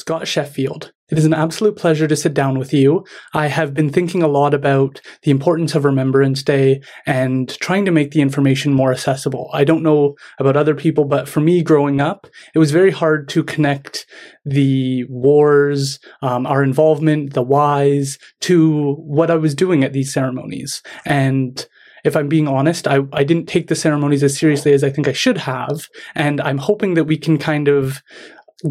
Scott Sheffield. It is an absolute pleasure to sit down with you. I have been thinking a lot about the importance of Remembrance Day and trying to make the information more accessible. I don't know about other people, but for me growing up, it was very hard to connect the wars, our involvement, the whys, to what I was doing at these ceremonies. And if I'm being honest, I didn't take the ceremonies as seriously as I think I should have. And I'm hoping that we can kind of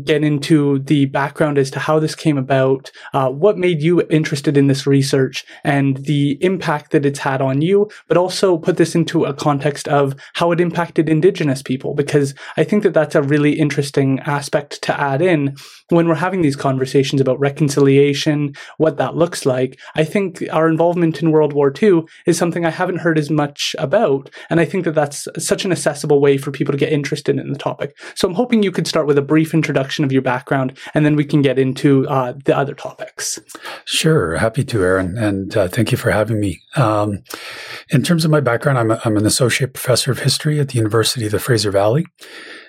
get into the background as to how this came about, what made you interested in this research and the impact that it's had on you, but also put this into a context of how it impacted Indigenous people, because I think that that's a really interesting aspect to add in when we're having these conversations about reconciliation, what that looks like. I think our involvement in World War II is something I haven't heard as much about, and I think that that's such an accessible way for people to get interested in the topic. So I'm hoping you could start with a brief introduction of your background, and then we can get into the other topics. Sure. Happy to, Aaron. And thank you for having me. In terms of my background, I'm an associate professor of history at the University of the Fraser Valley.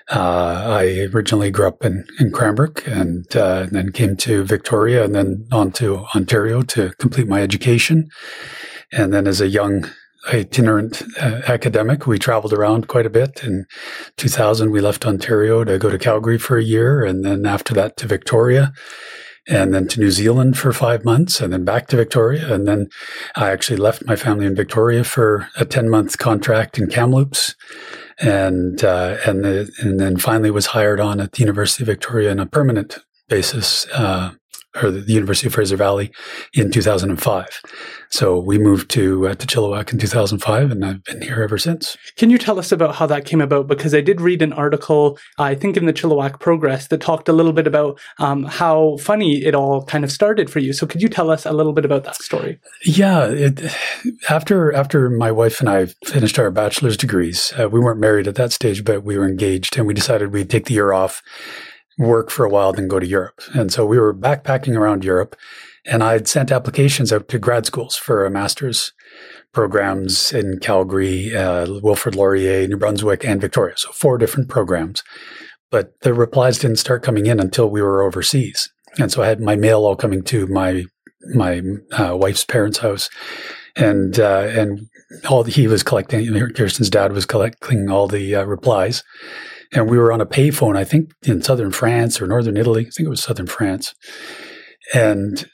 I originally grew up in Cranbrook and then came to Victoria and then on to Ontario to complete my education. And then as a young itinerant academic, we traveled around quite a bit. In 2000, we left Ontario to go to Calgary for a year, and then after that to Victoria, and then to New Zealand for 5 months, and then back to Victoria. And then I actually left my family in Victoria for a 10-month contract in Kamloops, and then finally was hired on at the University of Victoria on a permanent basis, or the University of Fraser Valley, in 2005. So we moved to Chilliwack in 2005, and I've been here ever since. Can you tell us about how that came about? Because I did read an article, I think in the Chilliwack Progress, that talked a little bit about how funny it all kind of started for you. So could you tell us a little bit about that story? Yeah. After my wife and I finished our bachelor's degrees, we weren't married at that stage, but we were engaged, and we decided we'd take the year off, work for a while, then go to Europe. And so we were backpacking around Europe, and I'd sent applications out to grad schools for a master's programs in Calgary, Wilfrid Laurier, New Brunswick, and Victoria. So 4 different programs. But the replies didn't start coming in until we were overseas. And so I had my mail all coming to my wife's parents' house, and all he was collecting, Kirsten's dad was collecting all the replies. And we were on a payphone, I think, in southern France or northern Italy. I think it was southern France. And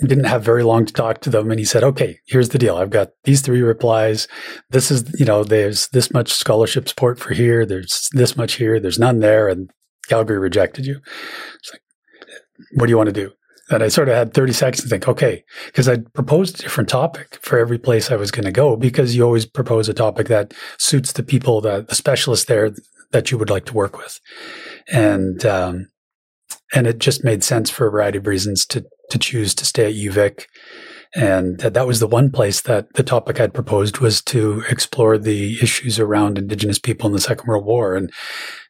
we didn't have very long to talk to them. And he said, okay, here's the deal. I've got these 3 replies. This is, there's this much scholarship support for here. There's this much here. There's none there. And Calgary rejected you. It's like, what do you want to do? And I sort of had 30 seconds to think, okay, because I proposed a different topic for every place I was going to go, because you always propose a topic that suits the people, the specialists there that you would like to work with. And it just made sense for a variety of reasons to choose to stay at UVic. And that was the one place that the topic I'd proposed was to explore the issues around Indigenous people in the Second World War. And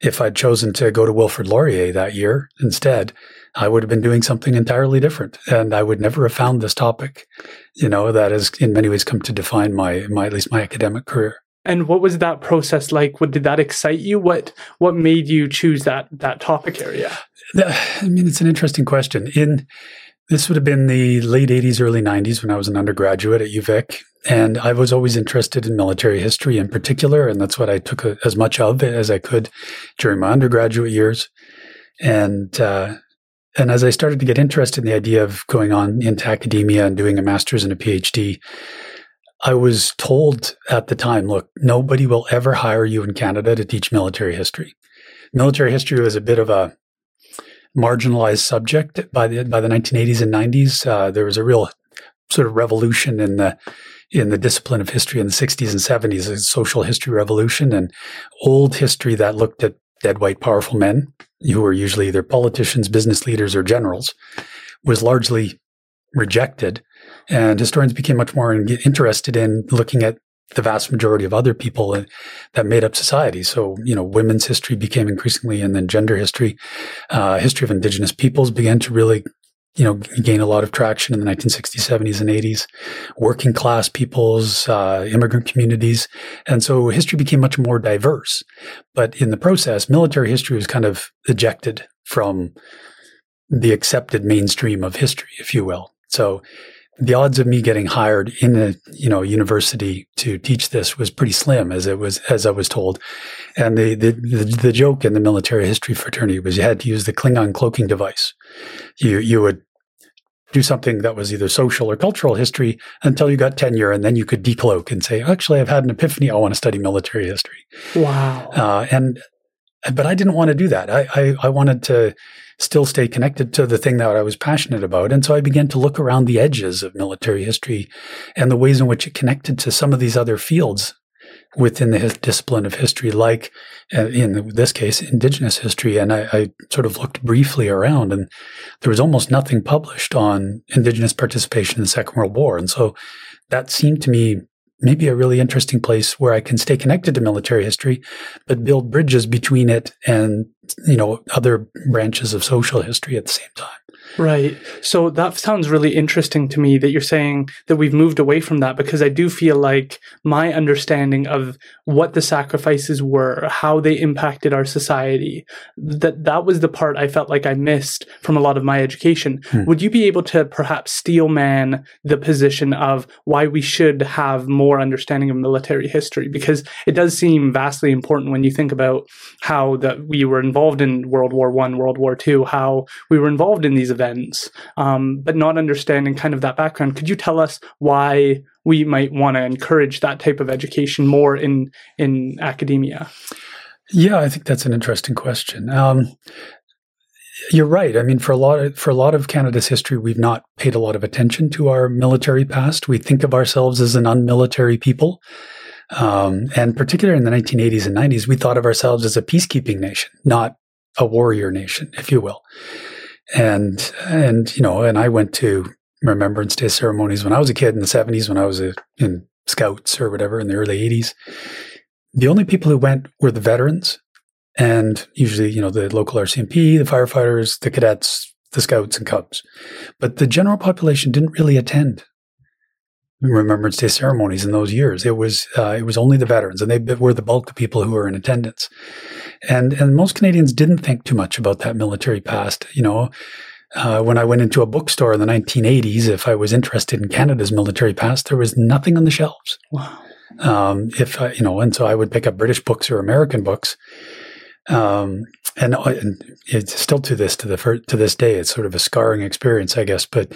if I'd chosen to go to Wilfrid Laurier that year instead, I would have been doing something entirely different. And I would never have found this topic, that has in many ways come to define my at least my academic career. And what was that process like? Did that excite you? What made you choose that topic area? I mean, it's an interesting question. This would have been the late 80s, early 90s when I was an undergraduate at UVic. And I was always interested in military history in particular. And that's what I took as much of it as I could during my undergraduate years. And as I started to get interested in the idea of going on into academia and doing a master's and a PhD, I was told at the time, look, nobody will ever hire you in Canada to teach military history. Military history was a bit of a marginalized subject by the 1980s and 90s. There was a real sort of revolution in the discipline of history in the 60s and 70s, a social history revolution, and old history that looked at dead white powerful men who were usually either politicians, business leaders, or generals was largely rejected. And historians became much more interested in looking at the vast majority of other people that made up society. So, women's history became increasingly, and then gender history, history of Indigenous peoples began to really, gain a lot of traction in the 1960s, 70s, and 80s, working class peoples, immigrant communities. And so history became much more diverse. But in the process, military history was kind of ejected from the accepted mainstream of history, if you will. So the odds of me getting hired in a, university to teach this was pretty slim, as I was told. And the joke in the military history fraternity was you had to use the Klingon cloaking device. You would do something that was either social or cultural history until you got tenure, and then you could decloak and say, actually, I've had an epiphany. I want to study military history. Wow. But I didn't want to do that. I wanted to still stay connected to the thing that I was passionate about. And so I began to look around the edges of military history and the ways in which it connected to some of these other fields within the discipline of history, like in this case, Indigenous history. And I sort of looked briefly around, and there was almost nothing published on Indigenous participation in the Second World War. And so that seemed to me maybe a really interesting place where I can stay connected to military history, but build bridges between it and, other branches of social history at the same time. Right. So that sounds really interesting to me that you're saying that we've moved away from that, because I do feel like my understanding of what the sacrifices were, how they impacted our society, that was the part I felt like I missed from a lot of my education. Would you be able to perhaps steelman the position of why we should have more understanding of military history? Because it does seem vastly important when you think about how that we were involved in World War I, World War II, how we were involved in these events, but not understanding kind of that background. Could you tell us why we might want to encourage that type of education more in academia? Yeah, I think that's an interesting question. You're right. I mean, for a lot of Canada's history, we've not paid a lot of attention to our military past. We think of ourselves as an unmilitary people. And particularly in the 1980s and 90s, we thought of ourselves as a peacekeeping nation, not a warrior nation, if you will. And I went to Remembrance Day ceremonies when I was a kid in the 70s, when I was in Scouts or whatever in the early 80s. The only people who went were the veterans, and usually, the local RCMP, the firefighters, the cadets, the Scouts and Cubs. But the general population didn't really attend Remembrance Day ceremonies in those years. It was only the veterans, and they were the bulk of people who were in attendance. And most Canadians didn't think too much about that military past. When I went into a bookstore in the 1980s, if I was interested in Canada's military past, there was nothing on the shelves. Wow. And so I would pick up British books or American books. And it's still to this day, it's sort of a scarring experience, I guess. But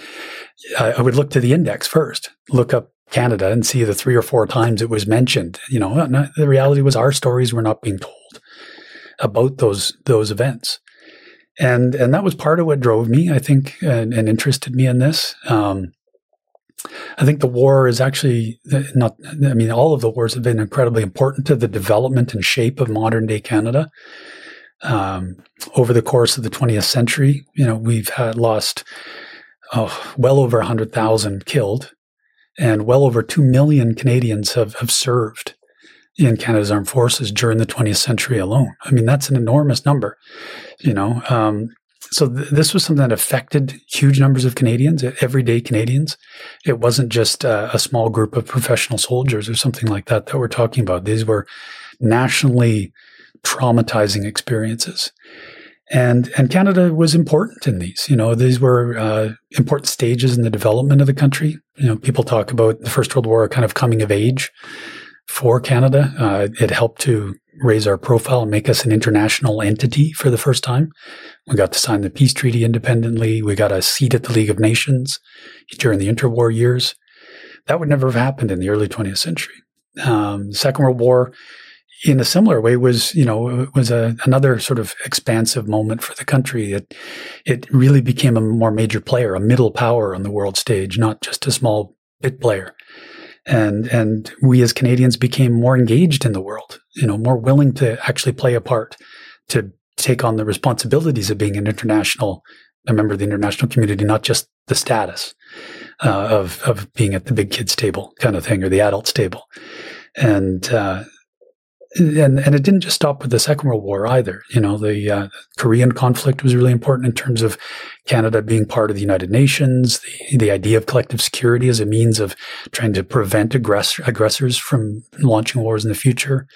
I would look to the index first, look up Canada, and see the 3 or 4 times it was mentioned. The reality was our stories were not being told about those events, and that was part of what drove me, I think, and interested me in this. I think the war is actually not, I mean, all of the wars have been incredibly important to the development and shape of modern day Canada. Over the course of the 20th century, we've lost well over 100,000 killed, and well over 2 million Canadians have served in Canada's armed forces during the 20th century alone. I mean, that's an enormous number, So this was something that affected huge numbers of Canadians, everyday Canadians. It wasn't just a small group of professional soldiers or something like that we're talking about. These were nationally traumatizing experiences. And Canada was important in these. These were important stages in the development of the country. People talk about the First World War kind of coming of age for Canada. It helped to raise our profile and make us an international entity for the first time. We got to sign the peace treaty independently. We got a seat at the League of Nations during the interwar years. That would never have happened in the early 20th century. The Second World War, in a similar way, was another sort of expansive moment for the country. It really became a more major player, a middle power on the world stage, not just a small bit player. And we as Canadians became more engaged in the world, more willing to actually play a part, to take on the responsibilities of being a member of the international community, not just the status of being at the big kids table kind of thing, or the adults table. And it didn't just stop with the Second World War either. The Korean conflict was really important in terms of Canada being part of the United Nations, the idea of collective security as a means of trying to prevent aggressors from launching wars in the future.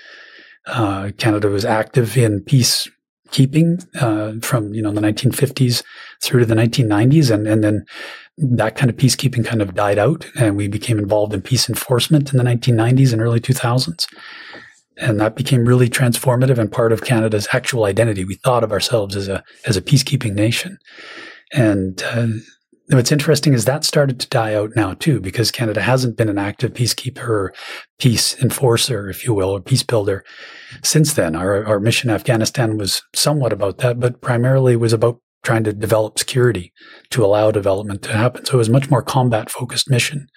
Canada was active in peace keeping from, the 1950s through to the 1990s. And then that kind of peacekeeping kind of died out, and we became involved in peace enforcement in the 1990s and early 2000s. And that became really transformative and part of Canada's actual identity. We thought of ourselves as a peacekeeping nation. And what's interesting is that started to die out now too, because Canada hasn't been an active peacekeeper or peace enforcer, if you will, or peace builder since then. Our mission in Afghanistan was somewhat about that, but primarily was about trying to develop security to allow development to happen. So it was a much more combat-focused mission.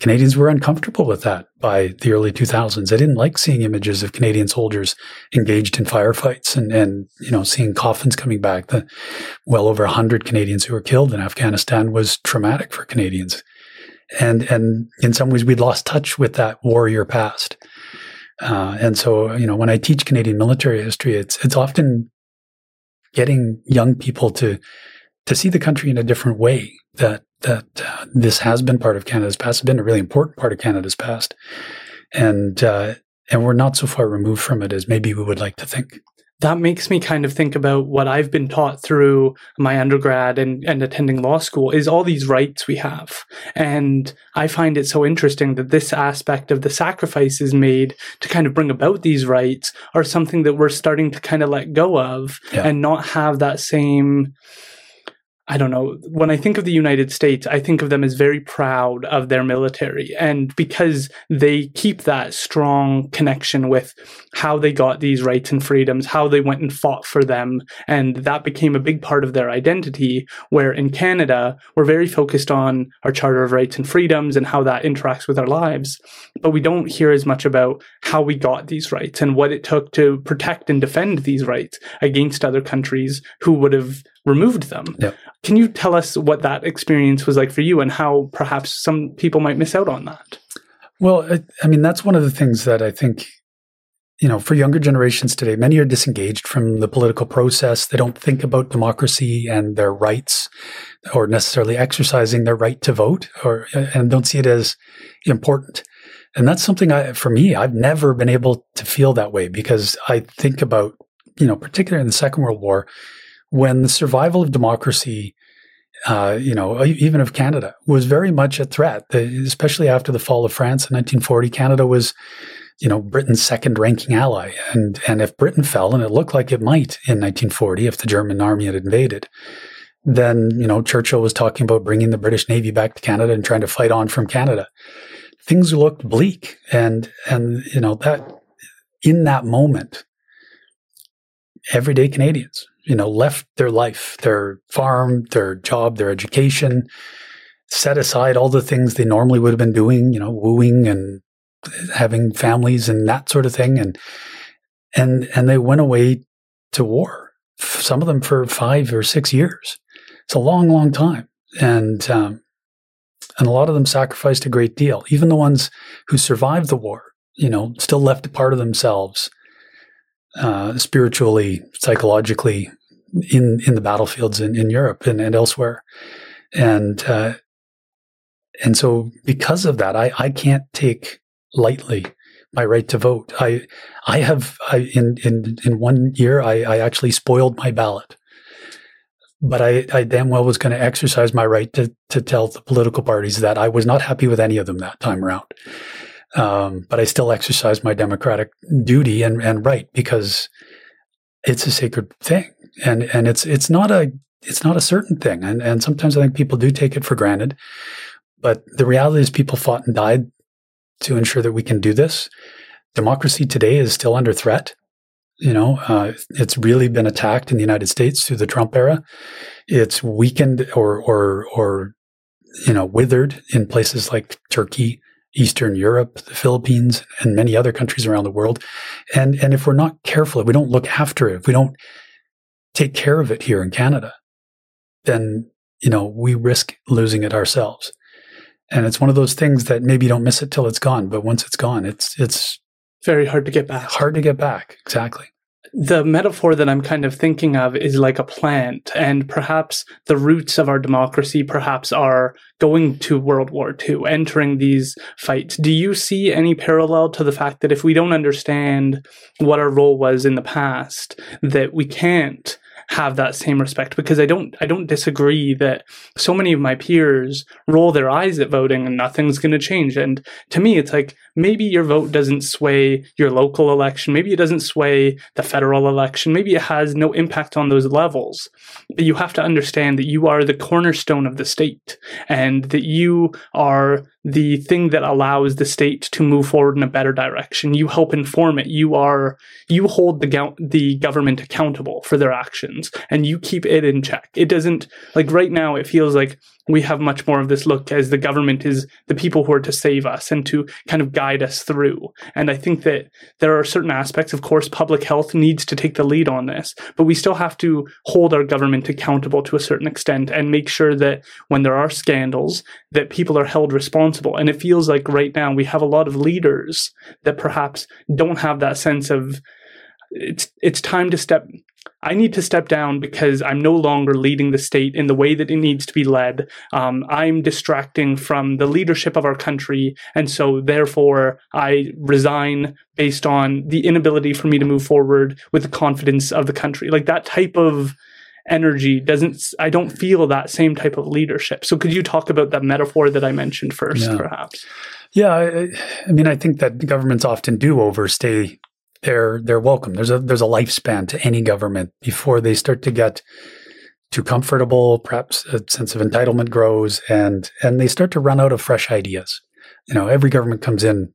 Canadians were uncomfortable with that by the early 2000s. They didn't like seeing images of Canadian soldiers engaged in firefights and seeing coffins coming back. The well over 100 Canadians who were killed in Afghanistan was traumatic for Canadians. And in some ways, we'd lost touch with that warrior past. And so, when I teach Canadian military history, it's often getting young people to see the country in a different way, that this has been part of Canada's past, has been a really important part of Canada's past. And we're not so far removed from it as maybe we would like to think. That makes me kind of think about what I've been taught through my undergrad and attending law school is all these rights we have. And I find it so interesting that this aspect of the sacrifices made to kind of bring about these rights are something that we're starting to kind of let go of and not have that same... I don't know. When I think of the United States, I think of them as very proud of their military. And because they keep that strong connection with how they got these rights and freedoms, how they went and fought for them. And that became a big part of their identity, where in Canada, we're very focused on our Charter of Rights and Freedoms and how that interacts with our lives. But we don't hear as much about how we got these rights and what it took to protect and defend these rights against other countries who would have removed them. Yep. Can you tell us what that experience was like for you and how perhaps some people might miss out on that? Well, I mean, that's one of the things that I think, for younger generations today, many are disengaged from the political process. They don't think about democracy and their rights or necessarily exercising their right to vote and don't see it as important. And that's something I've never been able to feel that way, because I think about, particularly in the Second World War, when the survival of democracy, even of Canada, was very much at threat, especially after the fall of France in 1940, Canada was, Britain's second-ranking ally. And if Britain fell, and it looked like it might in 1940 if the German army had invaded, then, Churchill was talking about bringing the British Navy back to Canada and trying to fight on from Canada. Things looked bleak. And that in that moment, everyday Canadians, left their life, their farm, their job, their education, set aside all the things they normally would have been doing, wooing and having families and that sort of thing. And they went away to war, some of them for 5 or 6 years. It's a long, long time. And a lot of them sacrificed a great deal. Even the ones who survived the war, still left a part of themselves spiritually, psychologically, in the battlefields in Europe and elsewhere. And so because of that, I can't take lightly my right to vote. I have, in 1 year, I actually spoiled my ballot. But I damn well was going to exercise my right to tell the political parties that I was not happy with any of them that time around. But I still exercise my democratic duty and right, because it's a sacred thing, and it's not a certain thing, and sometimes I think people do take it for granted. But the reality is, people fought and died to ensure that we can do this. Democracy today is still under threat. It's really been attacked in the United States through the Trump era. It's weakened or withered in places like Turkey, Eastern Europe, the Philippines, and many other countries around the world. And if we're not careful, if we don't look after it, if we don't take care of it here in Canada, then, we risk losing it ourselves. And it's one of those things that maybe you don't miss it till it's gone, but once it's gone, it's very hard to get back. Exactly. The metaphor that I'm kind of thinking of is like a plant, and perhaps the roots of our democracy perhaps are going to World War II, entering these fights. Do you see any parallel to the fact that if we don't understand what our role was in the past, that we can't have that same respect? Because I don't disagree that so many of my peers roll their eyes at voting and nothing's going to change. And to me, it's like, maybe your vote doesn't sway your local election. Maybe it doesn't sway the federal election. Maybe it has no impact on those levels. But you have to understand that you are the cornerstone of the state and that you are the thing that allows the state to move forward in a better direction. You help inform it. You hold the government accountable for their actions and you keep it in check. It doesn't, like right now, it feels like we have much more of this look as the government is the people who are to save us and to kind of guide us through. And I think that there are certain aspects, of course, public health needs to take the lead on this, but we still have to hold our government accountable to a certain extent and make sure that when there are scandals, that people are held responsible. And it feels like right now we have a lot of leaders that perhaps don't have that sense of it's time to I need to step down because I'm no longer leading the state in the way that it needs to be led. I'm distracting from the leadership of our country. And so therefore I resign based on the inability for me to move forward with the confidence of the country. Like that type of energy I don't feel that same type of leadership. So could you talk about that metaphor that I mentioned first, perhaps? Yeah. I mean, I think that governments often do overstay they're welcome. There's a lifespan to any government before they start to get too comfortable. Perhaps a sense of entitlement grows, and they start to run out of fresh ideas. You know, every government comes in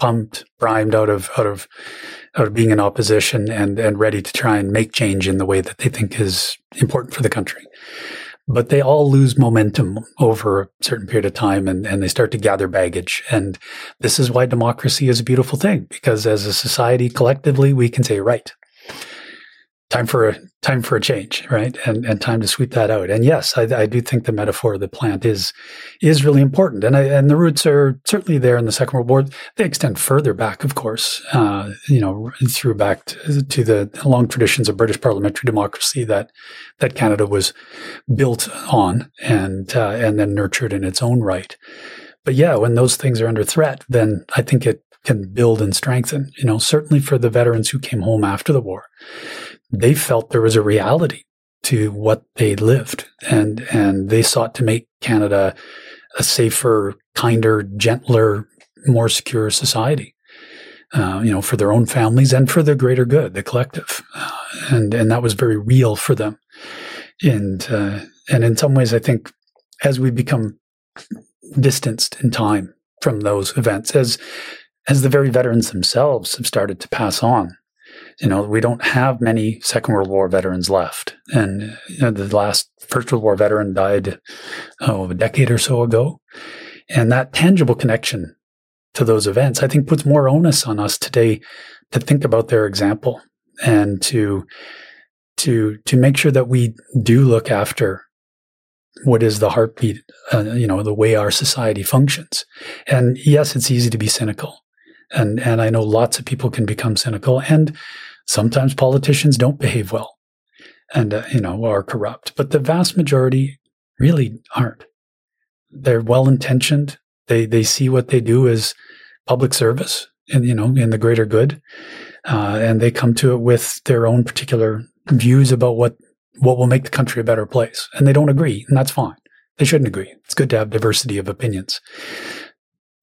pumped, primed out of being in opposition and ready to try and make change in the way that they think is important for the country. But they all lose momentum over a certain period of time and they start to gather baggage. And this is why democracy is a beautiful thing, because as a society collectively, we can say, right, time for a change, right? And time to sweep that out. And yes, I do think the metaphor of the plant is really important. And the roots are certainly there in the Second World War. They extend further back, of course, through back to the long traditions of British parliamentary democracy that Canada was built on and then nurtured in its own right. But yeah, when those things are under threat, then I think it can build and strengthen, certainly for the veterans who came home after the war. They felt there was a reality to what they lived, and they sought to make Canada a safer, kinder, gentler, more secure society, for their own families and for the greater good, the collective. And that was very real for them. And in some ways, I think as we become distanced in time from those events, as the very veterans themselves have started to pass on, we don't have many Second World War veterans left. And the last First World War veteran died a decade or so ago. And that tangible connection to those events, I think, puts more onus on us today to think about their example and to make sure that we do look after what is the heartbeat, the way our society functions. And yes, it's easy to be cynical. And I know lots of people can become cynical, and sometimes politicians don't behave well and, are corrupt. But the vast majority really aren't. They're well-intentioned. They see what they do as public service and, in the greater good. And they come to it with their own particular views about what will make the country a better place. And they don't agree, and that's fine. They shouldn't agree. It's good to have diversity of opinions.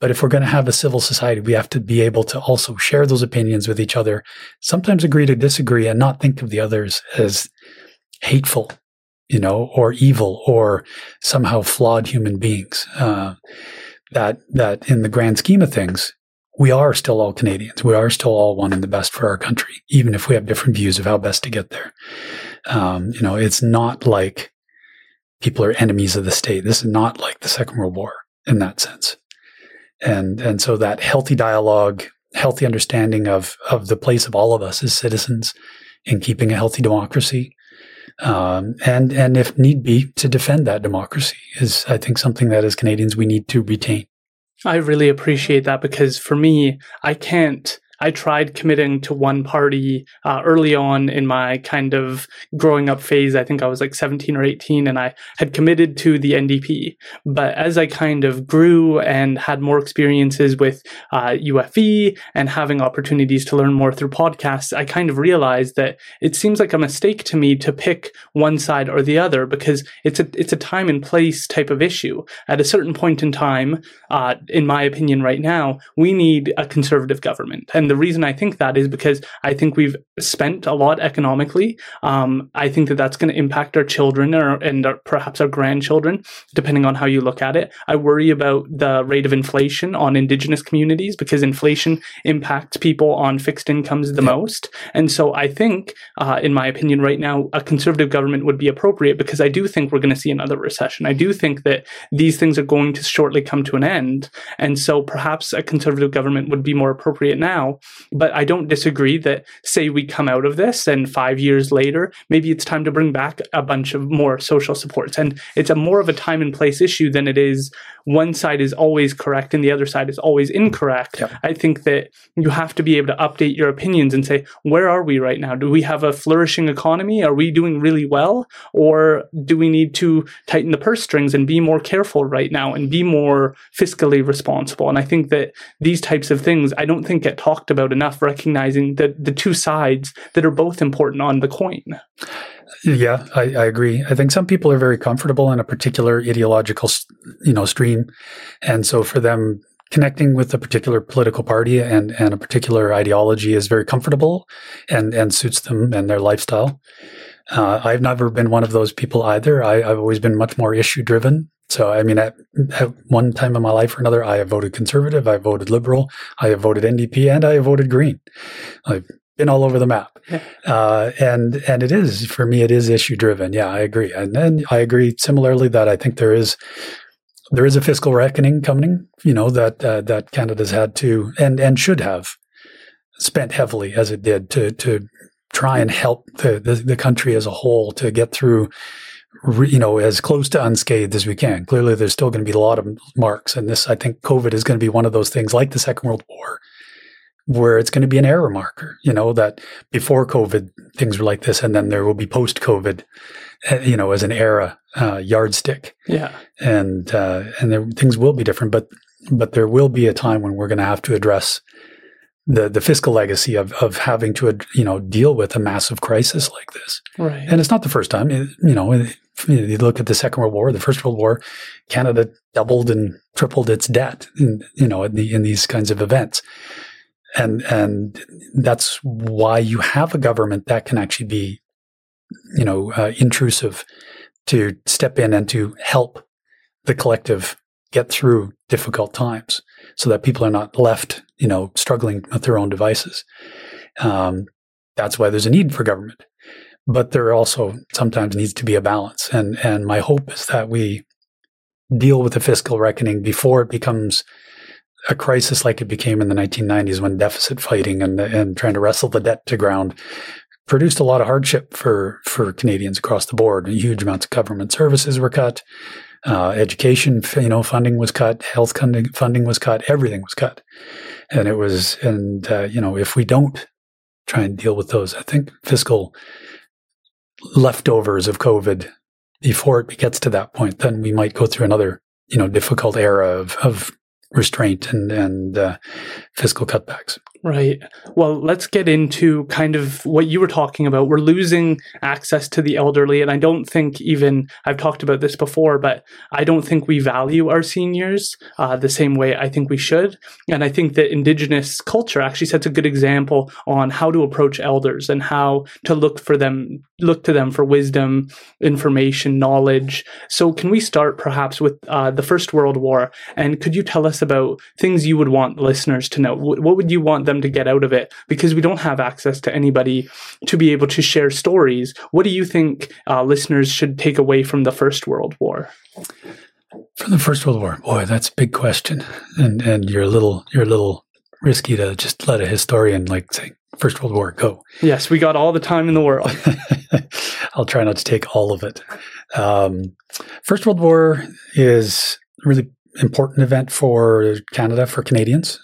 But if we're going to have a civil society, we have to be able to also share those opinions with each other, sometimes agree to disagree and not think of the others as hateful, or evil or somehow flawed human beings. That in the grand scheme of things, we are still all Canadians. We are still all one and the best for our country, even if we have different views of how best to get there. It's not like people are enemies of the state. This is not like the Second World War in that sense. And so that healthy dialogue, healthy understanding of the place of all of us as citizens in keeping a healthy democracy, and if need be, to defend that democracy is, I think, something that as Canadians we need to retain. I really appreciate that, because for me, I can't I tried committing to one party early on in my kind of growing up phase. I think I was like 17 or 18 and I had committed to the NDP. But as I kind of grew and had more experiences with UFE and having opportunities to learn more through podcasts, I kind of realized that it seems like a mistake to me to pick one side or the other, because it's a time and place type of issue. At a certain point in time, in my opinion right now, we need a conservative government. And the reason I think that is because I think we've spent a lot economically. I think that that's going to impact our children and perhaps our grandchildren, depending on how you look at it. I worry about the rate of inflation on Indigenous communities because inflation impacts people on fixed incomes the most. And so I think, in my opinion right now, a conservative government would be appropriate, because I do think we're going to see another recession. I do think that these things are going to shortly come to an end. And so perhaps a conservative government would be more appropriate now. But I don't disagree that, say, we come out of this and 5 years later, maybe it's time to bring back a bunch of more social supports. And it's a more of a time and place issue than it is one side is always correct and the other side is always incorrect. Yep. I think that you have to be able to update your opinions and say, where are we right now? Do we have a flourishing economy? Are we doing really well? Or do we need to tighten the purse strings and be more careful right now and be more fiscally responsible? And I think that these types of things, I don't think get talked about enough, recognizing that the two sides that are both important on the coin. Yeah, I agree. I think some people are very comfortable in a particular ideological, stream. And so for them, connecting with a particular political party and a particular ideology is very comfortable and suits them and their lifestyle. I've never been one of those people either. I've always been much more issue-driven. So, I mean, at one time in my life or another, I have voted Conservative, I voted Liberal, I have voted NDP, and I have voted Green. I've been all over the map. And it is, for me, it is issue-driven. Yeah, I agree. And I agree similarly that I think there is a fiscal reckoning coming, that Canada's had to and should have spent heavily as it did to try and help the country as a whole to get through, as close to unscathed as we can. Clearly, there's still going to be a lot of marks. And this, I think COVID is going to be one of those things like the Second World War, where it's going to be an error marker, that before COVID, things were like this. And then there will be post-COVID, as an era yardstick. Yeah. And there, things will be different. But there will be a time when we're going to have to address the fiscal legacy of having to, deal with a massive crisis like this. Right. And it's not the first time, you look at the Second World War, the First World War, Canada doubled and tripled its debt in these kinds of events. And that's why you have a government that can actually be, intrusive, to step in and to help the collective get through difficult times, so that people are not left, struggling with their own devices. That's why there's a need for government, but there also sometimes needs to be a balance. And my hope is that we deal with the fiscal reckoning before it becomes a crisis like it became in the 1990s, when deficit fighting and trying to wrestle the debt to ground produced a lot of hardship for Canadians across the board. Huge amounts of government services were cut, education, funding was cut, health funding was cut, everything was cut. And it was, if we don't try and deal with those, I think fiscal leftovers of COVID before it gets to that point, then we might go through another, difficult era of restraint and fiscal cutbacks. Right. Well, let's get into kind of what you were talking about. We're losing access to the elderly. And I don't think I've talked about this before, but I don't think we value our seniors the same way I think we should. And I think that Indigenous culture actually sets a good example on how to approach elders and how to look to them for wisdom, information, knowledge. So can we start perhaps with the First World War? And could you tell us about things you would want listeners to know? What would you want them to get out of it, because we don't have access to anybody to be able to share stories? What do you think listeners should take away from the First World War? From the First World War, boy, that's a big question, and you're a little risky to just let a historian say First World War go. Yes, we got all the time in the world. I'll try not to take all of it. First World War is really important event for Canada, for Canadians.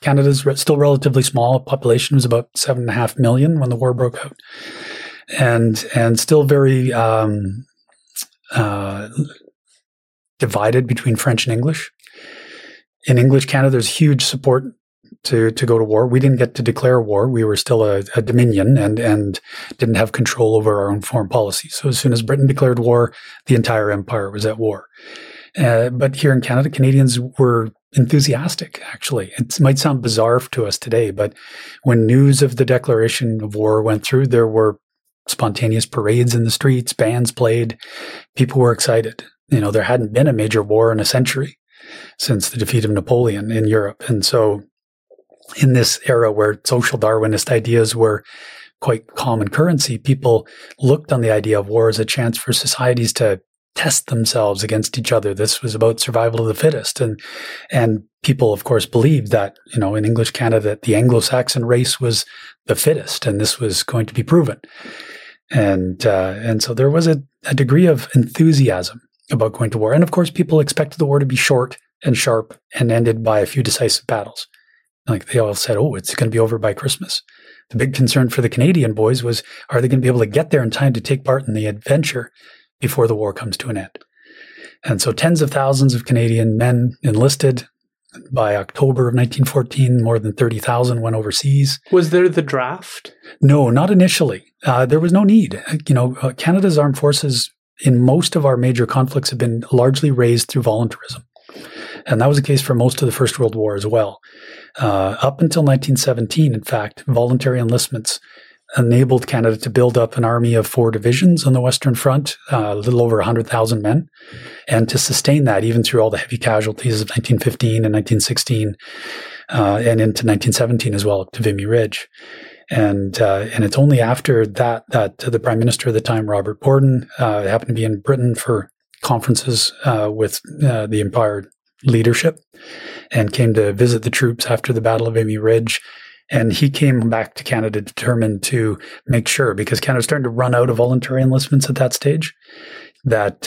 Canada's still relatively small. Population was about 7.5 million when the war broke out, and still very divided between French and English. In English Canada, there's huge support to go to war. We didn't get to declare war. We were still a dominion and didn't have control over our own foreign policy. So as soon as Britain declared war, the entire empire was at war. But here in Canada, Canadians were enthusiastic, actually. It might sound bizarre to us today, but when news of the declaration of war went through, there were spontaneous parades in the streets, bands played, people were excited. You know, there hadn't been a major war in a century since the defeat of Napoleon in Europe. And so in this era where social Darwinist ideas were quite common currency, people looked on the idea of war as a chance for societies to test themselves against each other. This was about survival of the fittest. And people, of course, believed that, you know, in English Canada, that the Anglo-Saxon race was the fittest, and this was going to be proven. And so there was a degree of enthusiasm about going to war. And of course, people expected the war to be short and sharp and ended by a few decisive battles. Like they all said, oh, it's going to be over by Christmas. The big concern for the Canadian boys was, are they going to be able to get there in time to take part in the adventure before the war comes to an end? And so tens of thousands of Canadian men enlisted. By October of 1914, more than 30,000 went overseas. Was there the draft? No, not initially. There was no need. You know, Canada's armed forces in most of our major conflicts have been largely raised through voluntarism. And that was the case for most of the First World War as well. Up until 1917, in fact, voluntary enlistments enabled Canada to build up an army of 4 divisions on the Western Front, a little over 100,000 men, and to sustain that even through all the heavy casualties of 1915 and 1916 and into 1917 as well, up to Vimy Ridge. And it's only after that the Prime Minister at the time, Robert Borden, happened to be in Britain for conferences with the Empire leadership and came to visit the troops after the Battle of Vimy Ridge. And he came back to Canada determined to make sure, because Canada was starting to run out of voluntary enlistments at that stage, that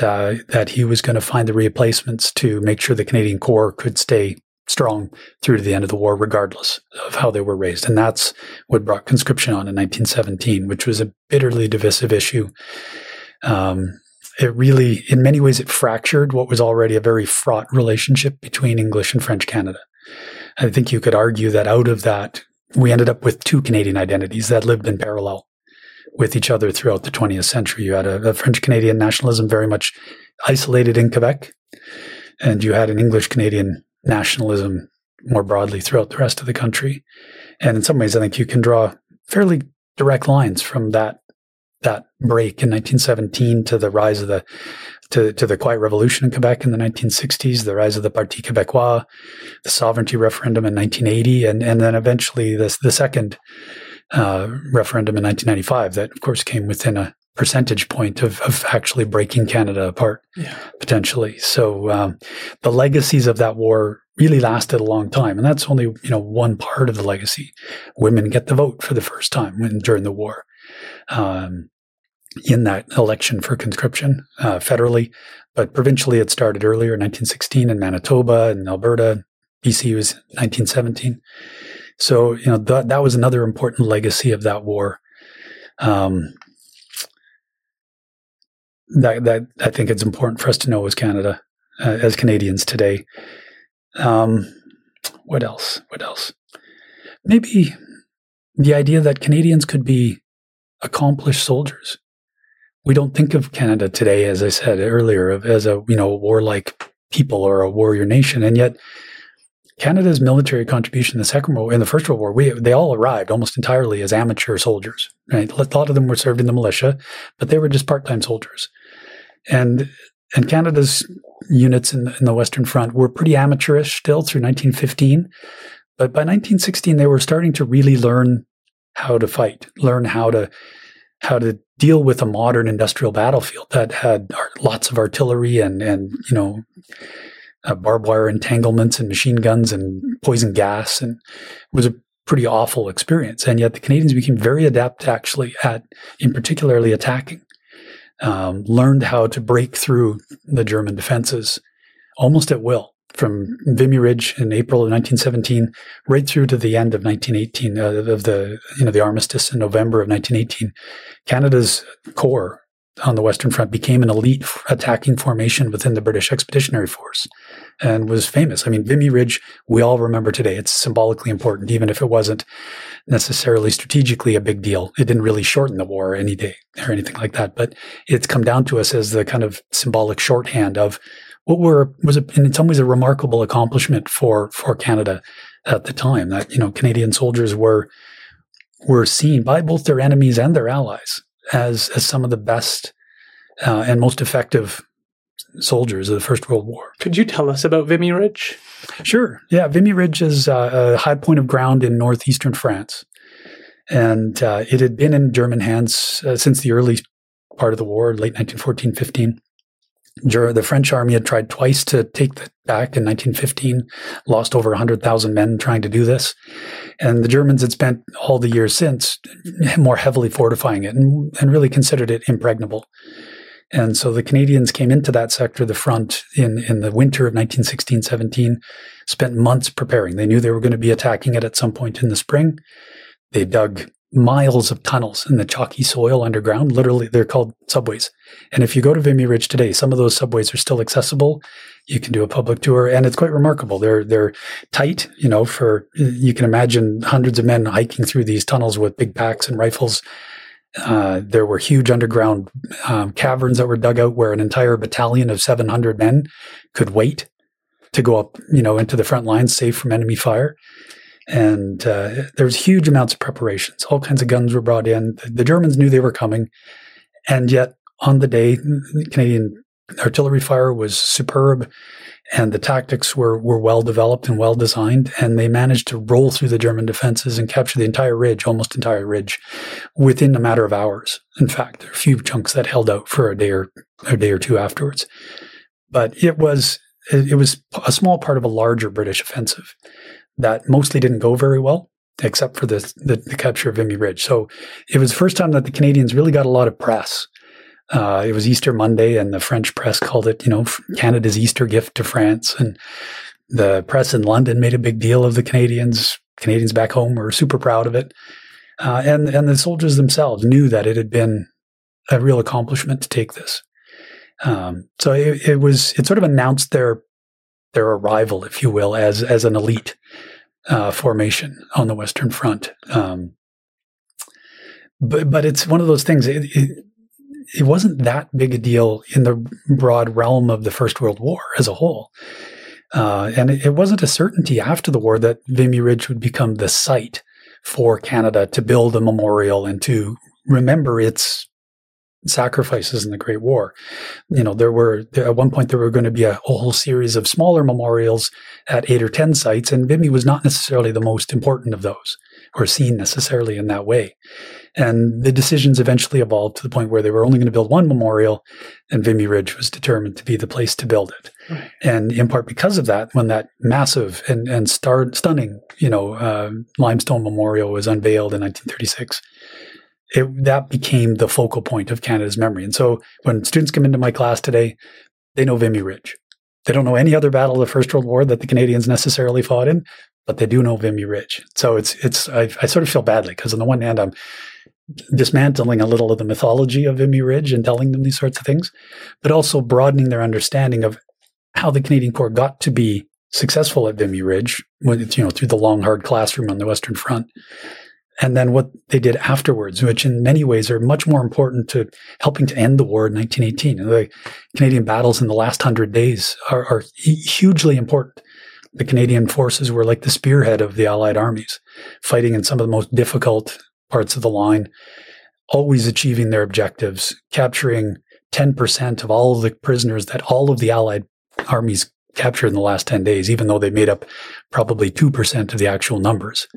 he was going to find the replacements to make sure the Canadian Corps could stay strong through to the end of the war, regardless of how they were raised. And that's what brought conscription on in 1917, which was a bitterly divisive issue. It really, in many ways, it fractured what was already a very fraught relationship between English and French Canada. I think you could argue that out of that, we ended up with 2 Canadian identities that lived in parallel with each other throughout the 20th century. You had a French-Canadian nationalism very much isolated in Quebec, and you had an English-Canadian nationalism more broadly throughout the rest of the country. And in some ways, I think you can draw fairly direct lines from that break in 1917 to the rise of to the Quiet Revolution in Quebec in the 1960s, the rise of the Parti Québécois, the sovereignty referendum in 1980, and then eventually the second referendum in 1995 that, of course, came within a percentage point of actually breaking Canada apart, potentially. So the legacies of that war really lasted a long time. And that's only, you know, one part of the legacy. Women get the vote for the first time during the war. In that election for conscription federally, but provincially it started earlier, 1916 in Manitoba and Alberta. BC was 1917. So, you know, that was another important legacy of that war. That I think it's important for us to know as Canada, as Canadians today. What else? Maybe the idea that Canadians could be accomplished soldiers. We don't think of Canada today, as I said earlier, as a, you know, warlike people or a warrior nation, and yet Canada's military contribution in the Second World War, in the First World War, they all arrived almost entirely as amateur soldiers. Right, a lot of them were served in the militia, but they were just part-time soldiers, and Canada's units in the Western Front were pretty amateurish still through 1915, but by 1916 they were starting to really learn how to fight, learn how to deal with a modern industrial battlefield that had lots of artillery and you know, barbed wire entanglements and machine guns and poison gas, and it was a pretty awful experience. And yet the Canadians became very adept actually at, in particularly attacking, learned how to break through the German defenses almost at will. from Vimy Ridge in April of 1917 right through to the end of 1918, of the, you know, the armistice in November of 1918, Canada's corps on the Western Front became an elite attacking formation within the British Expeditionary Force and was famous. I mean, Vimy Ridge, we all remember today. It's symbolically important, even if it wasn't necessarily strategically a big deal. It didn't really shorten the war any day or anything like that, but it's come down to us as the kind of symbolic shorthand of what was in some ways a remarkable accomplishment for Canada at the time, that, you know, Canadian soldiers were seen by both their enemies and their allies as some of the best and most effective soldiers of the First World War. Could you tell us about Vimy Ridge? Sure. Yeah, Vimy Ridge is a high point of ground in northeastern France. And it had been in German hands since the early part of the war, late 1914-15. The French army had tried twice to take that back in 1915, lost over 100,000 men trying to do this. And the Germans had spent all the years since more heavily fortifying it and really considered it impregnable. And so the Canadians came into that sector of the front in the winter of 1916-17, spent months preparing. They knew they were going to be attacking it at some point in the spring. They dug miles of tunnels in the chalky soil underground. Literally, they're called subways. And if you go to Vimy Ridge today, some of those subways are still accessible. You can do a public tour, and it's quite remarkable. They're tight, you know, you can imagine hundreds of men hiking through these tunnels with big packs and rifles. There were huge underground caverns that were dug out where an entire battalion of 700 men could wait to go up, you know, into the front lines, safe from enemy fire. And there was huge amounts of preparations. All kinds of guns were brought in. The Germans knew they were coming. And yet on the day, Canadian artillery fire was superb and the tactics were well developed and well designed. And they managed to roll through the German defenses and capture the entire ridge, almost entire ridge, within a matter of hours. In fact, there were a few chunks that held out for a day or two afterwards. But it was a small part of a larger British offensive that mostly didn't go very well, except for the capture of Vimy Ridge. So it was the first time that the Canadians really got a lot of press. It was Easter Monday, and the French press called it, you know, Canada's Easter gift to France. And the press in London made a big deal of the Canadians. Canadians back home were super proud of it. And the soldiers themselves knew that it had been a real accomplishment to take this. So it sort of announced their arrival, if you will, as an elite formation on the Western Front. But it's one of those things, it wasn't that big a deal in the broad realm of the First World War as a whole. And it wasn't a certainty after the war that Vimy Ridge would become the site for Canada to build a memorial and to remember its sacrifices in the Great War. You know, at one point there were going to be a whole series of smaller memorials at 8 or 10 sites, and Vimy was not necessarily the most important of those, or seen necessarily in that way. And the decisions eventually evolved to the point where they were only going to build one memorial, and Vimy Ridge was determined to be the place to build it. Right. And in part because of that, when that massive and stunning, you know, limestone memorial was unveiled in 1936. That became the focal point of Canada's memory. And so when students come into my class today, they know Vimy Ridge. They don't know any other battle of the First World War that the Canadians necessarily fought in, but they do know Vimy Ridge. So I sort of feel badly because on the one hand, I'm dismantling a little of the mythology of Vimy Ridge and telling them these sorts of things, but also broadening their understanding of how the Canadian Corps got to be successful at Vimy Ridge, you know, through the long, hard classroom on the Western Front. And then what they did afterwards, which in many ways are much more important to helping to end the war in 1918. The Canadian battles in the last 100 days are hugely important. The Canadian forces were like the spearhead of the Allied armies, fighting in some of the most difficult parts of the line, always achieving their objectives, capturing 10% of all of the prisoners that all of the Allied armies captured in the last 10 days, even though they made up probably 2% of the actual numbers.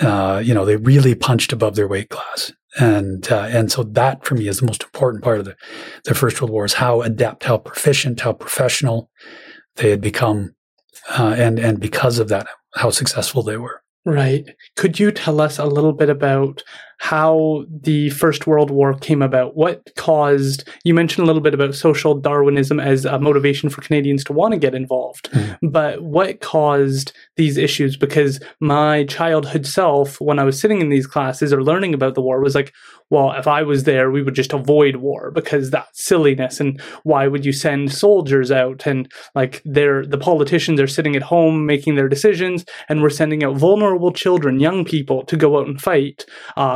You know, they really punched above their weight class. And so that for me is the most important part of the First World War, is how adept, how proficient, how professional they had become. And because of that, how successful they were. Right. Could you tell us a little bit about how the First World War came about. What caused, you mentioned a little bit about social Darwinism as a motivation for Canadians to want to get involved, but what caused these issues? Because my childhood self, when I was sitting in these classes or learning about the war, was like, well, if I was there, we would just avoid war because that's silliness. And why would you send soldiers out? And like the politicians are sitting at home making their decisions, and we're sending out vulnerable children, young people, to go out and fight.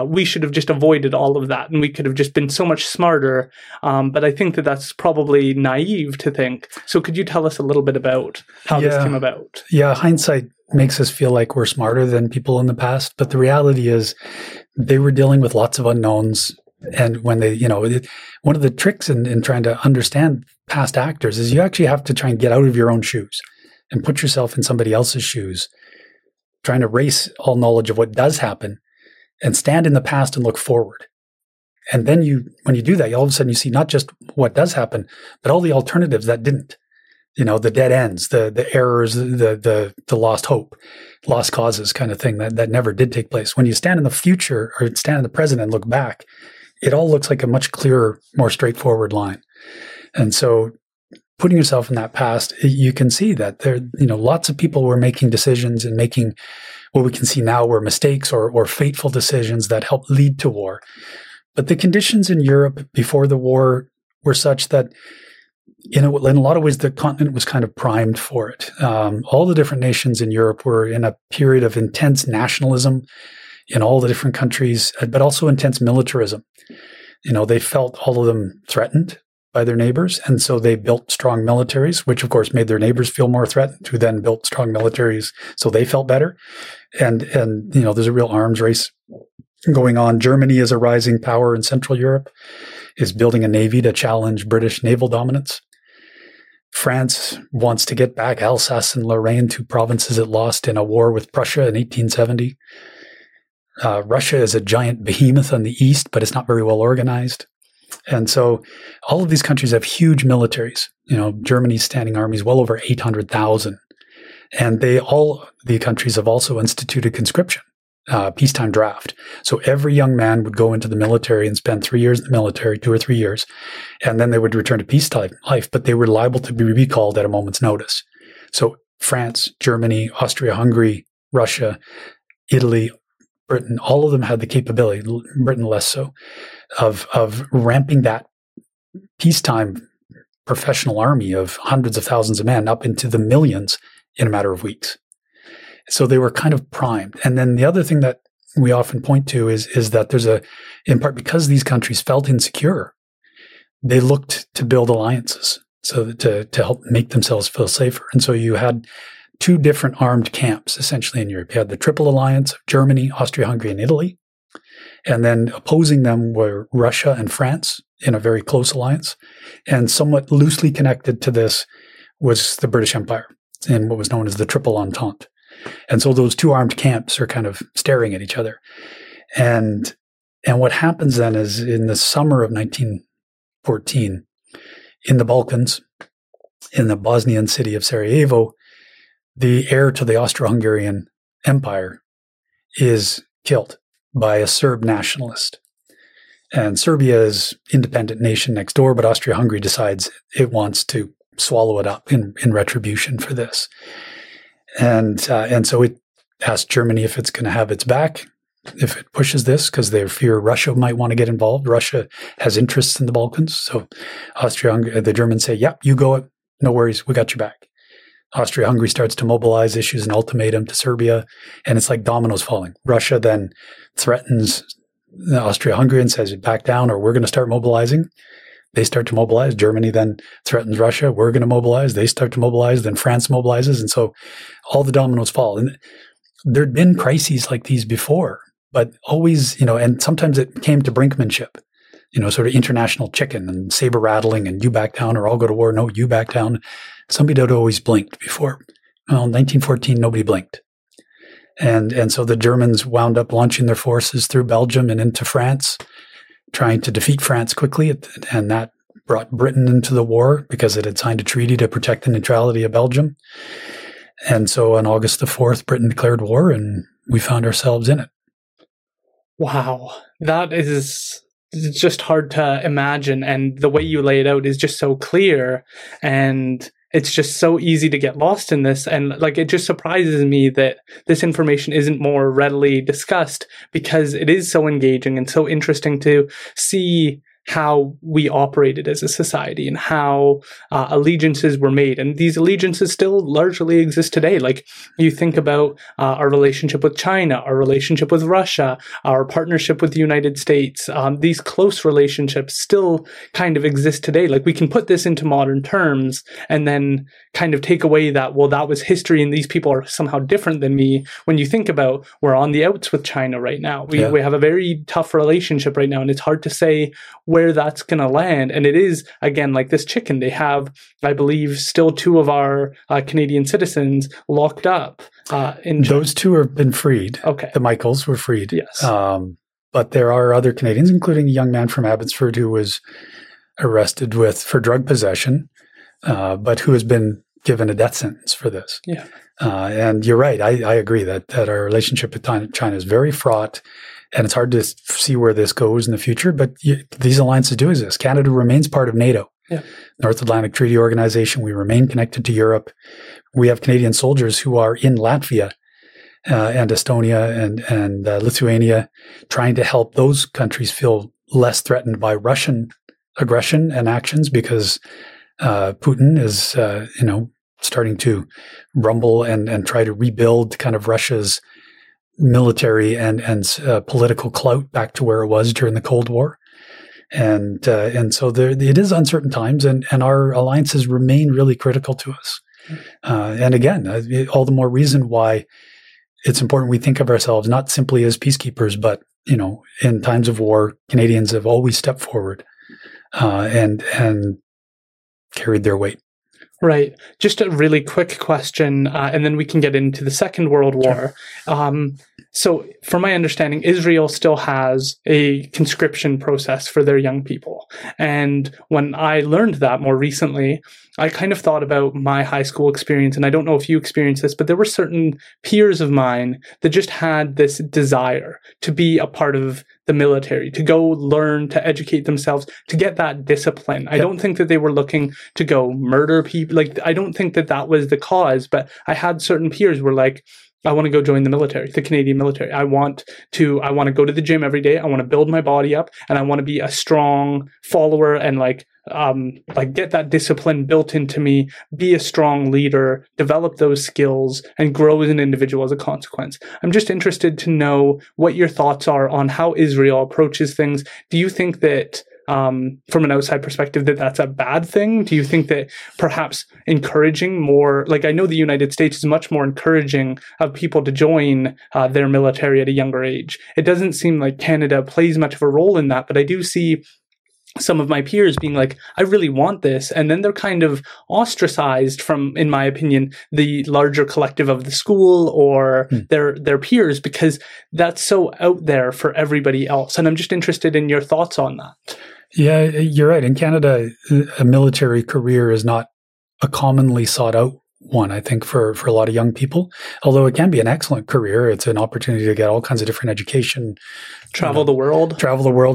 We should have just avoided all of that, and we could have just been so much smarter. But I think that that's probably naive to think. So could you tell us a little bit about how this came about? Yeah, hindsight makes us feel like we're smarter than people in the past. But the reality is they were dealing with lots of unknowns. And when they, one of the tricks in trying to understand past actors is you actually have to try and get out of your own shoes and put yourself in somebody else's shoes, trying to erase all knowledge of what does happen and stand in the past and look forward. And then when you do that, all of a sudden you see not just what does happen, but all the alternatives that didn't. The dead ends, the errors, the lost hope, lost causes kind of thing that never did take place. When you stand in the future or stand in the present and look back, it all looks like a much clearer, more straightforward line. And so putting yourself in that past, you can see that there, lots of people were making decisions and making what we can see now were mistakes or fateful decisions that helped lead to war. But the conditions in Europe before the war were such that in a lot of ways, the continent was kind of primed for it. All the different nations in Europe were in a period of intense nationalism in all the different countries, but also intense militarism. They felt all of them threatened by their neighbors, and so they built strong militaries, which of course made their neighbors feel more threatened, who then built strong militaries so they felt better. And there's a real arms race going on. Germany is a rising power in Central Europe, is building a navy to challenge British naval dominance. France wants to get back Alsace and Lorraine, two provinces it lost in a war with Prussia in 1870. Russia is a giant behemoth on the east, but it's not very well organized. And so all of these countries have huge militaries. Germany's standing army is well over 800,000. And the countries have also instituted conscription, peacetime draft. So every young man would go into the military and spend 3 years in the military, 2 or 3 years, and then they would return to peacetime life, but they were liable to be recalled at a moment's notice. So France, Germany, Austria-Hungary, Russia, Italy, Britain, all of them had the capability, Britain less so, of ramping that peacetime professional army of hundreds of thousands of men up into the millions in a matter of weeks. So they were kind of primed. And then the other thing that we often point to is that there's in part because these countries felt insecure, they looked to build alliances so to help make themselves feel safer. And so you had two different armed camps essentially in Europe. You had the Triple Alliance of Germany, Austria-Hungary, and Italy. And then opposing them were Russia and France in a very close alliance. And somewhat loosely connected to this was the British Empire in what was known as the Triple Entente. And so those two armed camps are kind of staring at each other. And what happens then is in the summer of 1914, in the Balkans, in the Bosnian city of Sarajevo, the heir to the Austro-Hungarian Empire is killed by a Serb nationalist. And Serbia is an independent nation next door, but Austria-Hungary decides it wants to swallow it up in retribution for this. And so it asked Germany if it's going to have its back, if it pushes this, because they fear Russia might want to get involved. Russia has interests in the Balkans. So Austria-Hungary, the Germans say, yep, you go, no worries, we got your back. Austria-Hungary starts to mobilize, issues an ultimatum to Serbia, and it's like dominoes falling. Russia then threatens Austria-Hungary and says, back down or we're going to start mobilizing. They start to mobilize. Germany then threatens Russia. We're going to mobilize. They start to mobilize. Then France mobilizes. And so all the dominoes fall. And there'd been crises like these before, but always, and sometimes it came to brinkmanship, sort of international chicken and saber rattling and you back down or I'll go to war. No, you back down. Somebody had always blinked before. Well, in 1914, nobody blinked. And so the Germans wound up launching their forces through Belgium and into France, trying to defeat France quickly, and that brought Britain into the war because it had signed a treaty to protect the neutrality of Belgium. And so on August the 4th, Britain declared war, and we found ourselves in it. Wow. That is just hard to imagine. And the way you lay it out is just so clear. And it's just so easy to get lost in this. And like, it just surprises me that this information isn't more readily discussed, because it is so engaging and so interesting to see how we operated as a society and how allegiances were made. And these allegiances still largely exist today. Like, you think about our relationship with China, our relationship with Russia, our partnership with the United States. These close relationships still kind of exist today. Like, we can put this into modern terms and then kind of take away that, well, that was history and these people are somehow different than me. When you think about, we're on the outs with China right now. We have a very tough relationship right now, and it's hard to say where that's going to land. And it is, again, like this chicken. They have, I believe, still two of our Canadian citizens locked up. Those two have been freed. Okay. The Michaels were freed. Yes. But there are other Canadians, including a young man from Abbotsford who was arrested for drug possession, but who has been given a death sentence for this. Yeah. And you're right. I agree that our relationship with China is very fraught. And it's hard to see where this goes in the future, but these alliances do exist. Canada remains part of NATO, North Atlantic Treaty Organization. We remain connected to Europe. We have Canadian soldiers who are in Latvia and Estonia and Lithuania, trying to help those countries feel less threatened by Russian aggression and actions, because Putin is, starting to rumble and try to rebuild kind of Russia's military and political clout back to where it was during the Cold War. And so there, it is uncertain times, and our alliances remain really critical to us. And again, all the more reason why it's important we think of ourselves not simply as peacekeepers, but, in times of war, Canadians have always stepped forward and carried their weight. Right. Just a really quick question, and then we can get into the Second World War. Sure. So from my understanding, Israel still has a conscription process for their young people. And when I learned that more recently, I kind of thought about my high school experience, and I don't know if you experienced this, but there were certain peers of mine that just had this desire to be a part of the military, to go learn, to educate themselves, to get that discipline. Yep. I don't think that they were looking to go murder people. Like, I don't think that was the cause, but I had certain peers were like, I want to go join the military, the Canadian military. I want to go to the gym every day. I want to build my body up, and I want to be a strong follower and like get that discipline built into me, be a strong leader, develop those skills, and grow as an individual as a consequence. I'm just interested to know what your thoughts are on how Israel approaches things. Do you think that from an outside perspective, that's a bad thing? Do you think that perhaps encouraging more, like, I know the United States is much more encouraging of people to join their military at a younger age. It doesn't seem like Canada plays much of a role in that, but I do see some of my peers being like, I really want this. And then they're kind of ostracized from, in my opinion, the larger collective of the school or their peers, because that's so out there for everybody else. And I'm just interested in your thoughts on that. Yeah, you're right. In Canada, a military career is not a commonly sought out one, I think, for a lot of young people, although it can be an excellent career. It's an opportunity to get all kinds of different education, travel the world,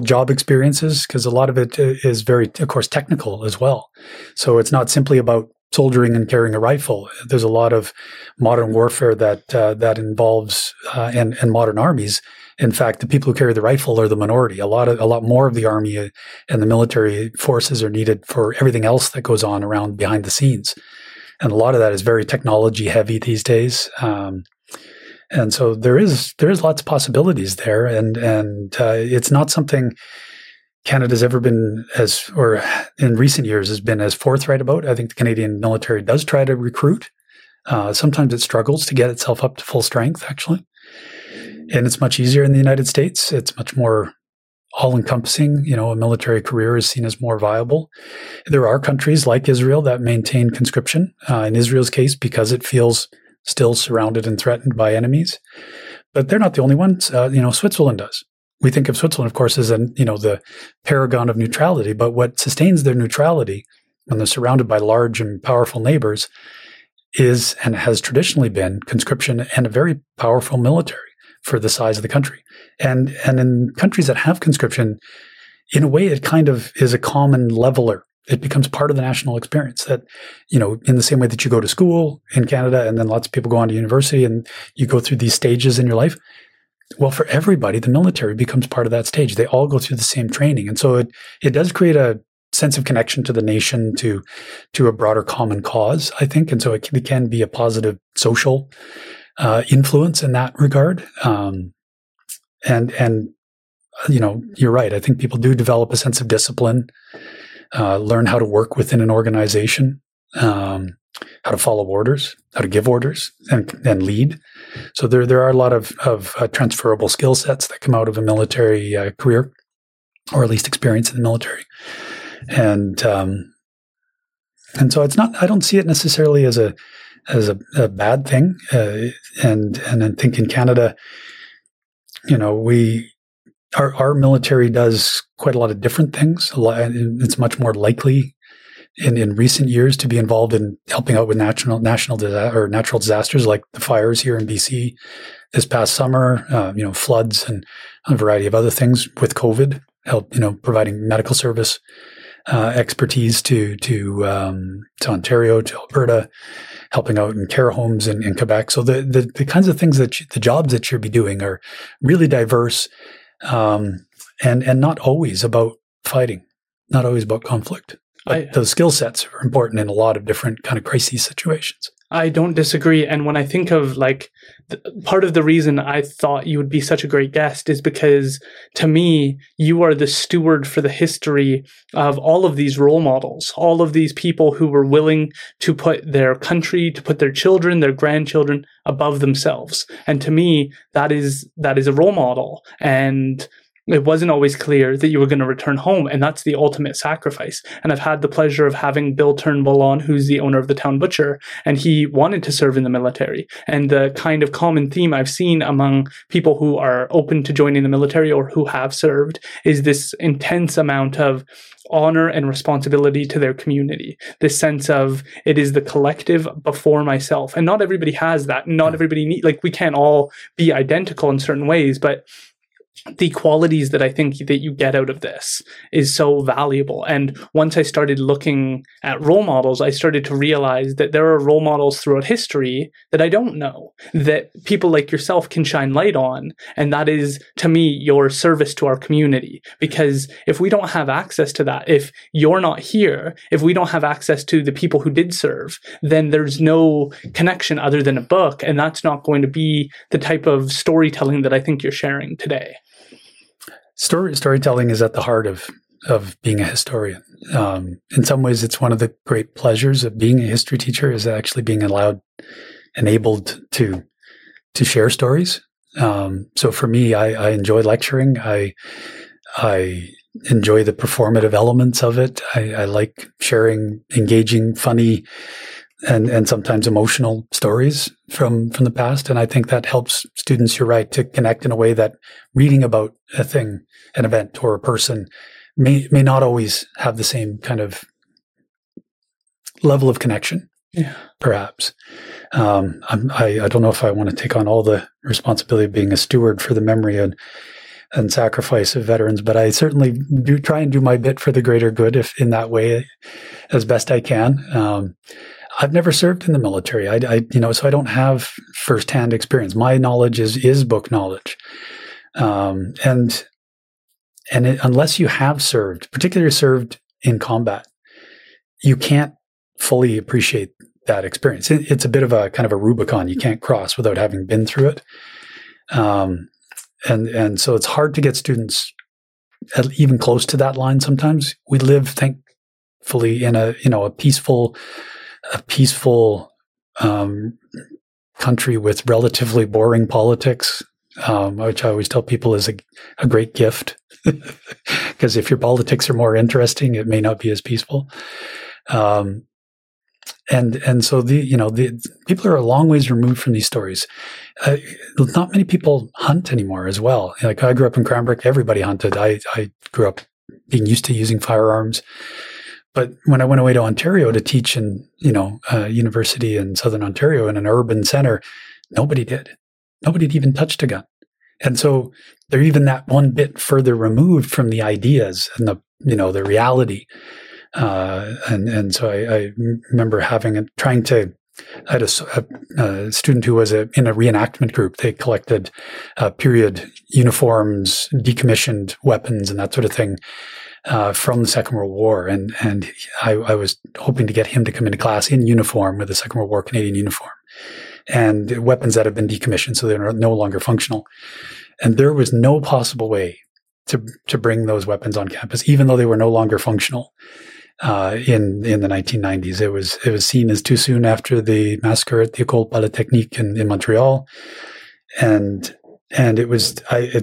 job experiences, because a lot of it is very, of course, technical as well. So it's not simply about soldiering and carrying a rifle. There's a lot of modern warfare that involves and modern armies. In fact, the people who carry the rifle are the minority. A lot more of the army and the military forces are needed for everything else that goes on around behind the scenes. And a lot of that is very technology heavy these days, and so there is lots of possibilities there, and it's not something Canada's ever been in recent years has been as forthright about. I think the Canadian military does try to recruit. Sometimes it struggles to get itself up to full strength, actually, and it's much easier in the United States. It's much more all-encompassing. A military career is seen as more viable. There are countries like Israel that maintain conscription, in Israel's case, because it feels still surrounded and threatened by enemies. But they're not the only ones. Switzerland does. We think of Switzerland, of course, as the paragon of neutrality. But what sustains their neutrality when they're surrounded by large and powerful neighbors is, and has traditionally been, conscription and a very powerful military. for the size of the country. And in countries that have conscription, in a way, it kind of is a common leveler. It becomes part of the national experience that, you know, in the same way that you go to school in Canada and then lots of people go on to university and you go through these stages in your life. Well, for everybody, the military becomes part of that stage. They all go through the same training. And so it does create a sense of connection to the nation, to a broader common cause, I think. And so it can be a positive social influence in that regard. And you know, you're right. I think people do develop a sense of discipline, learn how to work within an organization, how to follow orders, how to give orders and lead. So there are a lot of transferable skill sets that come out of a military career, or at least experience in the military. And so it's not, I don't see it necessarily as a bad thing. And I think in Canada, you know, our military does quite a lot of different things. It's much more likely in recent years to be involved in helping out with natural disasters like the fires here in BC this past summer, you know, floods and a variety of other things with COVID, help, you know, providing medical service expertise to Ontario, to Alberta, helping out in care homes in Quebec. So the kinds of things the jobs that you'll be doing are really diverse. And not always about fighting, not always about conflict. Those skill sets are important in a lot of different kind of crisis situations. I don't disagree. And when I think of part of the reason I thought you would be such a great guest is because to me, you are the steward for the history of all of these role models, all of these people who were willing to put their country, to put their children, their grandchildren above themselves. And to me, that is a role model. And it wasn't always clear that you were going to return home, and that's the ultimate sacrifice. And I've had the pleasure of having Bill Turnbull on, who's the owner of the Town Butcher, and he wanted to serve in the military. And the kind of common theme I've seen among people who are open to joining the military or who have served is this intense amount of honor and responsibility to their community, this sense of it is the collective before myself. And not everybody has that. Not everybody needs, we can't all be identical in certain ways, but the qualities that I think that you get out of this is so valuable. And once I started looking at role models, I started to realize that there are role models throughout history that I don't know, that people like yourself can shine light on. And that is, to me, your service to our community. Because if we don't have access to that, if you're not here, if we don't have access to the people who did serve, then there's no connection other than a book. And that's not going to be the type of storytelling that I think you're sharing today. Storytelling is at the heart of being a historian. In some ways, it's one of the great pleasures of being a history teacher is actually being enabled to share stories. So for me, I enjoy lecturing. I enjoy the performative elements of it. I like sharing engaging, funny, and sometimes emotional stories from the past. And I think that helps students, you're right, to connect in a way that reading about a thing, an event or a person may not always have the same kind of level of connection, perhaps. I don't know if I want to take on all the responsibility of being a steward for the memory and sacrifice of veterans, but I certainly do try and do my bit for the greater good if in that way as best I can. I've never served in the military, so I don't have firsthand experience. My knowledge is book knowledge, and unless you have served, particularly served in combat, you can't fully appreciate that experience. It's a bit of a kind of a Rubicon you can't cross without having been through it, and so it's hard to get students even close to that line. Sometimes we live, thankfully, in a peaceful country with relatively boring politics, which I always tell people is a great gift, because if your politics are more interesting, it may not be as peaceful. And so the people are a long ways removed from these stories. Not many people hunt anymore as well. Like I grew up in Cranbrook, everybody hunted. I grew up being used to using firearms. But when I went away to Ontario to teach in, a university in Southern Ontario in an urban center, nobody did. Nobody had even touched a gun. And so they're even that one bit further removed from the ideas and the, you know, the reality. And so I remember I had a student who was in a reenactment group. They collected period uniforms, decommissioned weapons, and that sort of thing from the Second World War. And I was hoping to get him to come into class in uniform with a Second World War Canadian uniform and weapons that have been decommissioned, so they're no longer functional. And there was no possible way to bring those weapons on campus, even though they were no longer functional. In the 1990s, it was seen as too soon after the massacre at the École Polytechnique in Montreal, and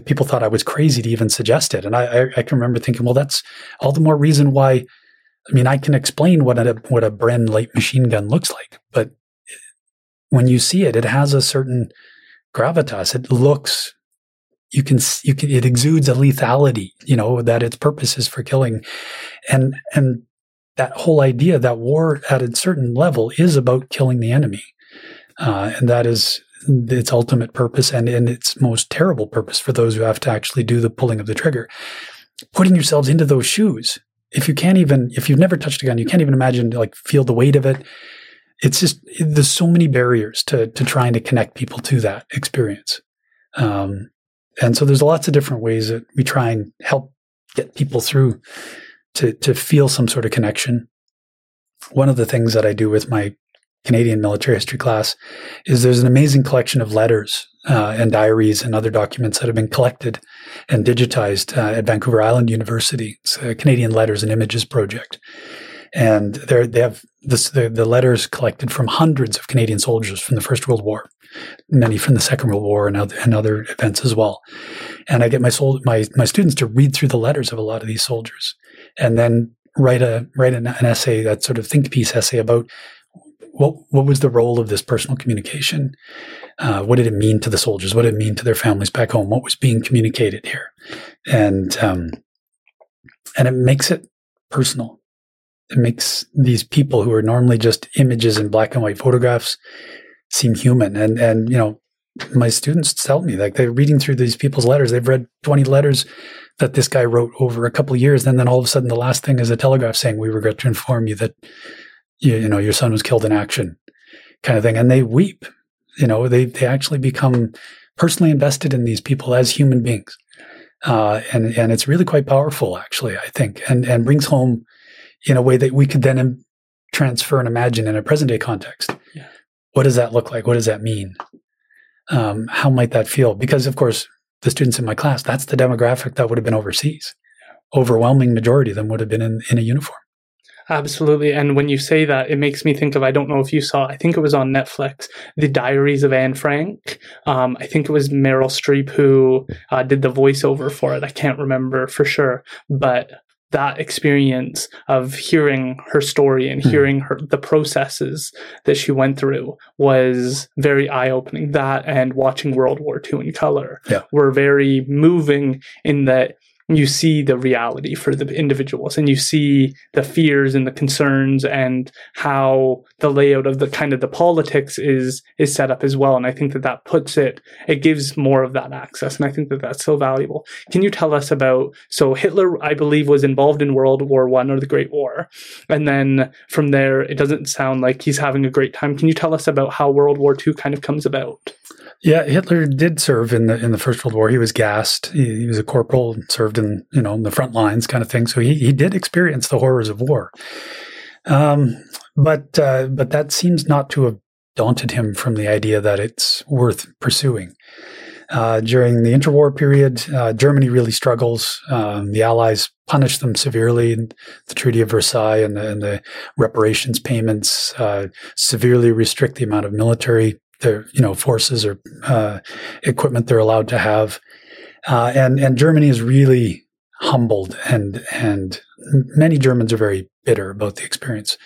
people thought I was crazy to even suggest it, and I can remember thinking, well, that's all the more reason why. I mean, I can explain what a Bren light machine gun looks like, but when you see it, it has a certain gravitas. It looks. You can. It exudes a lethality, you know, that its purpose is for killing, and that whole idea that war at a certain level is about killing the enemy, and that is its ultimate purpose and its most terrible purpose for those who have to actually do the pulling of the trigger. Putting yourselves into those shoes, if you've never touched a gun, you can't even imagine feel the weight of it. It's just there's so many barriers to trying to connect people to that experience. And so there's lots of different ways that we try and help get people through to feel some sort of connection. One of the things that I do with my Canadian military history class is there's an amazing collection of letters and diaries and other documents that have been collected and digitized at Vancouver Island University. It's a Canadian Letters and Images project. And they have the letters collected from hundreds of Canadian soldiers from the First World War, many from the Second World War and other events as well. And I get my students to read through the letters of a lot of these soldiers and then write an essay, that sort of think piece essay about what was the role of this personal communication? What did it mean to the soldiers? What did it mean to their families back home? What was being communicated here? And it makes it personal. It makes these people who are normally just images in black and white photographs seem human. And you know, my students tell me, they're reading through these people's letters. They've read 20 letters that this guy wrote over a couple of years. And then all of a sudden, the last thing is a telegraph saying, we regret to inform you that, you know, your son was killed in action, kind of thing. And they weep. You know, they actually become personally invested in these people as human beings. And it's really quite powerful, actually, I think, and brings home in a way that we could then transfer and imagine in a present-day context. Yeah. What does that look like? What does that mean? How might that feel? Because, of course, the students in my class, that's the demographic that would have been overseas. Yeah. Overwhelming majority of them would have been in a uniform. Absolutely. And when you say that, it makes me think of, I don't know if you saw, I think it was on Netflix, The Diaries of Anne Frank. I think it was Meryl Streep who did the voiceover for it. I can't remember for sure, but that experience of hearing her story and hearing the processes that she went through was very eye-opening. That and watching World War II in color were very moving, in that you see the reality for the individuals and you see the fears and the concerns and how the layout of the kind of the politics is set up as well. And I think that puts it gives more of that access. And I think that's so valuable. Can you tell us about, so Hitler, I believe, was involved in World War I or the Great War. And then from there, it doesn't sound like he's having a great time. Can you tell us about how World War II kind of comes about? Yeah, Hitler did serve in the First World War. He was gassed. He was a corporal and served in, you know, in the front lines kind of thing. So he did experience the horrors of war. But that seems not to have daunted him from the idea that it's worth pursuing. During the interwar period, Germany really struggles. The Allies punish them severely. The Treaty of Versailles and the reparations payments severely restrict the amount of military forces or equipment they're allowed to have, and Germany is really humbled, and many Germans are very bitter about the experience.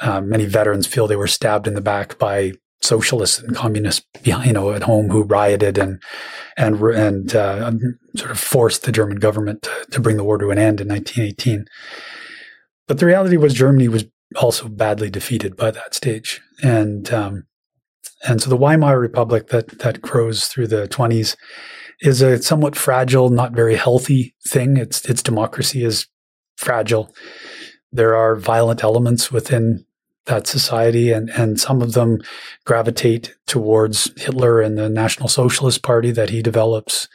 Many veterans feel they were stabbed in the back by socialists and communists, at home, who rioted and sort of forced the German government to bring the war to an end in 1918. But the reality was Germany was also badly defeated by that stage, And so the Weimar Republic that grows through the 20s is a somewhat fragile, not very healthy thing. Its democracy is fragile. There are violent elements within that society, and some of them gravitate towards Hitler and the National Socialist Party that he develops.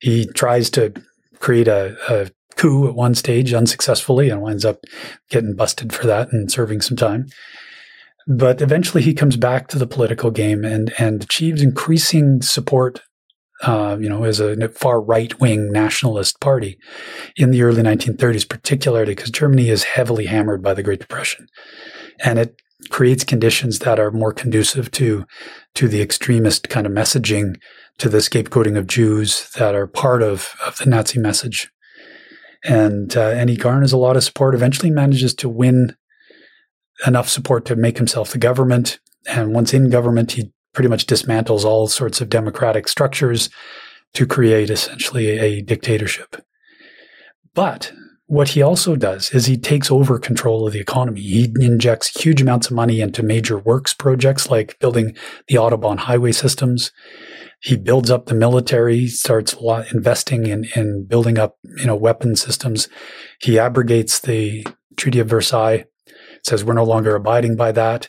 He tries to create a coup at one stage unsuccessfully and winds up getting busted for that and serving some time. But eventually he comes back to the political game and achieves increasing support, as a far right-wing nationalist party in the early 1930s, particularly because Germany is heavily hammered by the Great Depression. And it creates conditions that are more conducive to the extremist kind of messaging, to the scapegoating of Jews that are part of the Nazi message. And he garners a lot of support, eventually manages to win enough support to make himself the government. And once in government, he pretty much dismantles all sorts of democratic structures to create essentially a dictatorship. But what he also does is he takes over control of the economy. He injects huge amounts of money into major works projects like building the Autobahn highway systems. He builds up the military, starts investing in building up, weapon systems. He abrogates the Treaty of Versailles, says we're no longer abiding by that.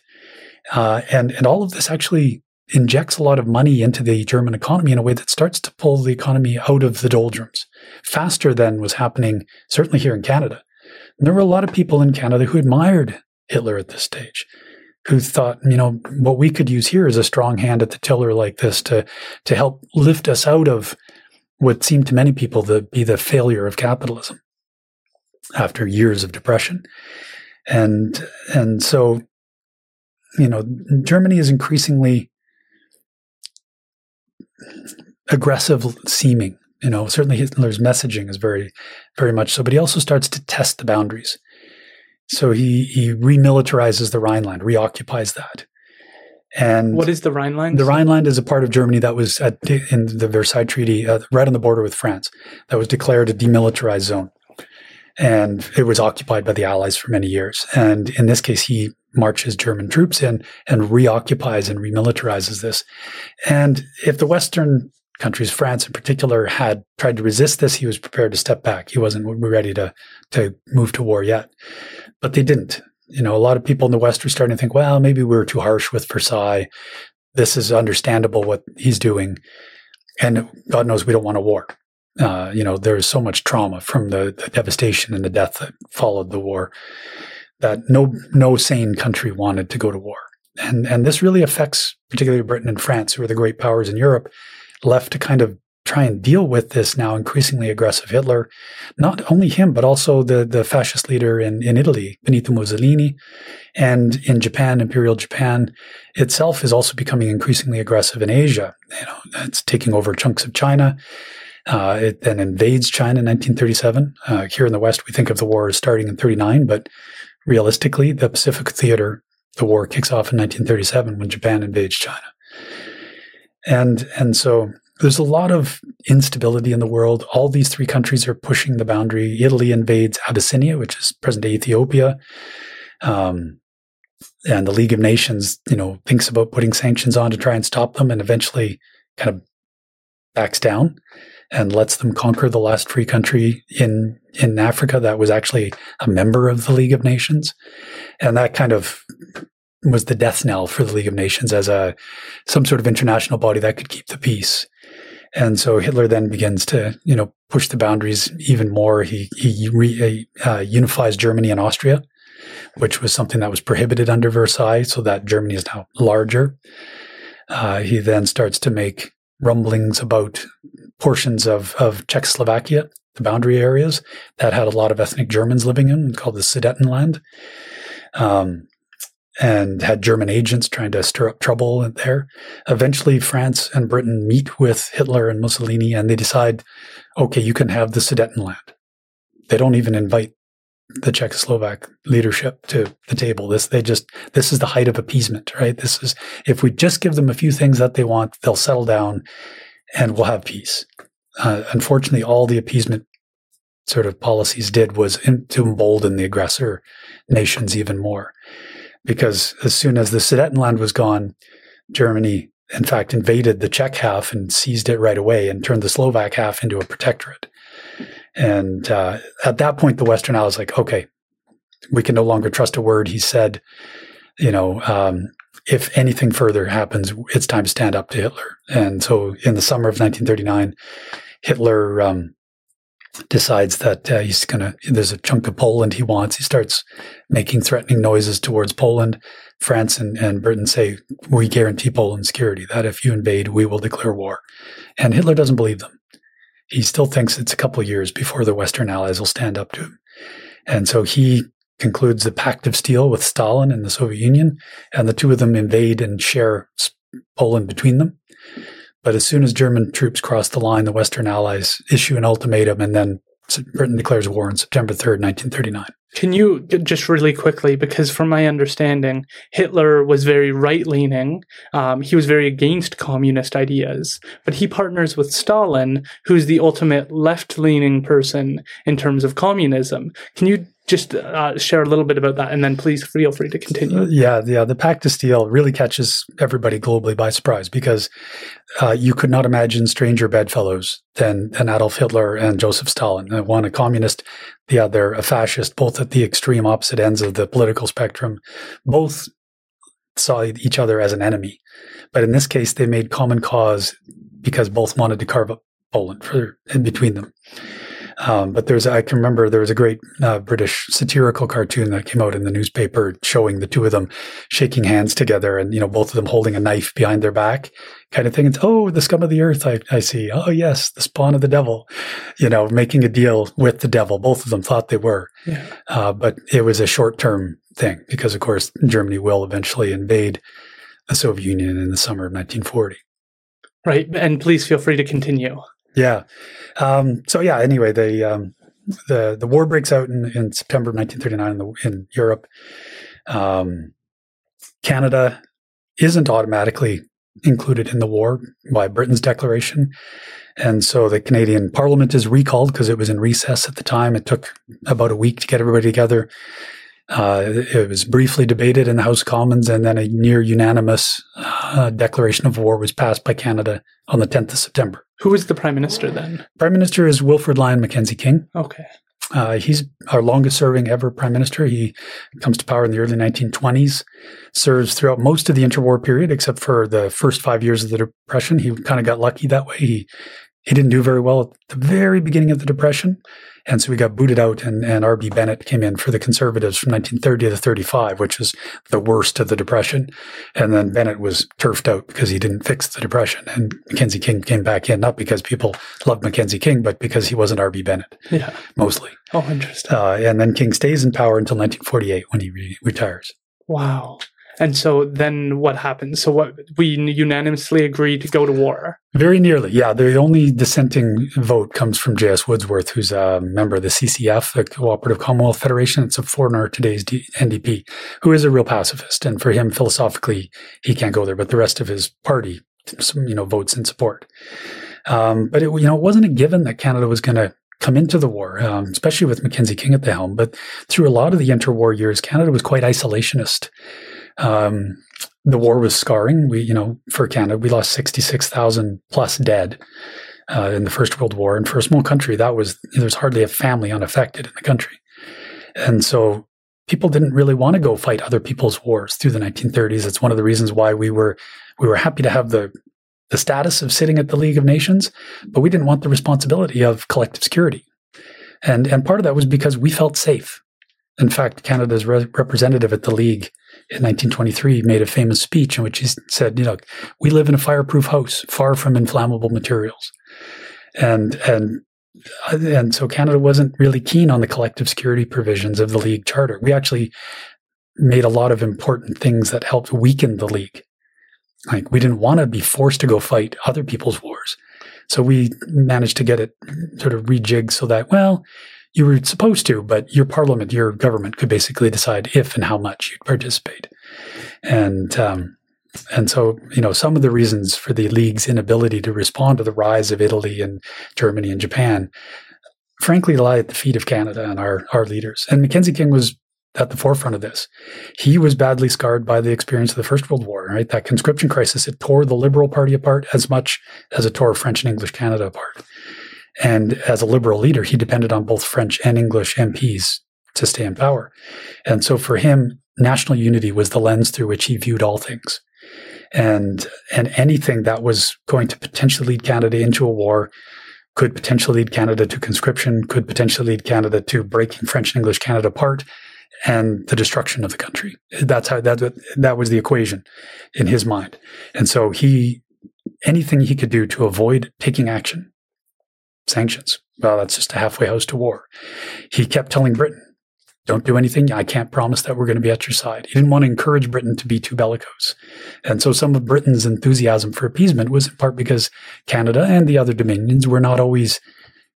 And all of this actually injects a lot of money into the German economy in a way that starts to pull the economy out of the doldrums faster than was happening, certainly here in Canada. And there were a lot of people in Canada who admired Hitler at this stage, who thought, what we could use here is a strong hand at the tiller like this to help lift us out of what seemed to many people to be the failure of capitalism after years of depression. And so, Germany is increasingly aggressive seeming, certainly Hitler's messaging is very, very much so, but he also starts to test the boundaries. So he remilitarizes the Rhineland, reoccupies that. And what is the Rhineland? The Rhineland is a part of Germany that was in the Versailles Treaty, right on the border with France, that was declared a demilitarized zone. And it was occupied by the Allies for many years. And in this case, he marches German troops in and reoccupies and remilitarizes this. And if the Western countries, France in particular, had tried to resist this, he was prepared to step back. He wasn't ready to move to war yet, but they didn't. A lot of people in the West were starting to think, well, maybe we were too harsh with Versailles. This is understandable what he's doing. And God knows we don't want a war. There is so much trauma from the devastation and the death that followed the war that no sane country wanted to go to war. And this really affects particularly Britain and France, who are the great powers in Europe, left to kind of try and deal with this now increasingly aggressive Hitler. Not only him, but also the fascist leader in Italy, Benito Mussolini, and in Japan, Imperial Japan itself is also becoming increasingly aggressive in Asia. It's taking over chunks of China. It then invades China in 1937. Here in the West, we think of the war as starting in 1939, but realistically, the Pacific Theater, the war kicks off in 1937 when Japan invades China. And so there's a lot of instability in the world. All these three countries are pushing the boundary. Italy invades Abyssinia, which is present-day Ethiopia. And the League of Nations, thinks about putting sanctions on to try and stop them and eventually kind of backs down and lets them conquer the last free country in Africa that was actually a member of the League of Nations. And that kind of was the death knell for the League of Nations as some sort of international body that could keep the peace. And so Hitler then begins to, push the boundaries even more. He unifies Germany and Austria, which was something that was prohibited under Versailles, so that Germany is now larger. He then starts to make rumblings about portions of Czechoslovakia, the boundary areas that had a lot of ethnic Germans living in, called the Sudetenland, and had German agents trying to stir up trouble there. Eventually, France and Britain meet with Hitler and Mussolini, and they decide, okay, you can have the Sudetenland. They don't even invite the Czechoslovak leadership to the table. This is the height of appeasement, right? This is, if we just give them a few things that they want, they'll settle down and we'll have peace. Unfortunately, all the appeasement sort of policies did was to embolden the aggressor nations even more, because as soon as the Sudetenland was gone, Germany, in fact, invaded the Czech half and seized it right away and turned the Slovak half into a protectorate. And at that point, the Western Allies like, okay, we can no longer trust a word he said. You know, if anything further happens, it's time to stand up to Hitler. And so in the summer of 1939, Hitler decides that there's a chunk of Poland he wants. He starts making threatening noises towards Poland. France and Britain say, we guarantee Poland security, that if you invade, we will declare war. And Hitler doesn't believe them. He still thinks it's a couple of years before the Western Allies will stand up to him. And so he concludes the Pact of Steel with Stalin and the Soviet Union, and the two of them invade and share Poland between them. But as soon as German troops cross the line, the Western Allies issue an ultimatum, and then Britain declares war on September 3rd, 1939. Can you, just really quickly, because from my understanding, Hitler was very right-leaning. He was very against communist ideas, but he partners with Stalin, who's the ultimate left-leaning person in terms of communism. Can you just share a little bit about that, and then please feel free to continue. The Pact of Steel really catches everybody globally by surprise, because you could not imagine stranger bedfellows than Adolf Hitler and Joseph Stalin. One a communist, the other a fascist, both at the extreme opposite ends of the political spectrum. Both saw each other as an enemy. But in this case, they made common cause because both wanted to carve up Poland in between them. But I can remember there was a great British satirical cartoon that came out in the newspaper showing the two of them shaking hands together and, you know, both of them holding a knife behind their back kind of thing. It's, oh, the scum of the earth, I see. Oh, yes, the spawn of the devil, you know, making a deal with the devil. Both of them thought they were. Yeah. But it was a short-term thing because, of course, Germany will eventually invade the Soviet Union in the summer of 1940. Right. And please feel free to continue. Yeah. Anyway, the war breaks out in September of 1939 in Europe. Canada isn't automatically included in the war by Britain's declaration. And so the Canadian Parliament is recalled because it was in recess at the time. It took about a week to get everybody together. It was briefly debated in the House of Commons, and then a near unanimous declaration of war was passed by Canada on the 10th of September. Who was the Prime Minister then? Prime Minister is Wilfrid Lyon Mackenzie King. Okay. He's our longest serving ever Prime Minister. He comes to power in the early 1920s, serves throughout most of the interwar period, except for the first 5 years of the Depression. He kind of got lucky that way. He didn't do very well at the very beginning of the Depression. And so we got booted out, and R.B. Bennett came in for the Conservatives from 1930 to 35, which is the worst of the Depression. And then Bennett was turfed out because he didn't fix the Depression. And Mackenzie King came back in, not because people loved Mackenzie King, but because he wasn't R.B. Bennett, mostly. Oh, interesting. And then King stays in power until 1948 when he retires. Wow. And so then what happens? So what, we unanimously agree to go to war. Very nearly, yeah. The only dissenting vote comes from J.S. Woodsworth, who's a member of the CCF, the Cooperative Commonwealth Federation. It's a foreigner of today's NDP, who is a real pacifist. And for him, philosophically, he can't go there. But the rest of his party, votes in support. But it wasn't a given that Canada was going to come into the war, especially with Mackenzie King at the helm. But through a lot of the interwar years, Canada was quite isolationist. The war was scarring. For Canada, we lost 66,000 plus dead in the First World War. And for a small country, there's hardly a family unaffected in the country. And so people didn't really want to go fight other people's wars through the 1930s. It's one of the reasons why we were happy to have the status of sitting at the League of Nations, but we didn't want the responsibility of collective security. And part of that was because we felt safe. In fact, Canada's representative at the League in 1923 made a famous speech in which he said, we live in a fireproof house, far from inflammable materials. And so Canada wasn't really keen on the collective security provisions of the League Charter. We actually made a lot of important things that helped weaken the League. Like, we didn't want to be forced to go fight other people's wars. So we managed to get it sort of rejigged so that, you were supposed to, but your parliament, your government could basically decide if and how much you'd participate. And so, some of the reasons for the League's inability to respond to the rise of Italy and Germany and Japan, frankly, lie at the feet of Canada and our leaders. And Mackenzie King was at the forefront of this. He was badly scarred by the experience of the First World War, right? That conscription crisis, it tore the Liberal Party apart as much as it tore French and English Canada apart. And as a Liberal leader, he depended on both French and English MPs to stay in power. And so for him, national unity was the lens through which he viewed all things. And anything that was going to potentially lead Canada into a war could potentially lead Canada to conscription, could potentially lead Canada to breaking French and English Canada apart and the destruction of the country. That's how that was the equation in his mind. And so anything he could do to avoid taking action, sanctions. Well, that's just a halfway house to war. He kept telling Britain, don't do anything. I can't promise that we're going to be at your side. He didn't want to encourage Britain to be too bellicose. And so some of Britain's enthusiasm for appeasement was in part because Canada and the other dominions were not always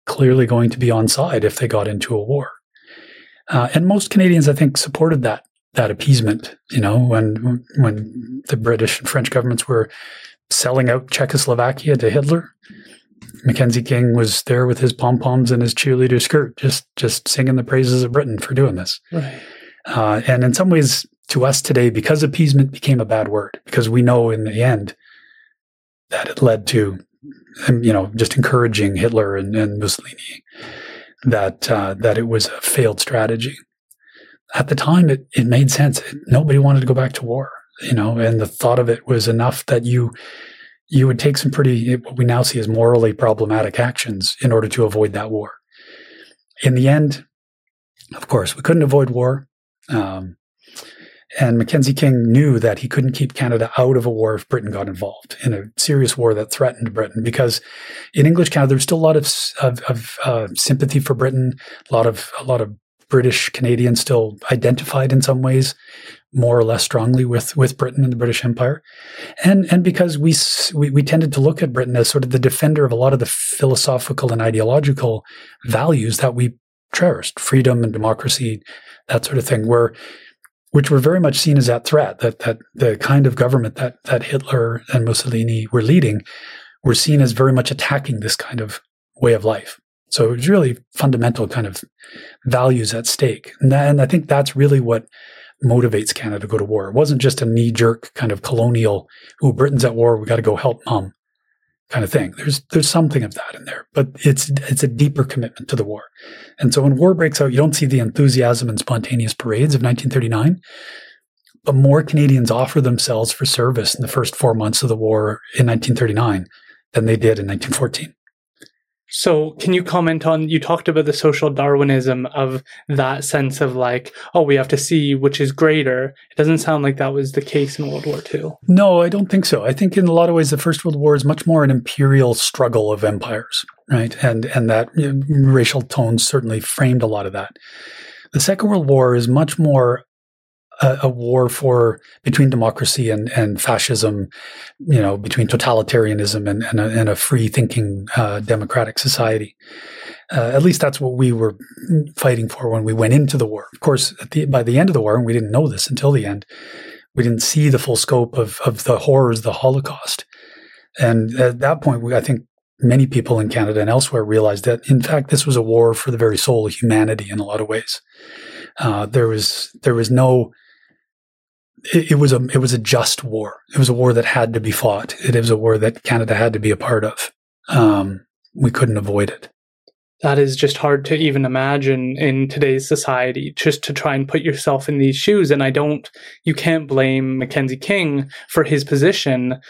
clearly going to be on side if they got into a war. And most Canadians, I think, supported that appeasement, you know, when the British and French governments were selling out Czechoslovakia to Hitler. Mackenzie King was there with his pom-poms and his cheerleader skirt, just singing the praises of Britain for doing this. Right. And in some ways, to us today, because appeasement became a bad word, because we know in the end that it led to, you know, just encouraging Hitler and Mussolini, that it was a failed strategy. At the time, it made sense. Nobody wanted to go back to war, you know, and the thought of it was enough that you would take some pretty, what we now see as morally problematic actions in order to avoid that war. In the end, of course, we couldn't avoid war. And Mackenzie King knew that he couldn't keep Canada out of a war if Britain got involved in a serious war that threatened Britain, because in English Canada, there was still a lot of sympathy for Britain, a lot of British Canadians still identified in some ways more or less strongly with Britain and the British Empire. And because we tended to look at Britain as sort of the defender of a lot of the philosophical and ideological values that we cherished, freedom and democracy, that sort of thing, which were very much seen as that threat, that the kind of government that Hitler and Mussolini were leading were seen as very much attacking this kind of way of life. So it was really fundamental kind of values at stake. And I think that's really what motivates Canada to go to war. It wasn't just a knee-jerk kind of colonial, oh, Britain's at war, we got to go help mom kind of thing. There's something of that in there, but it's a deeper commitment to the war. And so when war breaks out, you don't see the enthusiasm and spontaneous parades of 1939, but more Canadians offer themselves for service in the first 4 months of the war in 1939 than they did in 1914. So can you comment on, you talked about the social Darwinism of that sense of like, oh, we have to see which is greater. It doesn't sound like that was the case in World War II. No, I don't think so. I think in a lot of ways, the First World War is much more an imperial struggle of empires, right? And that racial tone certainly framed a lot of that. The Second World War is much more a war between democracy and fascism, you know, between totalitarianism and a free-thinking democratic society. At least that's what we were fighting for when we went into the war. Of course, by the end of the war, and we didn't know this until the end, we didn't see the full scope of the horrors, the Holocaust. And at that point, I think many people in Canada and elsewhere realized that, in fact, this was a war for the very soul of humanity in a lot of ways. There was no... It was a just war. It was a war that had to be fought. It was a war that Canada had to be a part of. We couldn't avoid it. That is just hard to even imagine in today's society, just to try and put yourself in these shoes. And you can't blame Mackenzie King for his position.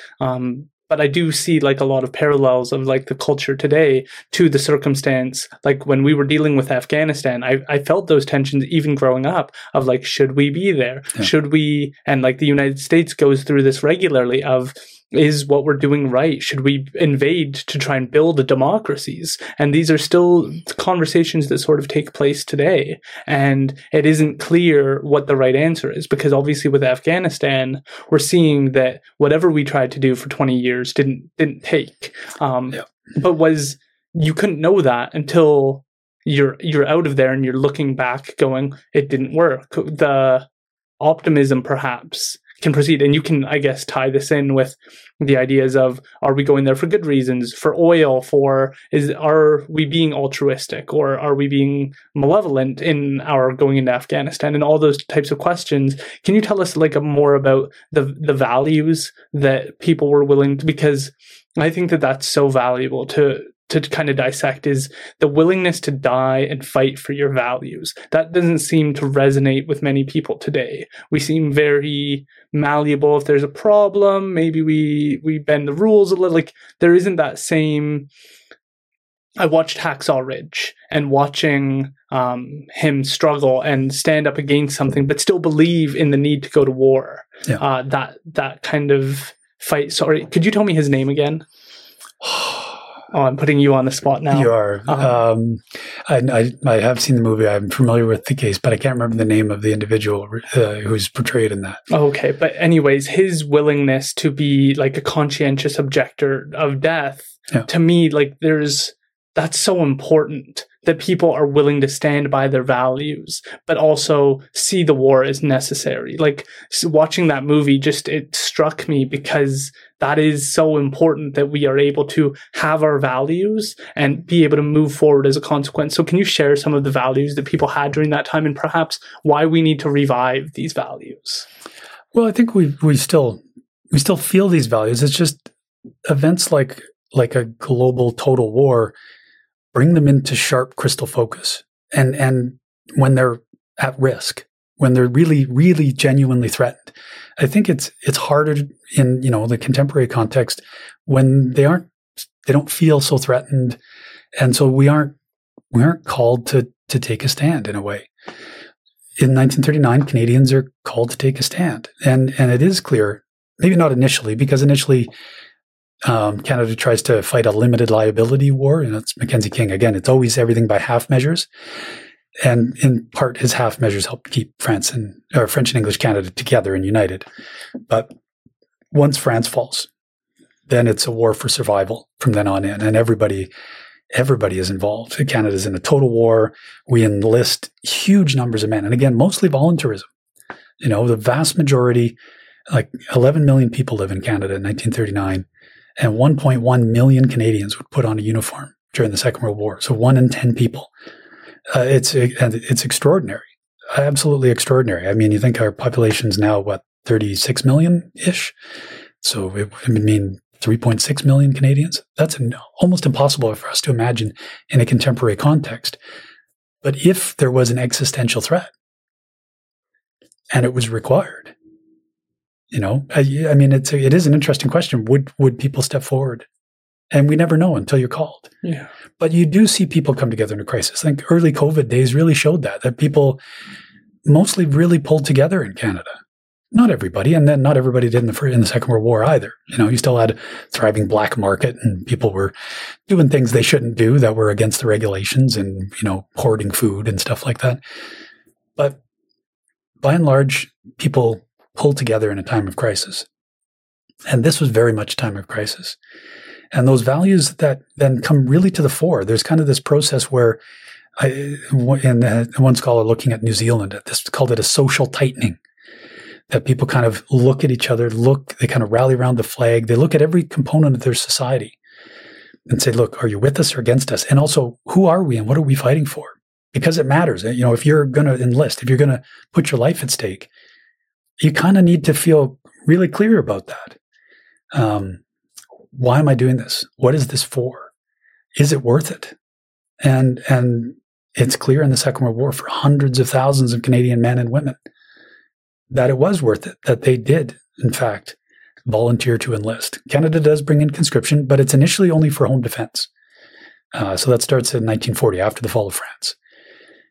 But I do see like a lot of parallels of like the culture today to the circumstance, like when we were dealing with Afghanistan, I felt those tensions even growing up of like, should we be there? Yeah. Should we? And like the United States goes through this regularly of, is what we're doing right? Should we invade to try and build democracies? And these are still conversations that sort of take place today. And it isn't clear what the right answer is, because obviously with Afghanistan, we're seeing that whatever we tried to do for 20 years didn't take. But you couldn't know that until you're out of there and you're looking back going, it didn't work. The optimism perhaps can proceed. And you can, I guess, tie this in with the ideas of, are we going there for good reasons, for oil, for are we being altruistic, or are we being malevolent in our going into Afghanistan, and all those types of questions. Can you tell us more about the values that people were willing to, because I think that that's so valuable to kind of dissect, is the willingness to die and fight for your values. That doesn't seem to resonate with many people today. We seem very malleable. If there's a problem, maybe we bend the rules a little. Like, there isn't that same. I watched Hacksaw Ridge, and watching him struggle and stand up against something, but still believe in the need to go to war. Yeah. That kind of fight. Sorry, could you tell me his name again? Oh, I'm putting you on the spot now. You are. I have seen the movie. I'm familiar with the case, but I can't remember the name of the individual who's portrayed in that. Okay. But anyways, his willingness to be a conscientious objector of death, to me, that's so important, that people are willing to stand by their values, but also see the war as necessary. Watching that movie, it struck me, because that is so important, that we are able to have our values and be able to move forward as a consequence. So can you share some of the values that people had during that time, and perhaps why we need to revive these values? Well, I think we still feel these values. It's just events like a global total war bring them into sharp crystal focus. And when they're at risk, when they're really, really genuinely threatened, I think it's harder in, the contemporary context, when they don't feel so threatened. And so we aren't called to take a stand in a way. In 1939, Canadians are called to take a stand. And it is clear, maybe not initially, because initially, Canada tries to fight a limited liability war. It's Mackenzie King. Again, it's always everything by half measures. And in part, his half measures helped keep French and English Canada together and united. But once France falls, then it's a war for survival from then on in. And everybody is involved. Canada's in a total war. We enlist huge numbers of men. And again, mostly volunteerism. The vast majority, 11 million people live in Canada in 1939. And 1.1 million Canadians would put on a uniform during the Second World War. So 1 in 10 people. It's extraordinary, absolutely extraordinary. I mean, you think our population's now 36 million ish. So it would mean 3.6 million Canadians. That's almost impossible for us to imagine in a contemporary context. But if there was an existential threat, and it was required. I mean, it is an interesting question. Would people step forward? And we never know until you're called. Yeah. But you do see people come together in a crisis. I think early COVID days really showed that people mostly really pulled together in Canada. Not everybody, and then not everybody did in the Second World War either. You still had a thriving black market, and people were doing things they shouldn't do that were against the regulations, and hoarding food and stuff like that. But by and large, people pulled together in a time of crisis. And this was very much a time of crisis. And those values that then come really to the fore. There's kind of this process where one scholar looking at New Zealand at this called it a social tightening, that people kind of look at each other, they kind of rally around the flag. They look at every component of their society and say, look, are you with us or against us? And also, who are we and what are we fighting for? Because it matters. If you're going to enlist, if you're going to put your life at stake, you kind of need to feel really clear about that. Why am I doing this? What is this for? Is it worth it? And it's clear in the Second World War for hundreds of thousands of Canadian men and women that it was worth it, that they did, in fact, volunteer to enlist. Canada does bring in conscription, but it's initially only for home defense. So that starts in 1940, after the fall of France.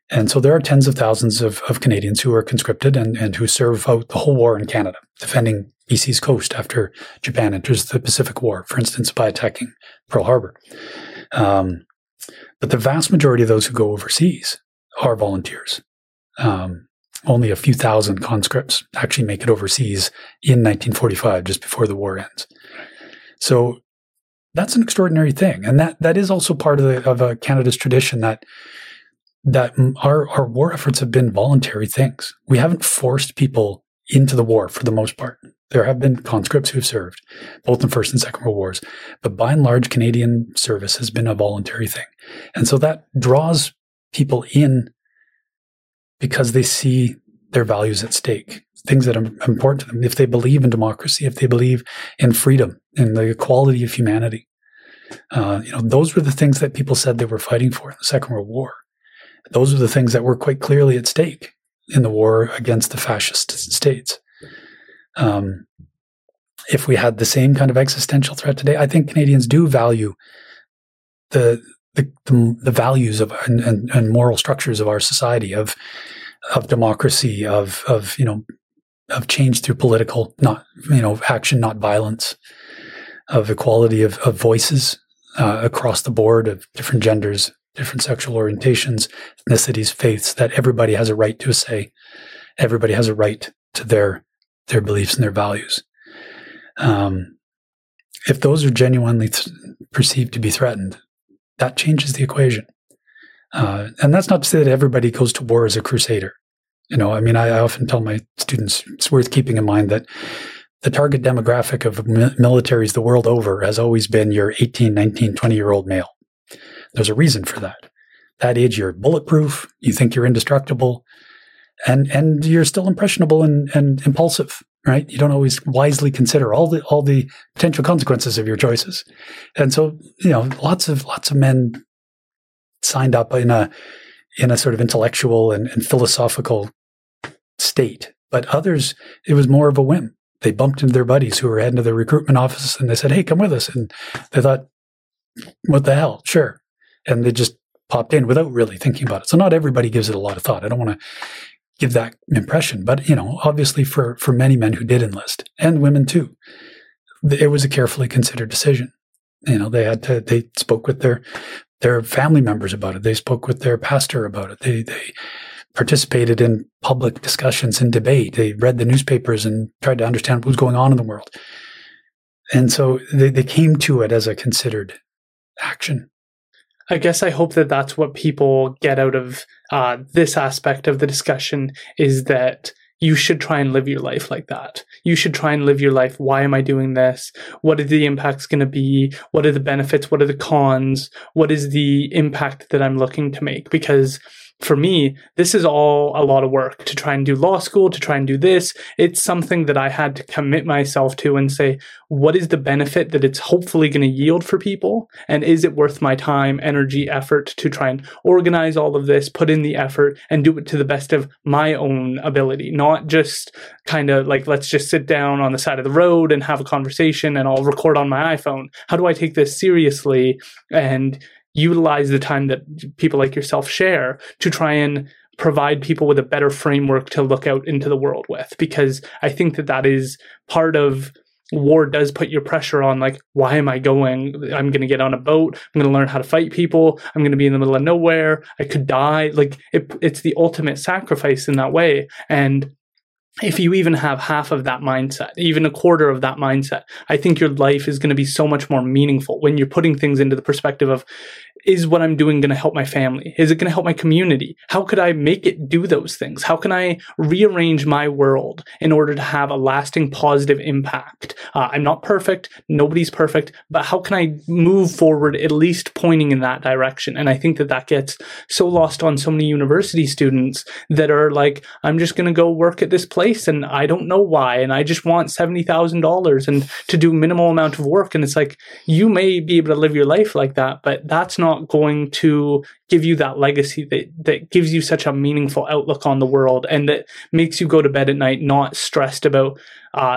And so there are tens of thousands of Canadians who are conscripted and who serve out the whole war in Canada, defending BC's coast after Japan enters the Pacific War, for instance, by attacking Pearl Harbor. But the vast majority of those who go overseas are volunteers. Only a few thousand conscripts actually make it overseas in 1945, just before the war ends. So that's an extraordinary thing. And that is also part of Canada's tradition that our war efforts have been voluntary things. We haven't forced people into the war for the most part. There have been conscripts who have served, both in First and Second World Wars. But by and large, Canadian service has been a voluntary thing. And so that draws people in because they see their values at stake, things that are important to them. If they believe in democracy, if they believe in freedom and the equality of humanity, those were the things that people said they were fighting for in the Second World War. Those were the things that were quite clearly at stake in the war against the fascist states. If we had the same kind of existential threat today, I think Canadians do value the values of and moral structures of our society, of democracy, of change through political, action, not violence, of equality of voices across the board, of different genders, different sexual orientations, ethnicities, faiths, that everybody has a right to a say. Everybody has a right to their beliefs and their values. If those are genuinely perceived to be threatened, that changes the equation. And that's not to say that everybody goes to war as a crusader. I often tell my students it's worth keeping in mind that the target demographic of militaries the world over has always been your 18, 19, 20-year-old male. There's a reason for that. That age, you're bulletproof, you think you're indestructible, and you're still impressionable and impulsive, right? You don't always wisely consider all the potential consequences of your choices. And so, lots of men signed up in a sort of intellectual and philosophical state. But others, it was more of a whim. They bumped into their buddies who were heading to their recruitment office and they said, "Hey, come with us." And they thought, what the hell? Sure. And they just popped in without really thinking about it. So not everybody gives it a lot of thought. I don't want to give that impression. But, obviously for many men who did enlist, and women too, it was a carefully considered decision. They spoke with their family members about it. They spoke with their pastor about it. They participated in public discussions and debate. They read the newspapers and tried to understand what was going on in the world. And so they came to it as a considered action. I guess I hope that that's what people get out of this aspect of the discussion, is that you should try and live your life like that. You should try and live your life. Why am I doing this? What are the impacts going to be? What are the benefits? What are the cons? What is the impact that I'm looking to make? Because for me, this is all a lot of work to try and do law school, to try and do this. It's something that I had to commit myself to and say, what is the benefit that it's hopefully going to yield for people? And is it worth my time, energy, effort to try and organize all of this, put in the effort and do it to the best of my own ability? Not just kind of like, let's just sit down on the side of the road and have a conversation and I'll record on my iPhone. How do I take this seriously and utilize the time that people like yourself share to try and provide people with a better framework to look out into the world with? Because I think that is part of war, does put your pressure on, like, why am I going? I'm going to get on a boat. I'm going to learn how to fight people. I'm going to be in the middle of nowhere. I could die. Like it's the ultimate sacrifice in that way. And if you even have half of that mindset, even a quarter of that mindset, I think your life is going to be so much more meaningful when you're putting things into the perspective of, is what I'm doing going to help my family? Is it going to help my community? How could I make it do those things? How can I rearrange my world in order to have a lasting positive impact? I'm not perfect. Nobody's perfect. But how can I move forward, at least pointing in that direction? And I think that gets so lost on so many university students that are like, I'm just going to go work at this place, and I don't know why, and I just want $70,000 and to do minimal amount of work. And it's like, you may be able to live your life like that, but that's not going to give you that legacy that gives you such a meaningful outlook on the world, and that makes you go to bed at night not stressed about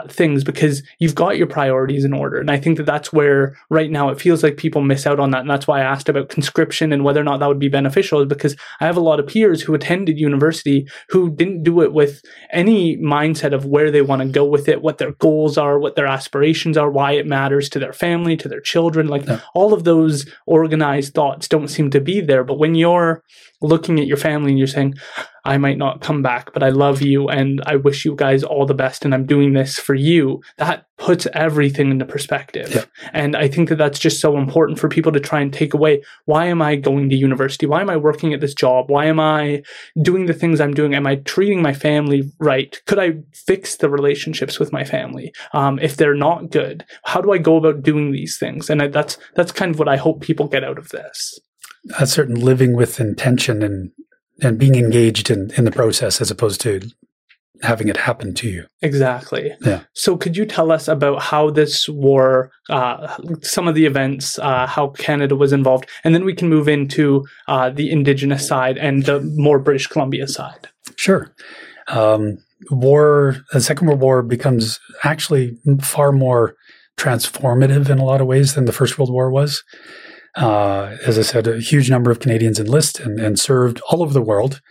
things because you've got your priorities in order. And I think that's where right now it feels like people miss out on that. And that's why I asked about conscription and whether or not that would be beneficial, is because I have a lot of peers who attended university who didn't do it with any mindset of where they want to go with it, what their goals are, what their aspirations are, why it matters to their family, to their children. Like all of those organized thoughts don't seem to be there. But when you're looking at your family and you're saying, I might not come back, but I love you and I wish you guys all the best and I'm doing this for you. That puts everything into perspective. Yeah. And I think that that's just so important for people to try and take away. Why am I going to university? Why am I working at this job? Why am I doing the things I'm doing? Am I treating my family right? Could I fix the relationships with my family if they're not good? How do I go about doing these things? And that's kind of what I hope people get out of this. A certain living with intention and being engaged in the process as opposed to having it happen to you. Exactly. Yeah. So could you tell us about how this war, some of the events, how Canada was involved, and then we can move into the Indigenous side and the more British Columbia side. Sure. The Second World War becomes actually far more transformative in a lot of ways than the First World War was. As I said, a huge number of Canadians enlist and served all over the world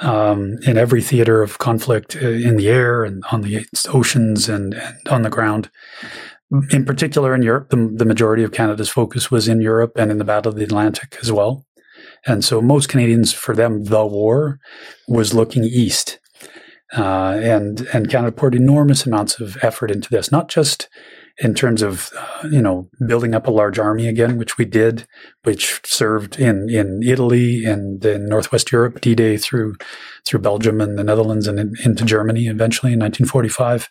in every theater of conflict in the air and on the oceans and on the ground. In particular in Europe, the majority of Canada's focus was in Europe and in the Battle of the Atlantic as well. And so most Canadians, for them, the war was looking east. And Canada poured enormous amounts of effort into this, not just in terms of, building up a large army again, which we did, which served in Italy and in Northwest Europe, D-Day through Belgium and the Netherlands and into Germany eventually in 1945,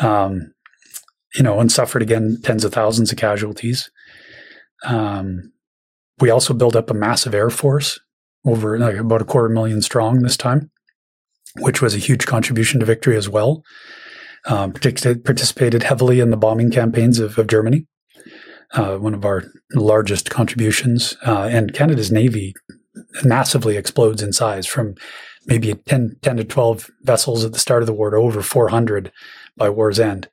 and suffered again tens of thousands of casualties. We also built up a massive air force, over about 250,000 strong this time, which was a huge contribution to victory as well. Participated heavily in the bombing campaigns of Germany, one of our largest contributions. And Canada's Navy massively explodes in size from maybe 10 to 12 vessels at the start of the war to over 400 by war's end.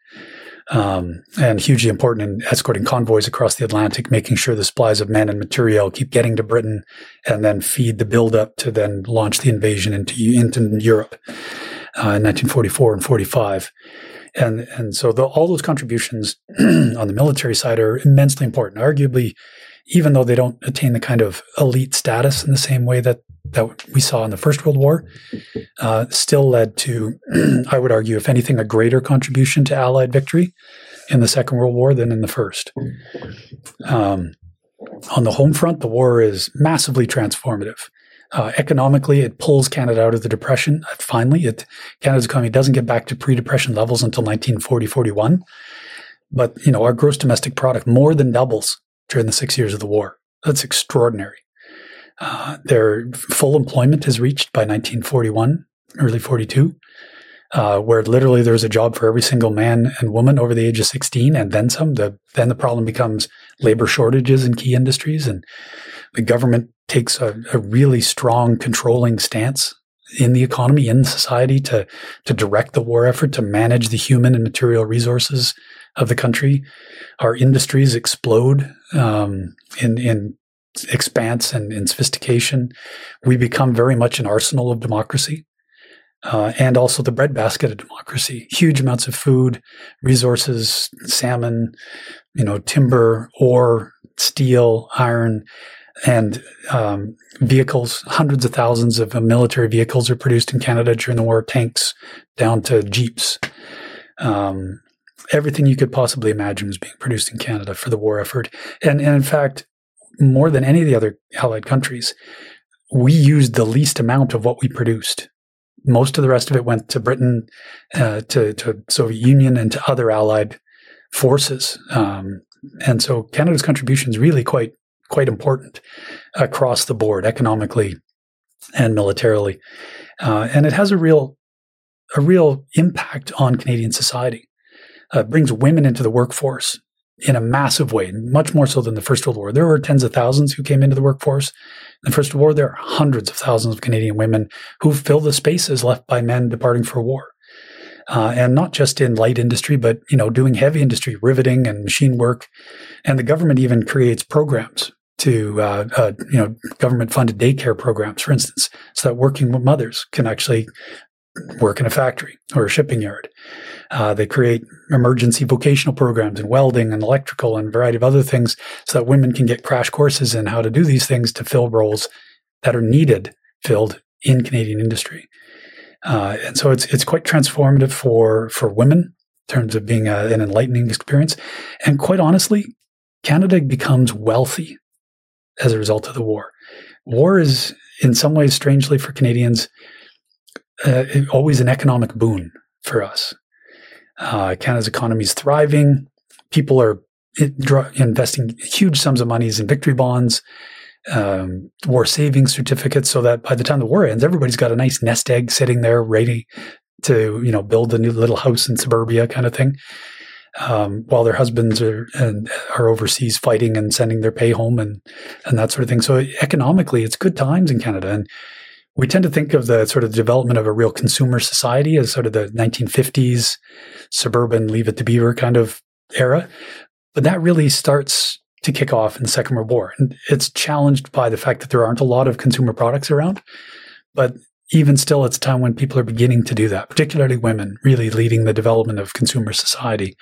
And hugely important in escorting convoys across the Atlantic, making sure the supplies of men and material keep getting to Britain and then feed the buildup to then launch the invasion into Europe in 1944 and 45. And so all those contributions on the military side are immensely important, arguably, even though they don't attain the kind of elite status in the same way that we saw in the First World War, still led to, I would argue, if anything, a greater contribution to Allied victory in the Second World War than in the First. On the home front, the war is massively transformative. Economically, it pulls Canada out of the Depression. Finally, Canada's economy doesn't get back to pre-Depression levels until 1940-41. But, our gross domestic product more than doubles during the 6 years of the war. That's extraordinary. Their full employment is reached by 1941, early 42, where literally there's a job for every single man and woman over the age of 16 and then some. Then the problem becomes labor shortages in key industries, and the government takes a really strong controlling stance in the economy, in society, to direct the war effort, to manage the human and material resources of the country. Our industries explode in expanse and in sophistication. We become very much an arsenal of democracy and also the breadbasket of democracy. Huge amounts of food, resources, salmon, timber, ore, steel, iron, and vehicles. Hundreds of thousands of military vehicles are produced in Canada during the war, tanks down to jeeps. Everything you could possibly imagine was being produced in Canada for the war effort. And in fact, more than any of the other Allied countries, we used the least amount of what we produced. Most of the rest of it went to Britain, to Soviet Union, and to other Allied forces. And so Canada's contribution is really quite important across the board, economically and militarily. And it has a real impact on Canadian society. Brings women into the workforce in a massive way, much more so than the First World War. There were tens of thousands who came into the workforce. In the First World War, there are hundreds of thousands of Canadian women who fill the spaces left by men departing for war. And not just in light industry, but, doing heavy industry, riveting and machine work. And the government even creates programs to, government-funded daycare programs, for instance, so that working mothers can actually work in a factory or a shipping yard. They create emergency vocational programs in welding and electrical and a variety of other things so that women can get crash courses in how to do these things to fill roles that are needed filled in Canadian industry. And so it's quite transformative for women in terms of being an enlightening experience. And quite honestly, Canada becomes wealthy as a result of the war. War is, in some ways, strangely for Canadians, always an economic boon for us. Canada's economy is thriving. People are investing huge sums of monies in victory bonds, war savings certificates, so that by the time the war ends, everybody's got a nice nest egg sitting there ready to, you know, build a new little house in suburbia kind of thing, while their husbands are overseas fighting and sending their pay home and that sort of thing. So economically, it's good times in Canada. And we tend to think of the sort of development of a real consumer society as sort of the 1950s suburban Leave It to Beaver kind of era. But that really starts to kick off in the Second World War. And it's challenged by the fact that there aren't a lot of consumer products around. But even still, it's a time when people are beginning to do that, particularly women, really leading the development of consumer society,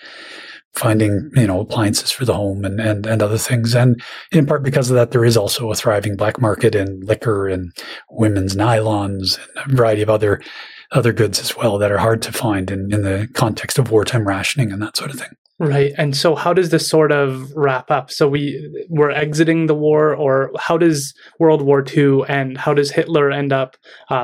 finding, you know, appliances for the home and other things. And in part because of that, there is also a thriving black market in liquor and women's nylons and a variety of other goods as well that are hard to find in the context of wartime rationing and that sort of thing. Right. And so how does this sort of wrap up? So we're exiting the war, or how does World War II end? How does Hitler end up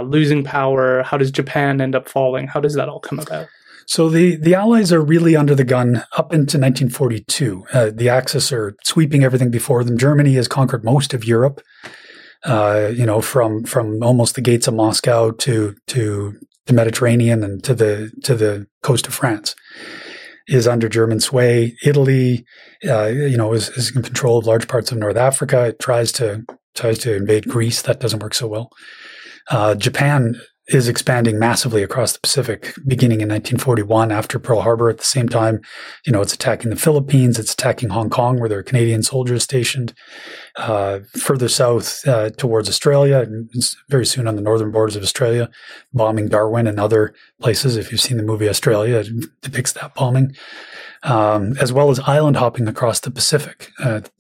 losing power? How does Japan end up falling? How does that all come about? So the Allies are really under the gun up into 1942. The Axis are sweeping everything before them. Germany has conquered most of Europe, from almost the gates of Moscow to the Mediterranean and to the coast of France is under German sway. Italy, is in control of large parts of North Africa. It tries to invade Greece. That doesn't work so well. Japan is expanding massively across the Pacific, beginning in 1941 after Pearl Harbor. At the same time, you know, it's attacking the Philippines, it's attacking Hong Kong, where there are Canadian soldiers stationed, further south towards Australia, and very soon on the northern borders of Australia, bombing Darwin and other places. If you've seen the movie Australia, it depicts that bombing, as well as island hopping across the Pacific,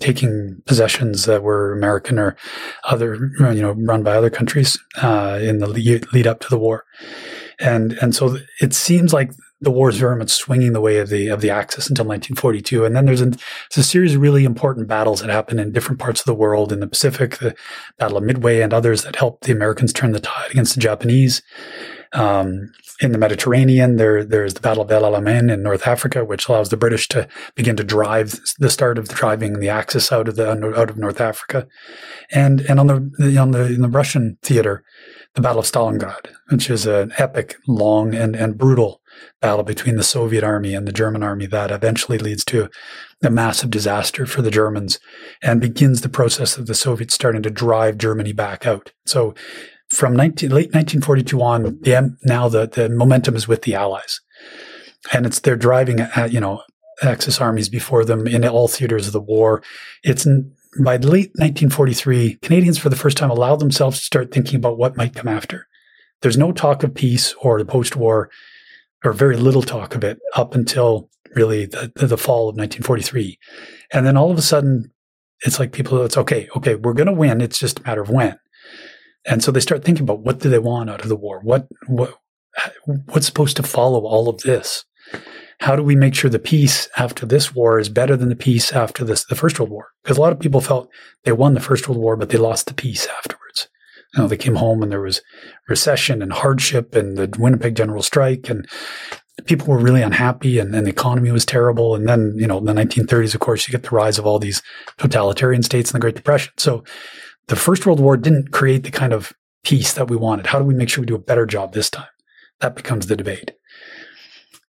taking possessions that were American or other, run by other countries in the lead up to the war. And so it seems like the war is very much swinging the way of the Axis until 1942. And then there's a series of really important battles that happen in different parts of the world, in the Pacific, the Battle of Midway and others that help the Americans turn the tide against the Japanese. In the Mediterranean, there's the Battle of El Alamein in North Africa, which allows the British to begin to drive the start of driving the Axis out of North Africa, and in the Russian theater, the Battle of Stalingrad, which is an epic, long, and brutal battle between the Soviet army and the German army that eventually leads to a massive disaster for the Germans, and begins the process of the Soviets starting to drive Germany back out. So, from late 1942 on, now the momentum is with the Allies, and they're driving Axis armies before them in all theaters of the war. By late 1943, Canadians for the first time allow themselves to start thinking about what might come after. There's no talk of peace or the post-war, or very little talk of it up until really the fall of 1943, and then all of a sudden, it's like it's okay, we're going to win. It's just a matter of when. And so they start thinking about what do they want out of the war? What's supposed to follow all of this? How do we make sure the peace after this war is better than the peace after the First World War? Because a lot of people felt they won the First World War, but they lost the peace afterwards. You know, they came home and there was recession and hardship and the Winnipeg General Strike, and people were really unhappy, and the economy was terrible. And then, in the 1930s, of course, you get the rise of all these totalitarian states and the Great Depression. So the First World War didn't create the kind of peace that we wanted. How do we make sure we do a better job this time? That becomes the debate.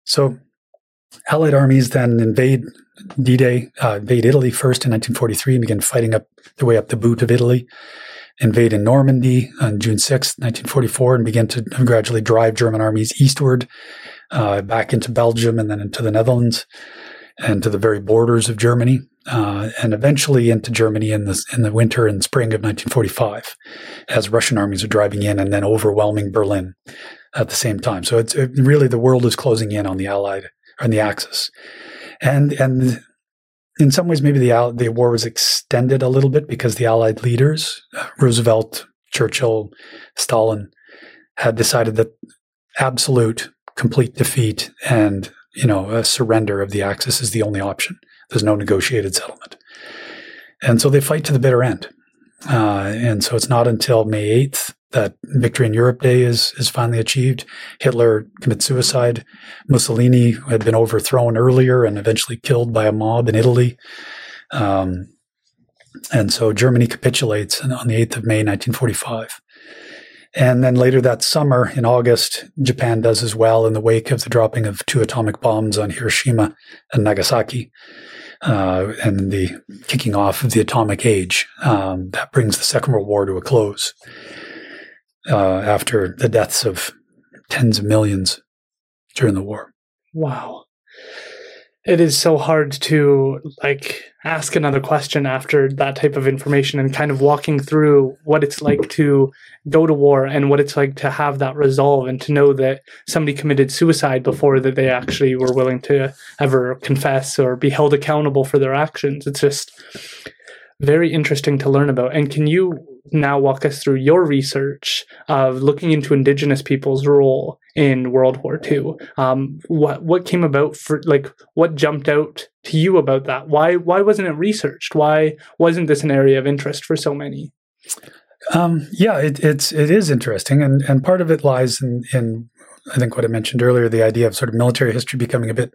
So Allied armies then invade D-Day, invade Italy first in 1943 and begin fighting up their way up the boot of Italy, invade in Normandy on June 6th, 1944, and begin to gradually drive German armies eastward, back into Belgium and then into the Netherlands and to the very borders of Germany. And eventually into Germany in the winter and spring of 1945, as Russian armies are driving in and then overwhelming Berlin at the same time. So it's really the world is closing in on the Allied, on the Axis, and in some ways maybe the war was extended a little bit because the Allied leaders, Roosevelt, Churchill, Stalin had decided that absolute, complete defeat and, you know, a surrender of the Axis is the only option. There's no negotiated settlement. And so they fight to the bitter end. And so it's not until May 8th that Victory in Europe Day is finally achieved. Hitler commits suicide. Mussolini had been overthrown earlier and eventually killed by a mob in Italy. And so Germany capitulates on the 8th of May, 1945. And then later that summer, in August, Japan does as well in the wake of the dropping of 2 atomic bombs on Hiroshima and Nagasaki, and the kicking off of the atomic age. That brings the Second World War to a close after the deaths of tens of millions during the war. Wow. It is so hard to ask another question after that type of information and kind of walking through what it's like to go to war and what it's like to have that resolve and to know that somebody committed suicide before that they actually were willing to ever confess or be held accountable for their actions. It's just very interesting to learn about. And can you now walk us through your research of looking into Indigenous people's role in World War II? What came about for, what jumped out to you about that? Why wasn't it researched? Why wasn't this an area of interest for so many? It is interesting. And part of it lies in I think what I mentioned earlier, the idea of sort of military history becoming a bit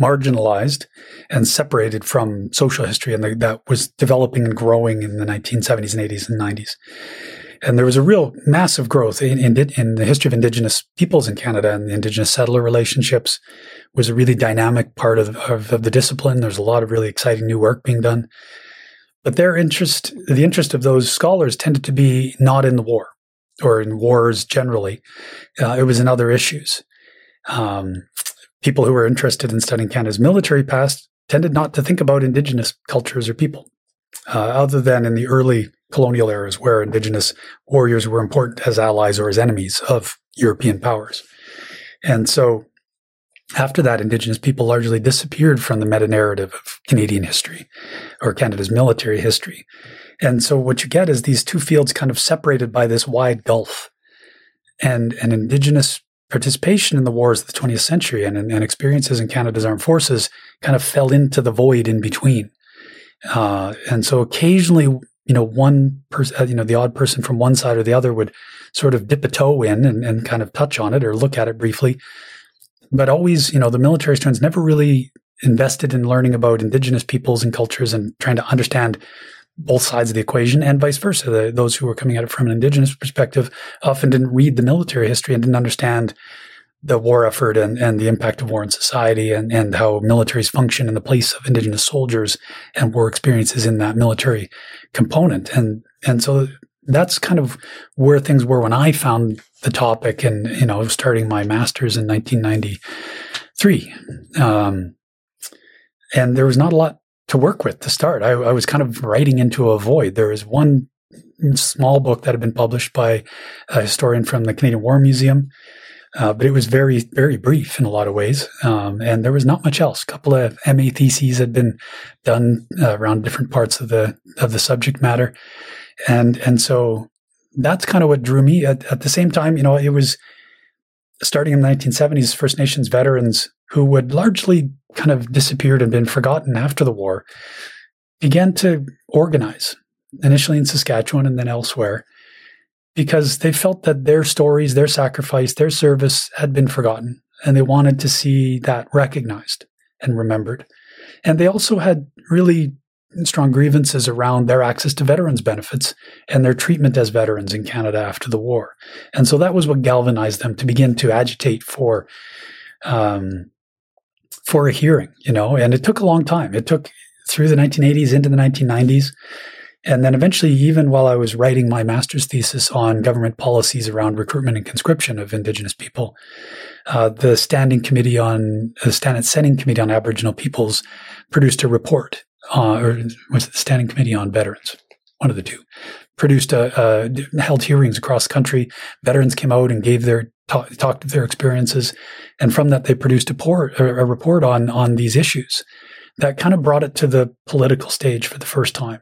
marginalized and separated from social history, and that was developing and growing in the 1970s and 80s and 90s. And there was a real massive growth in the history of Indigenous peoples in Canada, and the Indigenous settler relationships was a really dynamic part of the discipline. There's a lot of really exciting new work being done. But the interest of those scholars tended to be not in the war, or in wars generally. It was in other issues. People who were interested in studying Canada's military past tended not to think about Indigenous cultures or people, other than in the early colonial eras where Indigenous warriors were important as allies or as enemies of European powers. And so after that, Indigenous people largely disappeared from the meta-narrative of Canadian history or Canada's military history. And so what you get is these two fields kind of separated by this wide gulf, and Indigenous participation in the wars of the 20th century and experiences in Canada's armed forces kind of fell into the void in between. And so occasionally, the odd person from one side or the other would sort of dip a toe in and kind of touch on it or look at it briefly. But always, the military students never really invested in learning about Indigenous peoples and cultures and trying to understand both sides of the equation, and vice versa. Those who were coming at it from an Indigenous perspective often didn't read the military history and didn't understand the war effort and the impact of war on society and how militaries function in the place of Indigenous soldiers and war experiences in that military component. And so that's kind of where things were when I found the topic and, starting my master's in 1993. And there was not a lot to work with to start. I was kind of writing into a void. There is one small book that had been published by a historian from the Canadian War Museum, but it was very, very brief in a lot of ways. And there was not much else. A couple of MA theses had been done around different parts of the subject matter. And so that's kind of what drew me. At the same time, it was starting in the 1970s, First Nations veterans who would largely kind of disappeared and been forgotten after the war, began to organize, initially in Saskatchewan and then elsewhere, because they felt that their stories, their sacrifice, their service had been forgotten, and they wanted to see that recognized and remembered. And they also had really strong grievances around their access to veterans' benefits and their treatment as veterans in Canada after the war. And so that was what galvanized them to begin to agitate for a hearing, and it took a long time. It took through the 1980s into the 1990s. And then eventually, even while I was writing my master's thesis on government policies around recruitment and conscription of Indigenous people, the Standing Committee on Aboriginal Peoples produced a report, or was it the Standing Committee on Veterans? One of the two. Produced held hearings across the country. Veterans came out and gave their talked of their experiences, and from that they produced a report on these issues that kind of brought it to the political stage for the first time.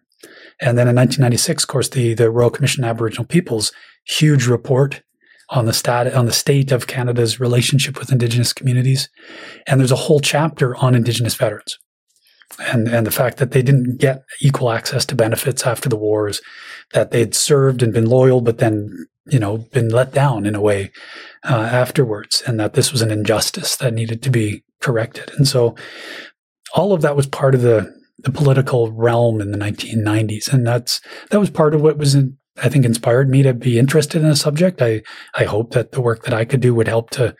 And then in 1996, of course, the Royal Commission on Aboriginal Peoples, huge report on the state of Canada's relationship with Indigenous communities. And there's a whole chapter on Indigenous veterans and the fact that they didn't get equal access to benefits after the wars, that they'd served and been loyal, but then, you know, been let down in a way afterwards, and that this was an injustice that needed to be corrected. And so all of that was part of the political realm in the 1990s. And that was part of what was, I think, inspired me to be interested in the subject. I hope that the work that I could do would help to,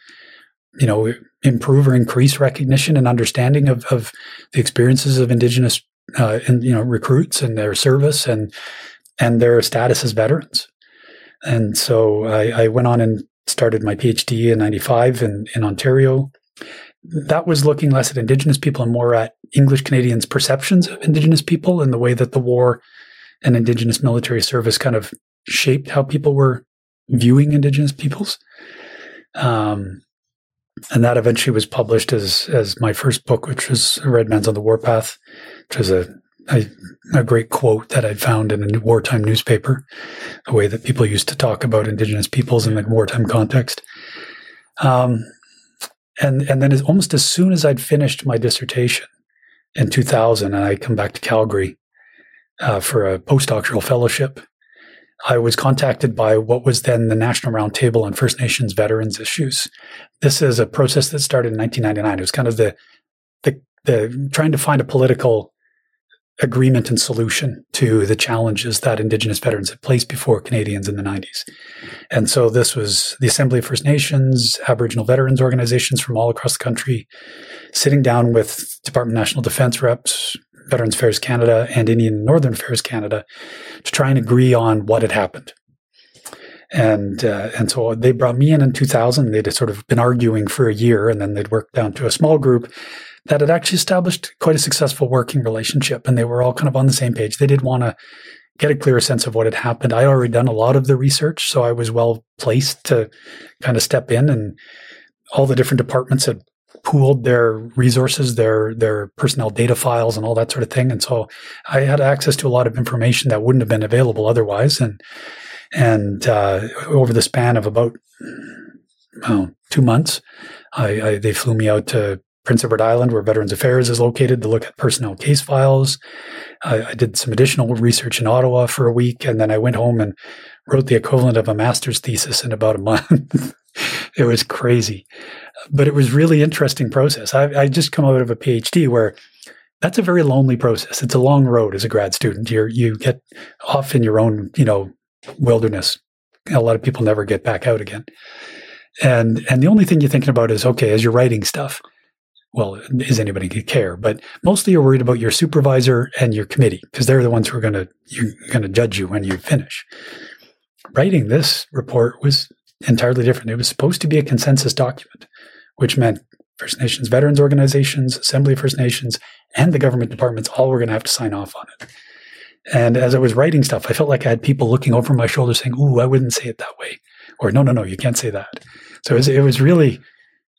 you know, improve or increase recognition and understanding of the experiences of Indigenous, recruits and their service and their status as veterans. And so I went on and started my PhD in 95 in Ontario. That was looking less at Indigenous people and more at English Canadians' perceptions of Indigenous people and the way that the war and Indigenous military service kind of shaped how people were viewing Indigenous peoples. And that eventually was published as my first book, which was Red Man's on the Warpath, which was a great quote that I found in a wartime newspaper, the way that people used to talk about Indigenous peoples in the wartime context. And then almost as soon as I'd finished my dissertation in 2000, and I come back to Calgary for a postdoctoral fellowship, I was contacted by what was then the National Roundtable on First Nations Veterans Issues. This is a process that started in 1999. It was kind of the trying to find a political agreement and solution to the challenges that Indigenous veterans had placed before Canadians in the 90s. And so this was the Assembly of First Nations, Aboriginal veterans organizations from all across the country, sitting down with Department of National Defence reps, Veterans Affairs Canada, and Indian and Northern Affairs Canada to try and agree on what had happened. And so they brought me in 2000. They'd sort of been arguing for a year, and then they'd worked down to a small group that had actually established quite a successful working relationship, and they were all kind of on the same page. They did want to get a clearer sense of what had happened. I'd already done a lot of the research, so I was well placed to kind of step in, and all the different departments had pooled their resources, their personnel data files and all that sort of thing. And so I had access to a lot of information that wouldn't have been available otherwise. And over the span of about 2 months, they flew me out to Prince Edward Island, where Veterans Affairs is located, to look at personnel case files. I did some additional research in Ottawa for a week, and then I went home and wrote the equivalent of a master's thesis in about a month. It was crazy, but it was really interesting process. I just come out of a PhD where that's a very lonely process. It's a long road as a grad student. You get off in your own, wilderness. A lot of people never get back out again. And the only thing you're thinking about is, okay, as you're writing stuff, well, is anybody going to care? But mostly you're worried about your supervisor and your committee, because they're the ones who are going to judge you when you finish. Writing this report was entirely different. It was supposed to be a consensus document, which meant First Nations veterans organizations, Assembly of First Nations, and the government departments all were going to have to sign off on it. And as I was writing stuff, I felt like I had people looking over my shoulder saying, "Ooh, I wouldn't say it that way," or "No, you can't say that." So it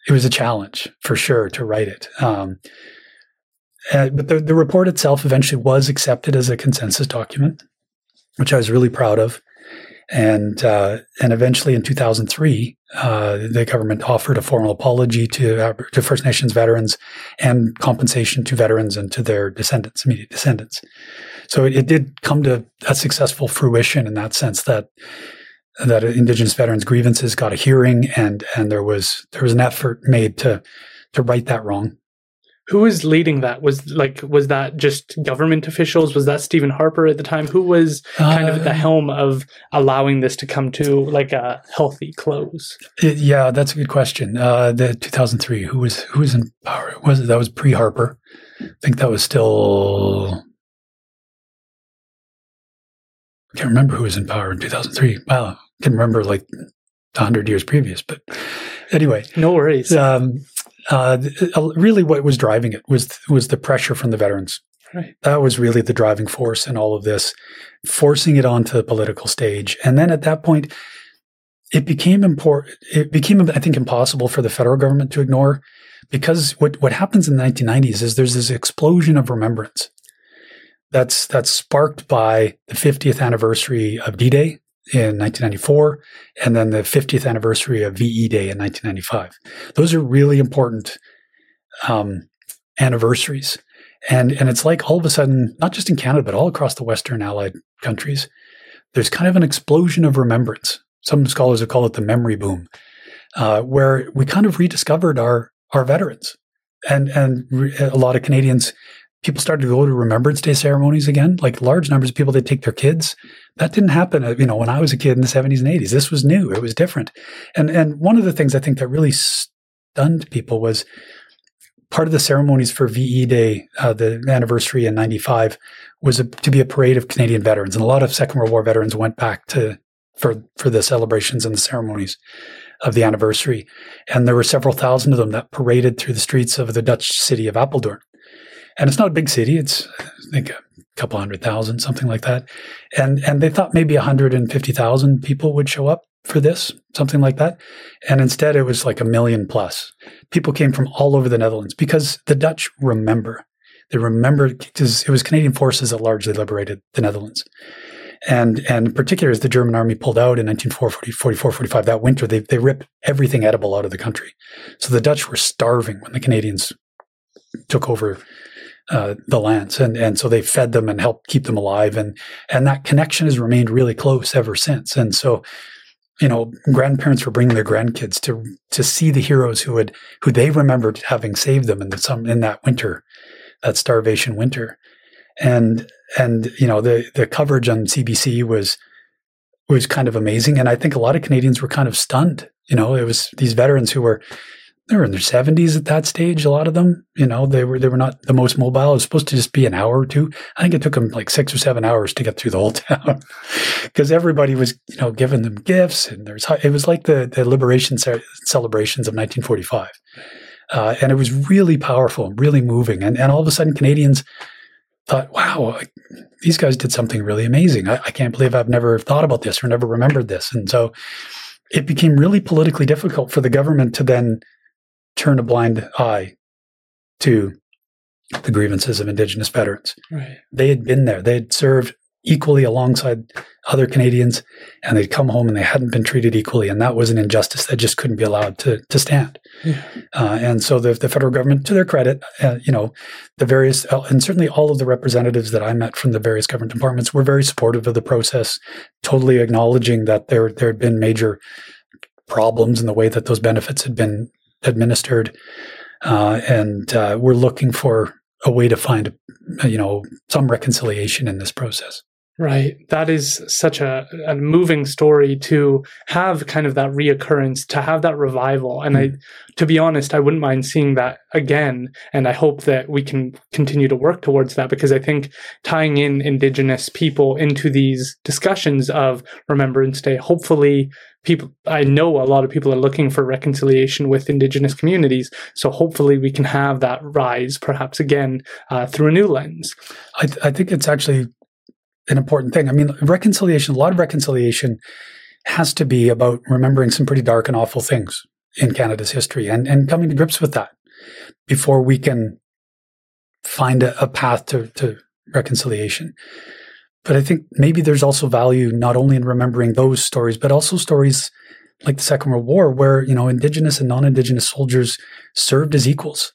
was a challenge for sure to write it. But the report itself eventually was accepted as a consensus document, which I was really proud of. And eventually in 2003, the government offered a formal apology to First Nations veterans and compensation to veterans and to their descendants, immediate descendants. So it did come to a successful fruition in that sense that Indigenous veterans' grievances got a hearing, and there was an effort made to right that wrong. Who was leading that? Was that just government officials? Was that Stephen Harper at the time? Who was kind of at the helm of allowing this to come to like a healthy close? Yeah, that's a good question. The 2003, who was in power? That was pre-Harper. I think that was still. I can't remember who was in power in 2003. Wow, I can remember like 100 years previous, but anyway. No worries. Really what was driving it was the pressure from the veterans. Right. That was really the driving force in all of this, forcing it onto the political stage. And then at that point, it became important. It became, I think, impossible for the federal government to ignore, because what happens in the 1990s is there's this explosion of remembrance. That's sparked by the 50th anniversary of D-Day in 1994, and then the 50th anniversary of VE Day in 1995. Those are really important anniversaries. And it's like all of a sudden, not just in Canada, but all across the Western Allied countries, there's kind of an explosion of remembrance. Some scholars would call it the memory boom, where we kind of rediscovered our veterans. And a lot of Canadians, people started to go to Remembrance Day ceremonies again, like large numbers of people, they take their kids. That didn't happen, when I was a kid in the 70s and 80s. This was new. It was different. And one of the things I think that really stunned people was part of the ceremonies for VE Day, the anniversary in 95, was to be a parade of Canadian veterans. And a lot of Second World War veterans went back for the celebrations and the ceremonies of the anniversary. And there were several thousand of them that paraded through the streets of the Dutch city of Apeldoorn. And it's not a big city. It's, I think, a couple 100,000, something like that. And they thought maybe 150,000 people would show up for this, something like that. And instead, it was like 1 million plus. People came from all over the Netherlands because the Dutch remember. They remembered because it was Canadian forces that largely liberated the Netherlands. And in particular, as the German army pulled out in 1944-45, that winter, they ripped everything edible out of the country. So the Dutch were starving when the Canadians took over the lands. And so they fed them and helped keep them alive. And that connection has remained really close ever since. And so, grandparents were bringing their grandkids to see the heroes who they remembered having saved them in that winter, that starvation winter. And the coverage on CBC was kind of amazing, and I think a lot of Canadians were kind of stunned. It was these veterans they were in their 70s at that stage. A lot of them, they were not the most mobile. It was supposed to just be an hour or two. I think it took them like 6 or 7 hours to get through the whole town because everybody was giving them gifts, and it was like the liberation celebrations of 1945, and it was really powerful, really moving, and all of a sudden Canadians thought, wow, these guys did something really amazing. I can't believe I've never thought about this or never remembered this. And so it became really politically difficult for the government to then turn a blind eye to the grievances of Indigenous veterans. Right. They had been there. They had served equally alongside other Canadians, and they'd come home and they hadn't been treated equally. And that was an injustice that just couldn't be allowed to stand. Yeah. And so the federal government, to their credit, the various, and certainly all of the representatives that I met from the various government departments were very supportive of the process, totally acknowledging that there had been major problems in the way that those benefits had been administered. And we're looking for a way to find, some reconciliation in this process. Right. That is such a moving story to have kind of that reoccurrence, to have that revival. And to be honest, I wouldn't mind seeing that again. And I hope that we can continue to work towards that, because I think tying in Indigenous people into these discussions of Remembrance Day, hopefully I know a lot of people are looking for reconciliation with Indigenous communities. So hopefully we can have that rise perhaps again through a new lens. I think it's actually an important thing. I mean, reconciliation, a lot of reconciliation has to be about remembering some pretty dark and awful things in Canada's history and coming to grips with that before we can find a path to reconciliation. But I think maybe there's also value not only in remembering those stories, but also stories like the Second World War, where, Indigenous and non-Indigenous soldiers served as equals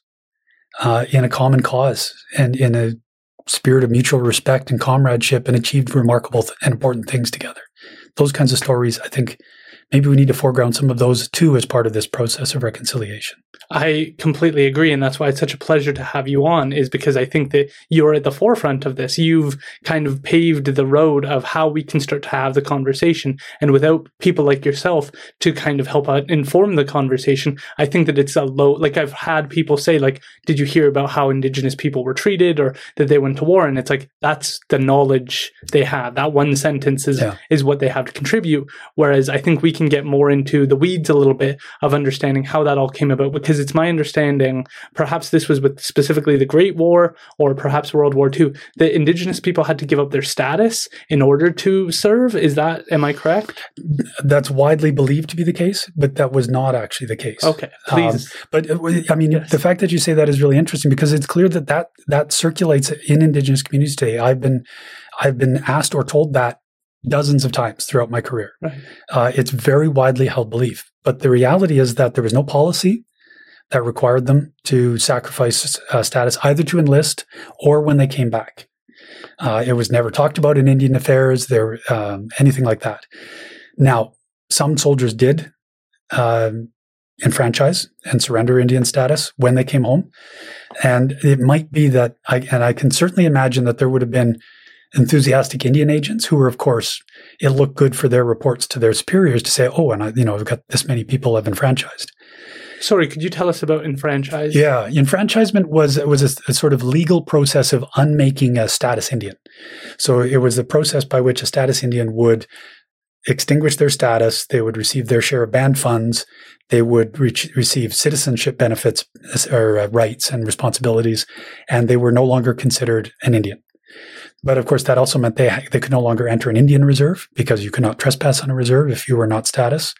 in a common cause and in a spirit of mutual respect and comradeship, and achieved remarkable and important things together. Those kinds of stories, I think maybe we need to foreground some of those too as part of this process of reconciliation. I completely agree. And that's why it's such a pleasure to have you on, is because I think that you're at the forefront of this. You've kind of paved the road of how we can start to have the conversation. And without people like yourself to kind of help out inform the conversation, I think that it's like I've had people say, like, did you hear about how Indigenous people were treated or that they went to war? And it's like, that's the knowledge they have. That one sentence is what they have to contribute. Whereas I think we can get more into the weeds a little bit of understanding how that all came about, because it's my understanding, perhaps this was with specifically the Great War or perhaps World War II, that Indigenous people had to give up their status in order to serve. Am I correct? That's widely believed to be the case, but that was not actually the case. Okay, please. Yes. The fact that you say that is really interesting, because it's clear that that circulates in Indigenous communities today. I've been asked or told that dozens of times throughout my career. Right. It's very widely held belief. But the reality is that there was no policy that required them to sacrifice status, either to enlist or when they came back. It was never talked about in Indian affairs, anything like that. Now, some soldiers did enfranchise and surrender Indian status when they came home. And it might be that, I can certainly imagine that there would have been enthusiastic Indian agents who were, of course, it looked good for their reports to their superiors to say, oh, and I've got this many people I've enfranchised. Sorry, could you tell us about enfranchisement? Yeah, enfranchisement was a sort of legal process of unmaking a status Indian. So it was the process by which a status Indian would extinguish their status, they would receive their share of band funds, they would receive citizenship benefits or rights and responsibilities, and they were no longer considered an Indian. But of course, that also meant they could no longer enter an Indian reserve, because you could not trespass on a reserve if you were not status.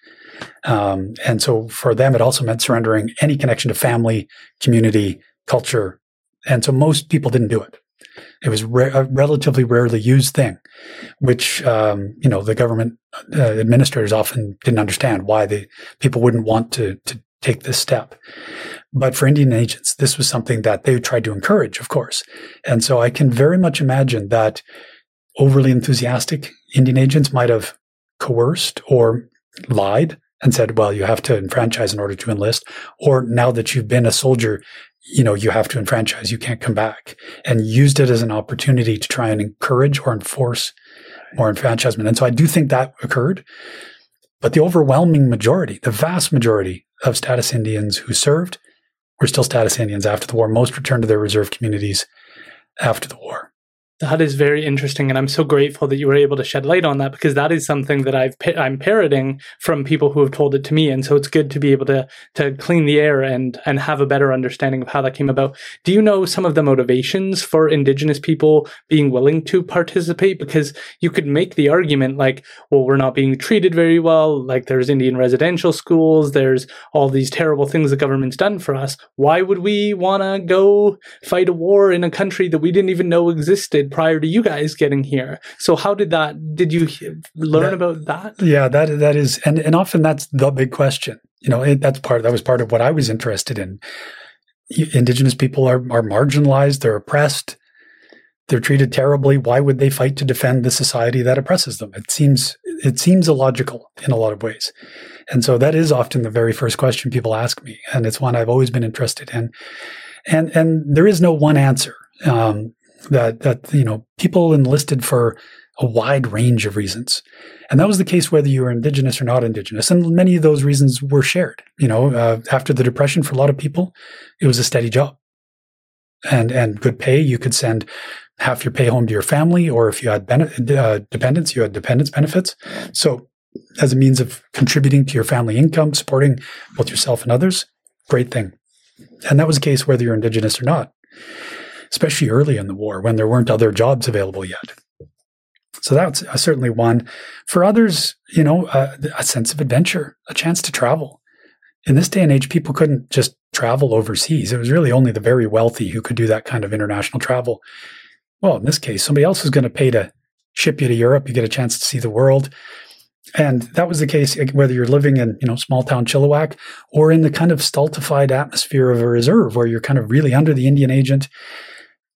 And so for them, it also meant surrendering any connection to family, community, culture. And so most people didn't do it. It was a relatively rarely used thing, which, the government administrators often didn't understand why the people wouldn't want to take this step. But for Indian agents, this was something that they tried to encourage, of course. And so I can very much imagine that overly enthusiastic Indian agents might have coerced or lied and said, well, you have to enfranchise in order to enlist, or now that you've been a soldier, you have to enfranchise, you can't come back, and used it as an opportunity to try and encourage or enforce more enfranchisement. And so I do think that occurred. But the overwhelming majority, the vast majority of status Indians who served were still status Indians after the war. Most returned to their reserve communities after the war. That is very interesting, and I'm so grateful that you were able to shed light on that, because that is something that I'm parroting from people who have told it to me, and so it's good to be able to clean the air and have a better understanding of how that came about. Do you know some of the motivations for Indigenous people being willing to participate? Because you could make the argument like, well, we're not being treated very well, like there's Indian residential schools, there's all these terrible things the government's done for us. Why would we want to go fight a war in a country that we didn't even know existed prior to you guys getting here? So how did you learn about that? Yeah, that is, and often that's the big question. That was part of what I was interested in. Indigenous people are marginalized, they're oppressed, they're treated terribly. Why would they fight to defend the society that oppresses them? It seems illogical in a lot of ways. And so that is often the very first question people ask me, and it's one I've always been interested in. And there is no one answer. That people enlisted for a wide range of reasons. And that was the case whether you were Indigenous or not Indigenous. And many of those reasons were shared. After the Depression, for a lot of people, it was a steady job and good pay. You could send half your pay home to your family, or if you had dependents, you had dependents benefits. So as a means of contributing to your family income, supporting both yourself and others, great thing. And that was the case whether you're Indigenous or not, especially early in the war when there weren't other jobs available yet. So that's certainly one. For others, a sense of adventure, a chance to travel. In this day and age, people couldn't just travel overseas. It was really only the very wealthy who could do that kind of international travel. Well, in this case, somebody else was going to pay to ship you to Europe. You get a chance to see the world. And that was the case whether you're living in, small town Chilliwack or in the kind of stultified atmosphere of a reserve where you're kind of really under the Indian agent.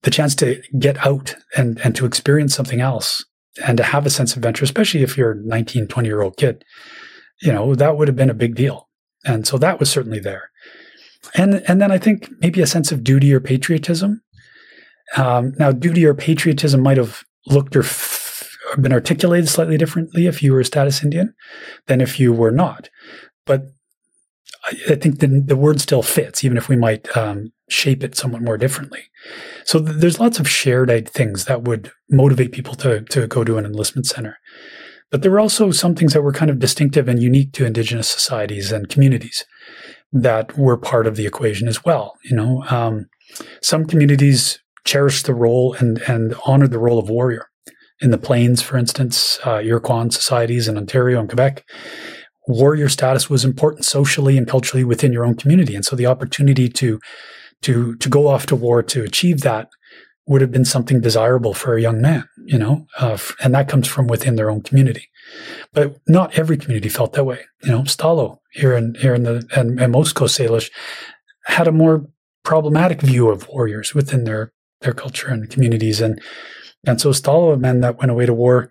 The chance to get out and to experience something else and to have a sense of adventure, especially if you're a 19, 20-year-old kid, that would have been a big deal. And so that was certainly there. And then I think maybe a sense of duty or patriotism. Now, duty or patriotism might have looked or been articulated slightly differently if you were a status Indian than if you were not. But I think the word still fits, even if we might shape it somewhat more differently. So there's lots of shared things that would motivate people to go to an enlistment center. But there were also some things that were kind of distinctive and unique to Indigenous societies and communities that were part of the equation as well. You know, some communities cherished the role and honored the role of warrior. In the Plains, for instance, Iroquois societies in Ontario and Quebec, warrior status was important socially and culturally within your own community. And so the opportunity to go off to war to achieve that would have been something desirable for a young man, you know, and that comes from within their own community. But not every community felt that way. You know, Stalo here in most Coast Salish had a more problematic view of warriors within their culture and communities. And so Stalo men that went away to war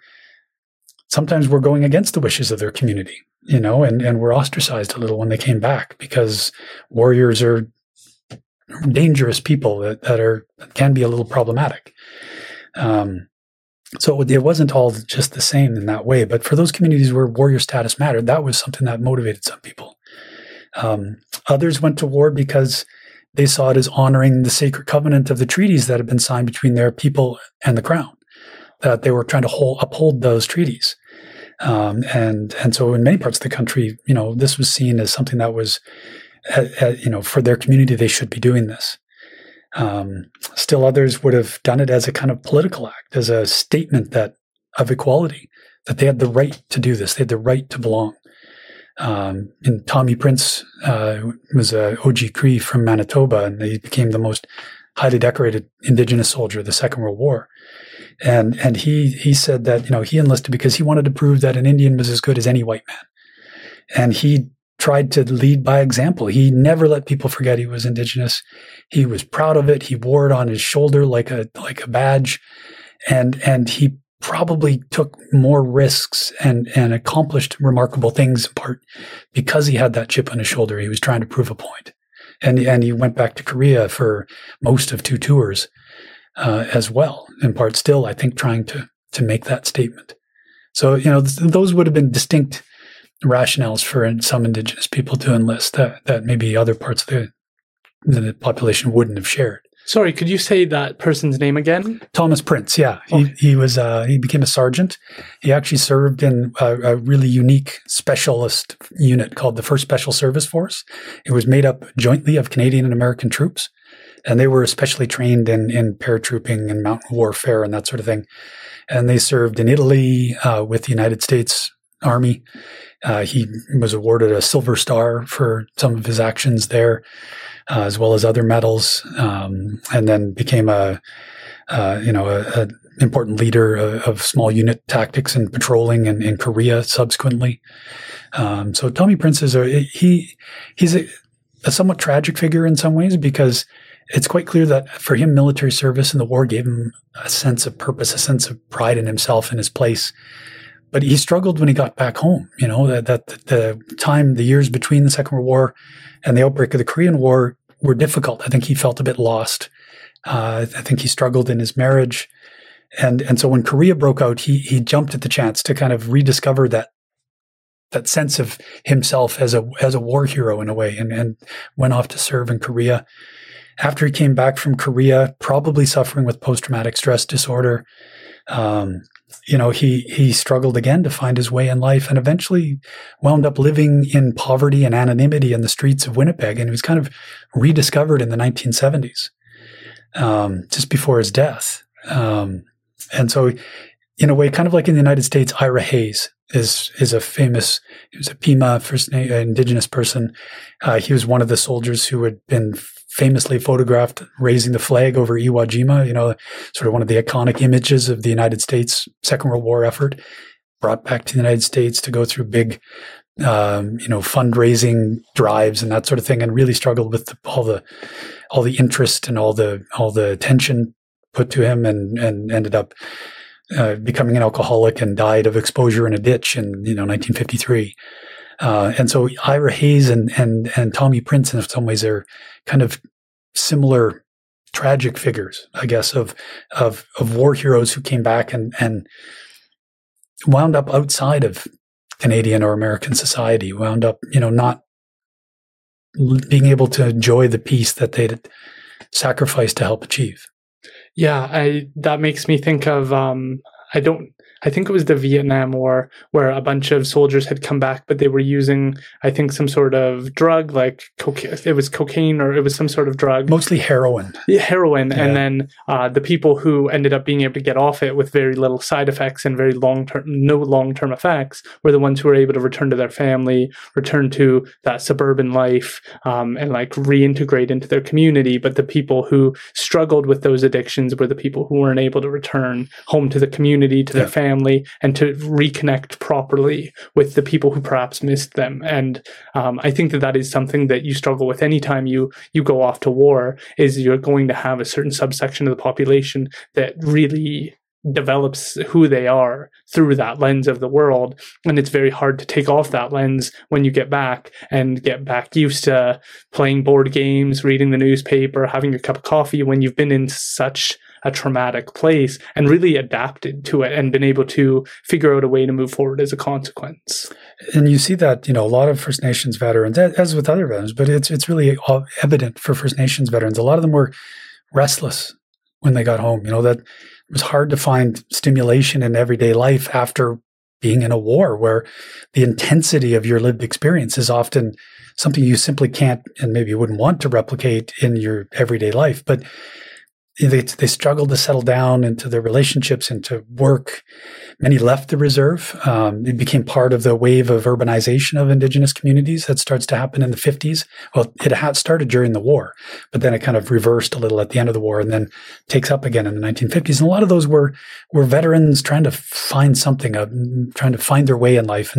sometimes were going against the wishes of their community, you know, and were ostracized a little when they came back because warriors are dangerous people that can be a little problematic. So it wasn't all just the same in that way. But for those communities where warrior status mattered, that was something that motivated some people. Others went to war because they saw it as honoring the sacred covenant of the treaties that had been signed between their people and the crown, that they were trying to uphold those treaties. And so in many parts of the country, you know, this was seen as something that was, you know, for their community, they should be doing this. Still others would have done it as a kind of political act, as a statement that of equality, that they had the right to do this. They had the right to belong. And Tommy Prince was a Oji-Cree from Manitoba, and he became the most highly decorated Indigenous soldier of the Second World War. And he said that, you know, he enlisted because he wanted to prove that an Indian was as good as any white man. And he tried to lead by example. He never let people forget he was Indigenous. He was proud of it. He wore it on his shoulder like a badge. And he probably took more risks and accomplished remarkable things in part because he had that chip on his shoulder. He was trying to prove a point. And he went back to Korea for most of two tours as well, in part still, I think, trying to make that statement. So, you know, those would have been distinct rationales for some Indigenous people to enlist that maybe other parts of the population wouldn't have shared. Sorry, could you say that person's name again? Thomas Prince, yeah. Okay. He became a sergeant. He actually served in a really unique specialist unit called the 1st Special Service Force. It was made up jointly of Canadian and American troops, and they were especially trained in paratrooping and mountain warfare and that sort of thing. And they served in Italy with the United States Army. He was awarded a Silver Star for some of his actions there, as well as other medals, and then became a important leader of small unit tactics and patrolling in Korea subsequently. So Tommy Prince is he's a somewhat tragic figure in some ways because it's quite clear that for him, military service in the war gave him a sense of purpose, a sense of pride in himself and his place. But he struggled when he got back home, you know, that the time, the years between the Second World War and the outbreak of the Korean War were difficult. I think he felt a bit lost. I think he struggled in his marriage. And so when Korea broke out, he jumped at the chance to kind of rediscover that sense of himself as a war hero in a way, and went off to serve in Korea. After he came back from Korea, probably suffering with post-traumatic stress disorder, you know, he struggled again to find his way in life and eventually wound up living in poverty and anonymity in the streets of Winnipeg. And he was kind of rediscovered in the 1970s, just before his death. And so in a way, kind of like in the United States, Ira Hayes is a famous, he was a Pima, first Indigenous person. He was one of the soldiers who had been famously photographed raising the flag over Iwo Jima, you know, sort of one of the iconic images of the United States Second World War effort, brought back to the United States to go through big, you know, fundraising drives and that sort of thing, and really struggled with all the interest and all the attention put to him, and ended up becoming an alcoholic and died of exposure in a ditch in, you know, 1953. And so Ira Hayes and Tommy Prince in some ways are kind of similar tragic figures, I guess, of war heroes who came back and wound up outside of Canadian or American society, wound up, you know, not being able to enjoy the peace that they'd sacrificed to help achieve. Yeah, that makes me think of, I don't I think it was the Vietnam War, where a bunch of soldiers had come back, but they were using, I think, some sort of drug, like it was cocaine or it was some sort of drug. Mostly heroin. Yeah, heroin. Yeah. And then the people who ended up being able to get off it with very little side effects and very no long-term effects were the ones who were able to return to their family, return to that suburban life, and like reintegrate into their community. But the people who struggled with those addictions were the people who weren't able to return home to the community, to their family, and to reconnect properly with the people who perhaps missed them. And I think that is something that you struggle with anytime you go off to war, is you're going to have a certain subsection of the population that really develops who they are through that lens of the world. And it's very hard to take off that lens when you get back and get back used to playing board games, reading the newspaper, having your cup of coffee when you've been in such a traumatic place and really adapted to it and been able to figure out a way to move forward as a consequence. And you see that, a lot of First Nations veterans, as with other veterans, but it's really evident for First Nations veterans. A lot of them were restless when they got home. That it was hard to find stimulation in everyday life after being in a war where the intensity of your lived experience is often something you simply can't and maybe wouldn't want to replicate in your everyday life. But they struggled to settle down into their relationships, into work. Many left the reserve. It became part of the wave of urbanization of Indigenous communities that starts to happen in the 50s. Well, it had started during the war, but then it kind of reversed a little at the end of the war and then takes up again in the 1950s. And a lot of those were veterans trying to find something, trying to find their way in life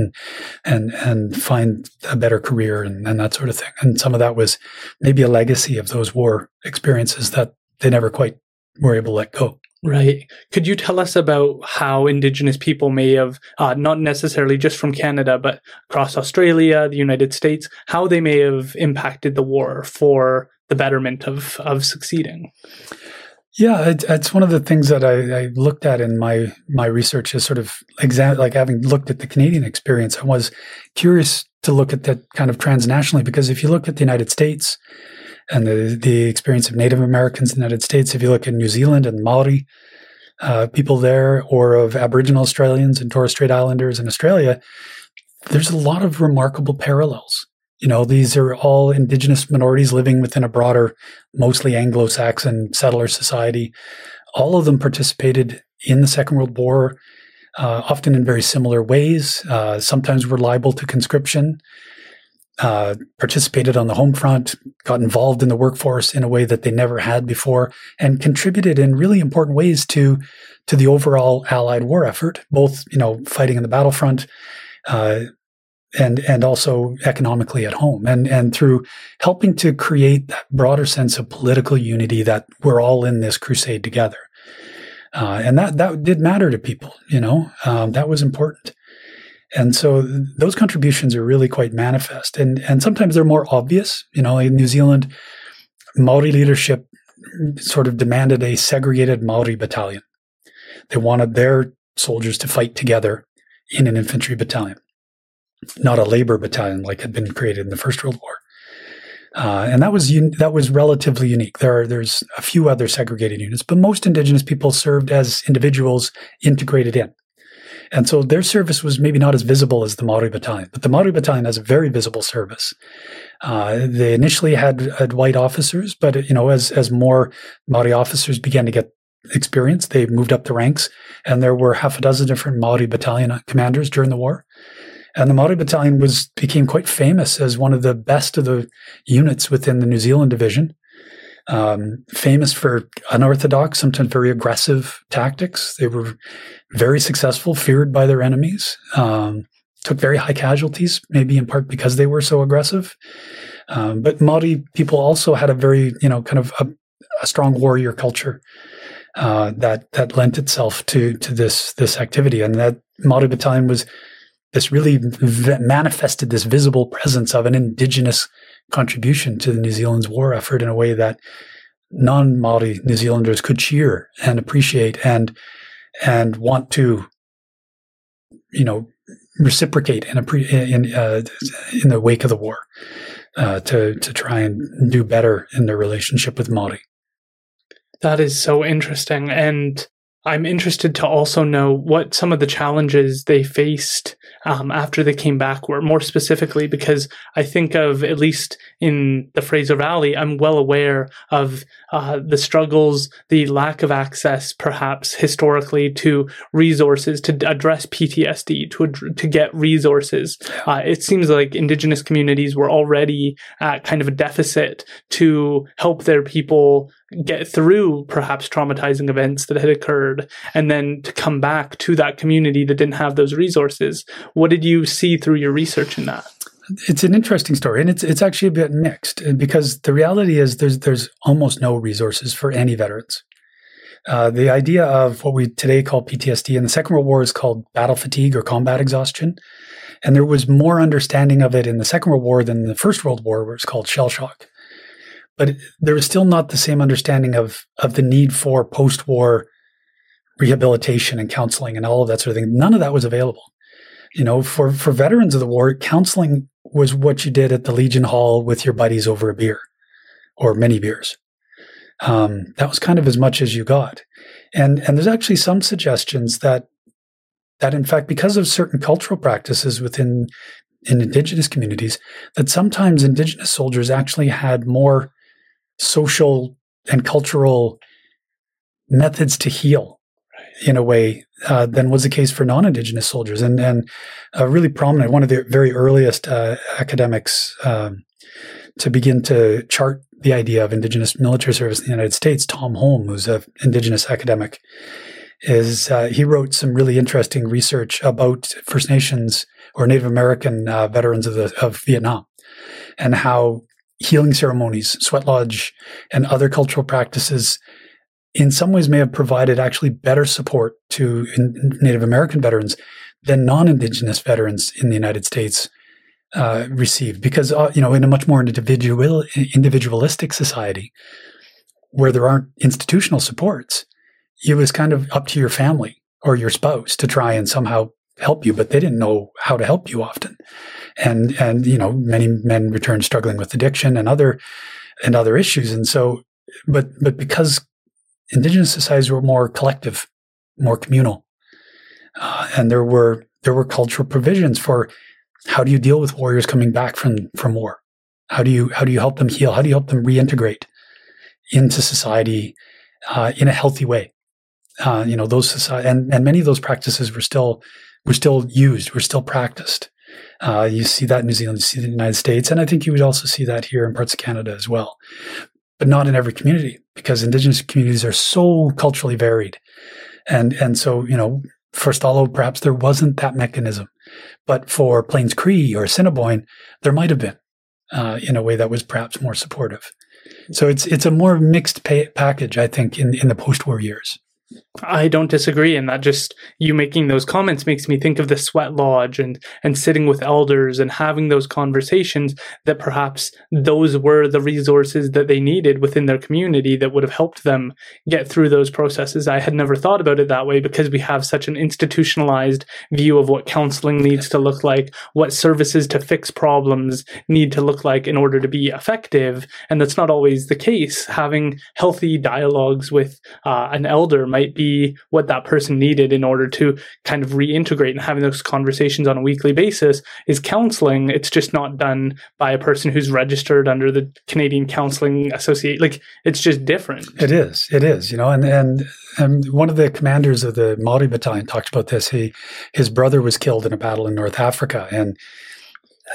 and find a better career and that sort of thing. And some of that was maybe a legacy of those war experiences that they never quite were able to let go. Right. Could you tell us about how Indigenous people may have, not necessarily just from Canada, but across Australia, the United States, how they may have impacted the war for the betterment of succeeding? Yeah, it's one of the things that I looked at in my research is sort of like having looked at the Canadian experience. I was curious to look at that kind of transnationally, because if you look at the United States, and the experience of Native Americans in the United States, if you look at New Zealand and Maori people there, or of Aboriginal Australians and Torres Strait Islanders in Australia, there's a lot of remarkable parallels. These are all Indigenous minorities living within a broader, mostly Anglo-Saxon settler society. All of them participated in the Second World War, often in very similar ways, sometimes were liable to conscription. Participated on the home front, got involved in the workforce in a way that they never had before, and contributed in really important ways to the overall Allied war effort, both, fighting on the battlefront, and also economically at home, and through helping to create that broader sense of political unity that we're all in this crusade together. And that did matter to people, that was important. And so those contributions are really quite manifest. And sometimes they're more obvious. In New Zealand, Maori leadership sort of demanded a segregated Maori battalion. They wanted their soldiers to fight together in an infantry battalion, not a labor battalion like had been created in the First World War. And that was relatively unique. There's a few other segregated units, but most Indigenous people served as individuals integrated in. And so their service was maybe not as visible as the Maori Battalion, but the Maori Battalion has a very visible service. They initially had white officers, but as more Maori officers began to get experience, they moved up the ranks, and there were half a dozen different Maori Battalion commanders during the war. And the Maori Battalion became quite famous as one of the best of the units within the New Zealand division. Famous for unorthodox, sometimes very aggressive tactics. They were very successful, feared by their enemies, took very high casualties, maybe in part because they were so aggressive. But Maori people also had a very, kind of a strong warrior culture that lent itself to this activity. And that Maori Battalion was this really manifested this visible presence of an Indigenous contribution to the New Zealand's war effort in a way that non-Maori New Zealanders could cheer and appreciate and want to, reciprocate in the wake of the war to try and do better in their relationship with Maori. That is so interesting. And I'm interested to also know what some of the challenges they faced after they came back were, more specifically, because I think of, at least in the Fraser Valley, I'm well aware of the struggles, the lack of access, perhaps historically, to resources to address PTSD, to get resources. It seems like Indigenous communities were already at kind of a deficit to help their people get through perhaps traumatizing events that had occurred, and then to come back to that community that didn't have those resources. What did you see through your research in that? It's an interesting story, and it's actually a bit mixed, because the reality is there's almost no resources for any veterans. The idea of what we today call PTSD in the Second World War is called battle fatigue or combat exhaustion. And there was more understanding of it in the Second World War than the First World War, where it's called shell shock. But there was still not the same understanding of the need for post-war rehabilitation and counseling and all of that sort of thing. None of that was available. You know, for veterans of the war, counseling was what you did at the Legion Hall with your buddies over a beer or many beers. That was kind of as much as you got. And there's actually some suggestions that in fact, because of certain cultural practices in Indigenous communities, that sometimes Indigenous soldiers actually had more social and cultural methods to heal in a way than was the case for non-Indigenous soldiers. And a really prominent, one of the very earliest academics to begin to chart the idea of Indigenous military service in the United States, Tom Holm, who's an Indigenous academic, he wrote some really interesting research about First Nations or Native American veterans of Vietnam, and how healing ceremonies, sweat lodge, and other cultural practices in some ways may have provided actually better support to Native American veterans than non-Indigenous veterans in the United States received. Because, in a much more individualistic society where there aren't institutional supports, it was kind of up to your family or your spouse to try and somehow help you, but they didn't know how to help you often. And many men returned struggling with addiction and other issues. And so, but because Indigenous societies were more collective, more communal, and there were cultural provisions for how do you deal with warriors coming back from war? How do you help them heal? How do you help them reintegrate into society in a healthy way? Those society and many of those practices were still used, were still practiced. You see that in New Zealand, you see that in the United States, and I think you would also see that here in parts of Canada as well. But not in every community, because Indigenous communities are so culturally varied. And so, for Stalo, perhaps there wasn't that mechanism. But for Plains Cree or Assiniboine, there might have been in a way that was perhaps more supportive. So it's a more mixed package, I think, in the post-war years. I don't disagree, and that just you making those comments makes me think of the sweat lodge and sitting with elders and having those conversations, that perhaps those were the resources that they needed within their community that would have helped them get through those processes. I had never thought about it that way, because we have such an institutionalized view of what counseling needs to look like, what services to fix problems need to look like in order to be effective, and that's not always the case. Having healthy dialogues with an elder might be what that person needed in order to kind of reintegrate, and having those conversations on a weekly basis is counseling. It's just not done by a person who's registered under the Canadian Counseling Association. Like, it's just different. It is, and one of the commanders of the Maori battalion talked about this. His brother was killed in a battle in North Africa, and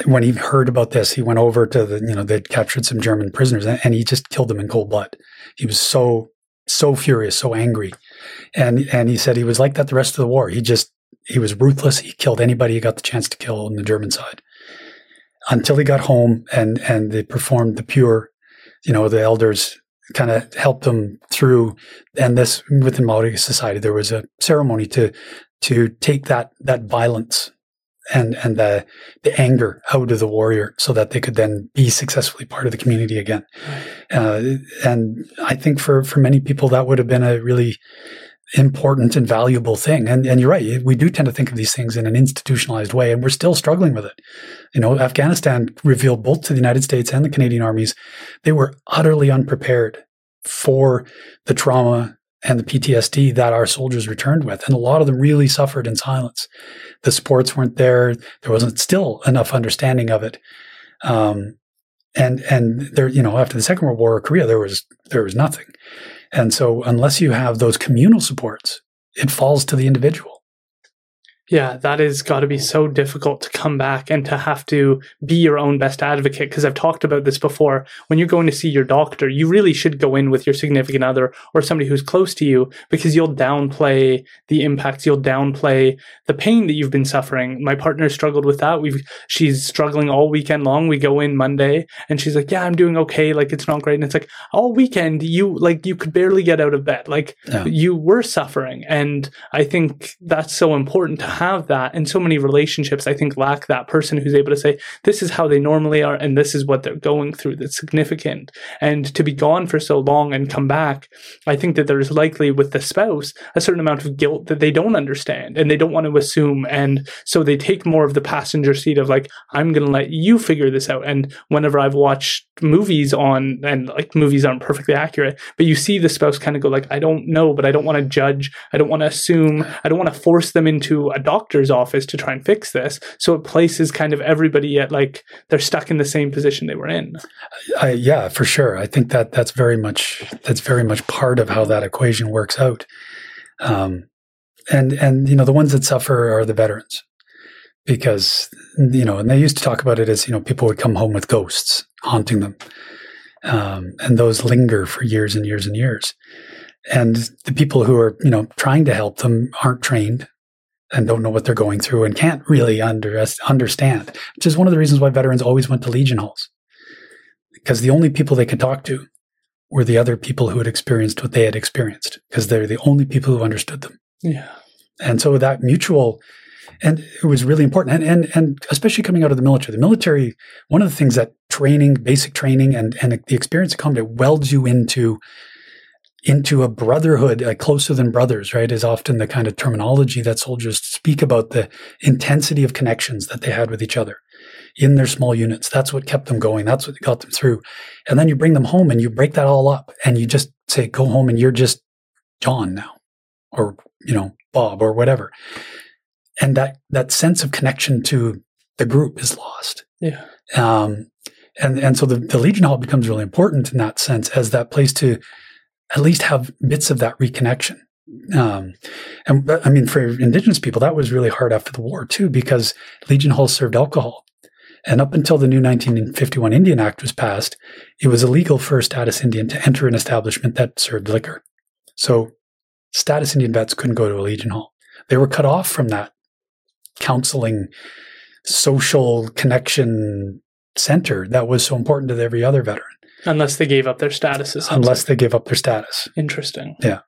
when he heard about this, he went over to they'd captured some German prisoners, and he just killed them in cold blood. He was so furious, so angry. And he said he was like that the rest of the war. He was ruthless. He killed anybody he got the chance to kill on the German side, until he got home and they performed the pure, the elders kind of helped them through. And this, within Maori society, there was a ceremony to take that violence and the anger out of the warrior, so that they could then be successfully part of the community again. And I think for many people, that would have been a really important and valuable thing. And you're right, we do tend to think of these things in an institutionalized way, and we're still struggling with it. Afghanistan revealed, both to the United States and the Canadian armies, they were utterly unprepared for the trauma and the PTSD that our soldiers returned with. And a lot of them really suffered in silence. The sports weren't there. There wasn't still enough understanding of it. And there, you know, after the Second World War, Korea, there was nothing. And so unless you have those communal supports, it falls to the individual. Yeah, that has got to be so difficult to come back and to have to be your own best advocate, because I've talked about this before. When you're going to see your doctor, you really should go in with your significant other or somebody who's close to you, because you'll downplay the impacts, you'll downplay the pain that you've been suffering. My partner struggled with that. She's struggling all weekend long. We go in Monday and she's like, yeah, I'm doing okay. Like, it's not great. And it's like, all weekend, you could barely get out of bed. Like, yeah. You were suffering. And I think that's so important to have that, and so many relationships I think lack that person who's able to say, this is how they normally are and this is what they're going through that's significant. And to be gone for so long and come back, I think that there's likely with the spouse a certain amount of guilt that they don't understand and they don't want to assume, and so they take more of the passenger seat of like, I'm gonna let you figure this out. And whenever I've watched movies on, and like movies aren't perfectly accurate, but you see the spouse kind of go like, I don't know, but I don't want to judge, I don't want to assume, I don't want to force them into a doctor's office to try and fix this. So it places kind of everybody at like, they're stuck in the same position they were in. Yeah, for sure. I think that that's very much part of how that equation works out. And you know, the ones that suffer are the veterans, because, you know, and they used to talk about it as, you know, people would come home with ghosts haunting them. And those linger for years and years and years. And the people who are, you know, trying to help them aren't trained and don't know what they're going through and can't really understand, which is one of the reasons why veterans always went to Legion halls, because the only people they could talk to were the other people who had experienced what they had experienced, because they're the only people who understood them. Yeah. And so that mutual, and it was really important. And especially coming out of the military, one of the things that training, basic training and the experience of combat welds you into a brotherhood, closer than brothers, right, is often the kind of terminology that soldiers speak about, the intensity of connections that they had with each other in their small units. That's what kept them going. That's what got them through. And then you bring them home and you break that all up and you just say, go home and you're just John now, or, you know, Bob or whatever. And that sense of connection to the group is lost. Yeah. And so the Legion Hall becomes really important in that sense, as that place to at least have bits of that reconnection. And I mean, for Indigenous people, that was really hard after the war too, because Legion halls served alcohol. And up until the new 1951 Indian Act was passed, it was illegal for a status Indian to enter an establishment that served liquor. So status Indian vets couldn't go to a Legion hall. They were cut off from that counseling, social connection center that was so important to every other veteran. Unless they gave up their statuses. Unless they gave up their status. Interesting. Yeah.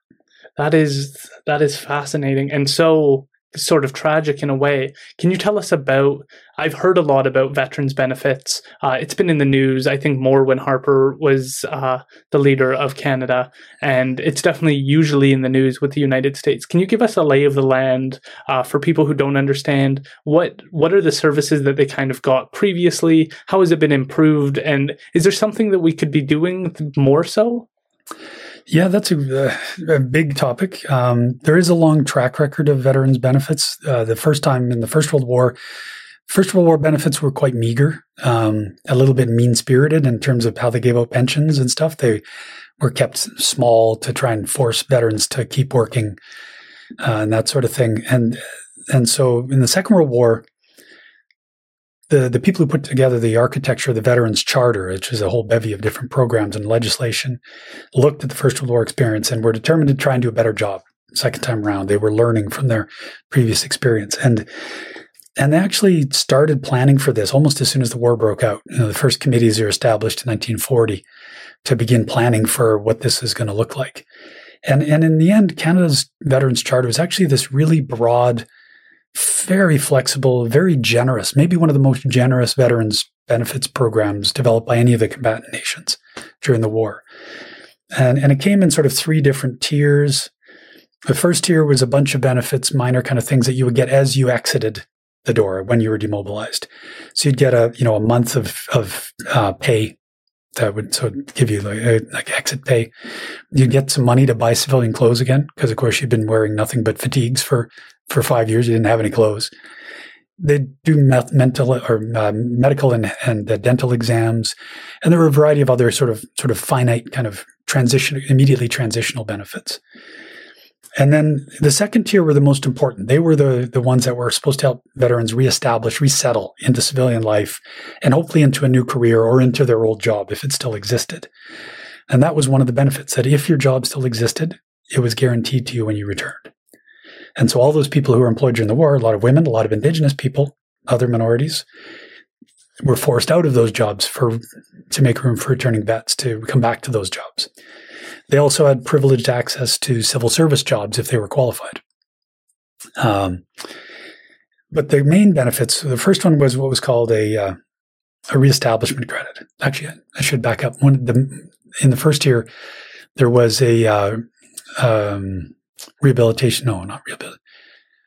That is fascinating and so sort of tragic in a way. Can you tell us about, I've heard a lot about veterans benefits. It's been in the news, I think, more when Harper was the leader of Canada, and it's definitely usually in the news with the United States. Can you give us a lay of the land for people who don't understand? What are the services that they kind of got previously? How has it been improved? And is there something that we could be doing more so? Yeah, that's a big topic. There is a long track record of veterans benefits. The first time in the First World War benefits were quite meager, a little bit mean-spirited in terms of how they gave out pensions and stuff. They were kept small to try and force veterans to keep working and that sort of thing. And so in the Second World War, the people who put together the architecture of the Veterans Charter, which is a whole bevy of different programs and legislation, looked at the First World War experience and were determined to try and do a better job second time around. They were learning from their previous experience. And they actually started planning for this almost as soon as the war broke out. You know, the first committees were established in 1940 to begin planning for what this is going to look like. And in the end, Canada's Veterans Charter was actually this really broad, very flexible, very generous, maybe one of the most generous veterans benefits programs developed by any of the combatant nations during the war. And it came in sort of three different tiers. The first tier was a bunch of benefits, minor kind of things that you would get as you exited the door when you were demobilized. So you'd get a month of pay that would sort of give you like exit pay. You'd get some money to buy civilian clothes again, because of course you'd been wearing nothing but fatigues for 5 years. You didn't have any clothes. They'd do medical and dental exams, and there were a variety of other sort of finite kind of immediately transitional benefits. And then the second tier were the most important. They were the ones that were supposed to help veterans reestablish, resettle into civilian life, and hopefully into a new career or into their old job if it still existed. And that was one of the benefits, that if your job still existed, it was guaranteed to you when you returned. And so all those people who were employed during the war, a lot of women, a lot of indigenous people, other minorities, were forced out of those jobs to make room for returning vets to come back to those jobs. They also had privileged access to civil service jobs if they were qualified. But the main benefits, the first one was what was called a reestablishment credit. Actually, I should back up. In the first year, there was a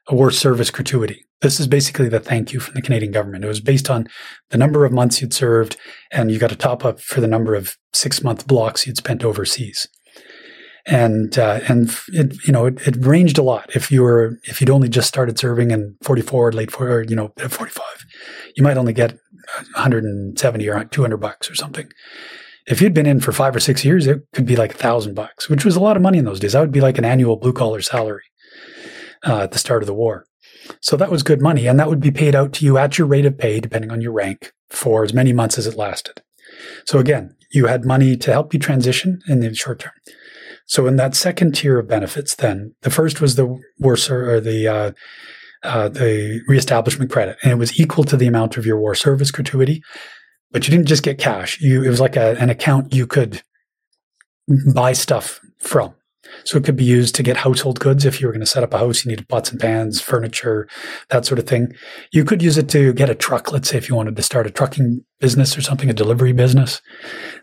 war service gratuity. This is basically the thank you from the Canadian government. It was based on the number of months you'd served, and you got a top up for the number of 6-month blocks you'd spent overseas. And it ranged a lot. If you'd only just started serving in 44 or late 40, or, at 45, you might only get 170 or $200 or something. If you'd been in for 5 or 6 years, it could be like $1,000, which was a lot of money in those days. That would be like an annual blue collar salary at the start of the war. So that was good money, and that would be paid out to you at your rate of pay, depending on your rank, for as many months as it lasted. So again, you had money to help you transition in the short term. So in that second tier of benefits, then the first was the reestablishment credit, and it was equal to the amount of your war service gratuity. But you didn't just get cash; it was like an account you could buy stuff from. So it could be used to get household goods. If you were going to set up a house, you needed pots and pans, furniture, that sort of thing. You could use it to get a truck, let's say, if you wanted to start a trucking business or something, a delivery business,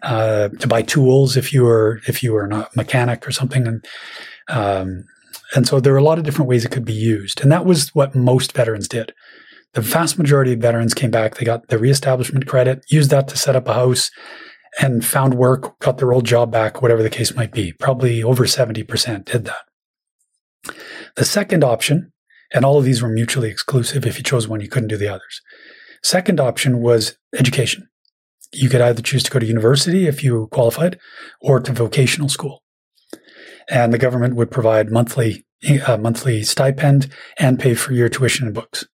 to buy tools if you were a mechanic or something. And so there were a lot of different ways it could be used. And that was what most veterans did. The vast majority of veterans came back. They got the reestablishment credit, used that to set up a house, and found work, got their old job back, whatever the case might be. Probably over 70% did that. The second option, and all of these were mutually exclusive. If you chose one, you couldn't do the others. Second option was education. You could either choose to go to university if you qualified, or to vocational school. And the government would provide monthly stipend and pay for your tuition and books,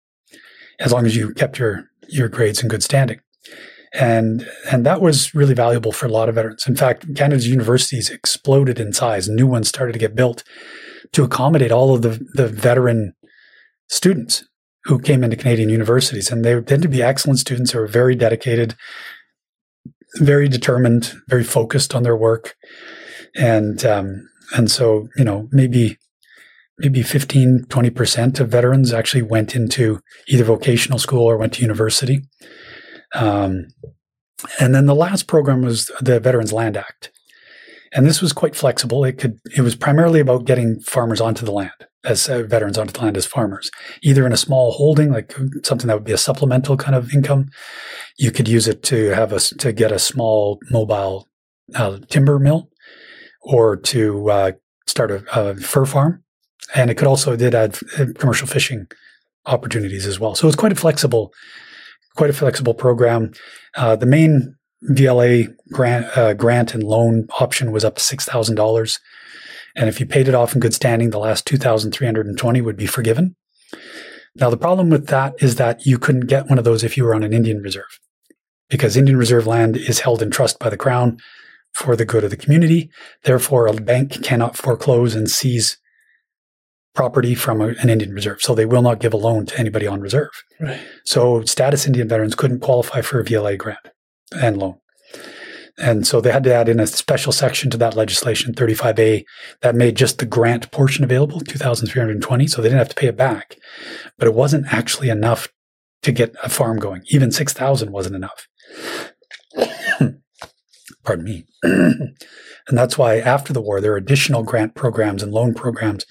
as long as you kept your grades in good standing. And that was really valuable for a lot of veterans. In fact, Canada's universities exploded in size. New ones started to get built to accommodate all of the veteran students who came into Canadian universities. And they tend to be excellent students who are very dedicated, very determined, very focused on their work. And so, maybe 15, 20% of veterans actually went into either vocational school or went to university. And then the last program was the Veterans Land Act. And this was quite flexible. It was primarily about getting farmers onto the land, as veterans onto the land as farmers, either in a small holding, like something that would be a supplemental kind of income. You could use it to get a small mobile timber mill, or to start a fur farm. And it could also did add commercial fishing opportunities as well. So it was quite a flexible program. The main VLA grant and loan option was up to $6,000. And if you paid it off in good standing, the last $2,320 would be forgiven. Now, the problem with that is that you couldn't get one of those if you were on an Indian reserve, because Indian reserve land is held in trust by the Crown for the good of the community. Therefore, a bank cannot foreclose and seize property from an Indian reserve. So they will not give a loan to anybody on reserve. Right. So status Indian veterans couldn't qualify for a VLA grant and loan. And so they had to add in a special section to that legislation, 35A, that made just the grant portion available, $2,320. So they didn't have to pay it back. But it wasn't actually enough to get a farm going. Even $6,000 wasn't enough. Pardon me. And that's why after the war, there are additional grant programs and loan programs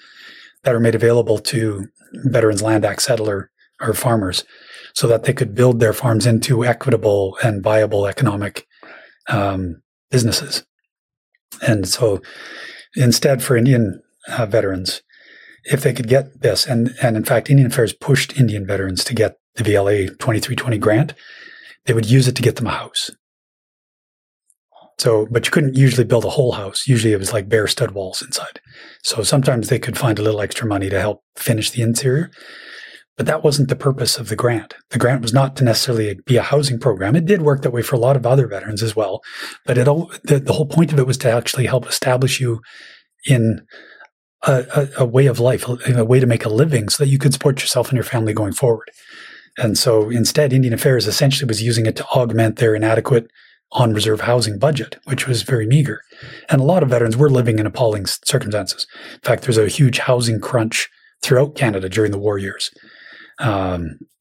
that are made available to Veterans Land Act settler or farmers, so that they could build their farms into equitable and viable economic businesses. And so instead, for Indian veterans, if they could get this, and in fact, Indian Affairs pushed Indian veterans to get the VLA 2320 grant, they would use it to get them a house. So, but you couldn't usually build a whole house. Usually it was like bare stud walls inside. So sometimes they could find a little extra money to help finish the interior. But that wasn't the purpose of the grant. The grant was not to necessarily be a housing program. It did work that way for a lot of other veterans as well. But the whole point of it was to actually help establish you in a way of life, a way to make a living so that you could support yourself and your family going forward. And so instead, Indian Affairs essentially was using it to augment their inadequate on-reserve housing budget, which was very meager. And a lot of veterans were living in appalling circumstances. In fact, there's a huge housing crunch throughout Canada during the war years.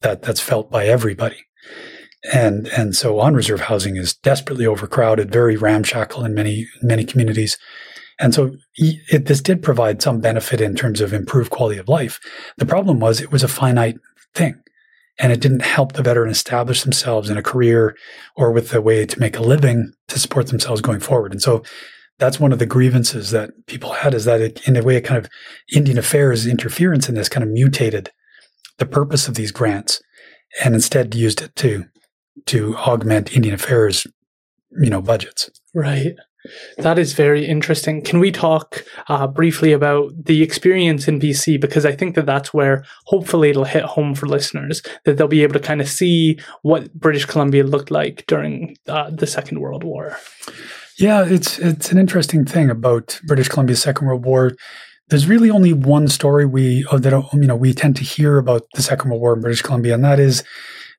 That's felt by everybody. And so on-reserve housing is desperately overcrowded, very ramshackle in many communities. And so this did provide some benefit in terms of improved quality of life. The problem was it was a finite thing, and it didn't help the veteran establish themselves in a career or with a way to make a living to support themselves going forward. And so that's one of the grievances that people had, is that in a way, kind of Indian Affairs interference in this kind of mutated the purpose of these grants, and instead used it to augment Indian Affairs, budgets. Right. That is very interesting. Can we talk briefly about the experience in BC? Because I think that's where hopefully it'll hit home for listeners, that they'll be able to kind of see what British Columbia looked like during the Second World War. Yeah, it's an interesting thing about British Columbia's Second World War. There's really only one story we tend to hear about the Second World War in British Columbia, and that is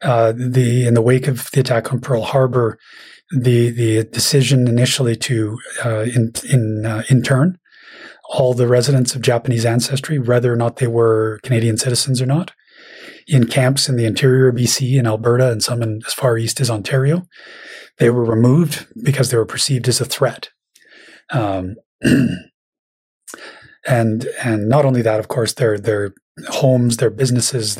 in the wake of the attack on Pearl Harbor, the decision initially to intern all the residents of Japanese ancestry, whether or not they were Canadian citizens or not, in camps in the interior of BC, in Alberta, and some in as far east as Ontario. They were removed because they were perceived as a threat. And not only that, of course, their homes, their businesses,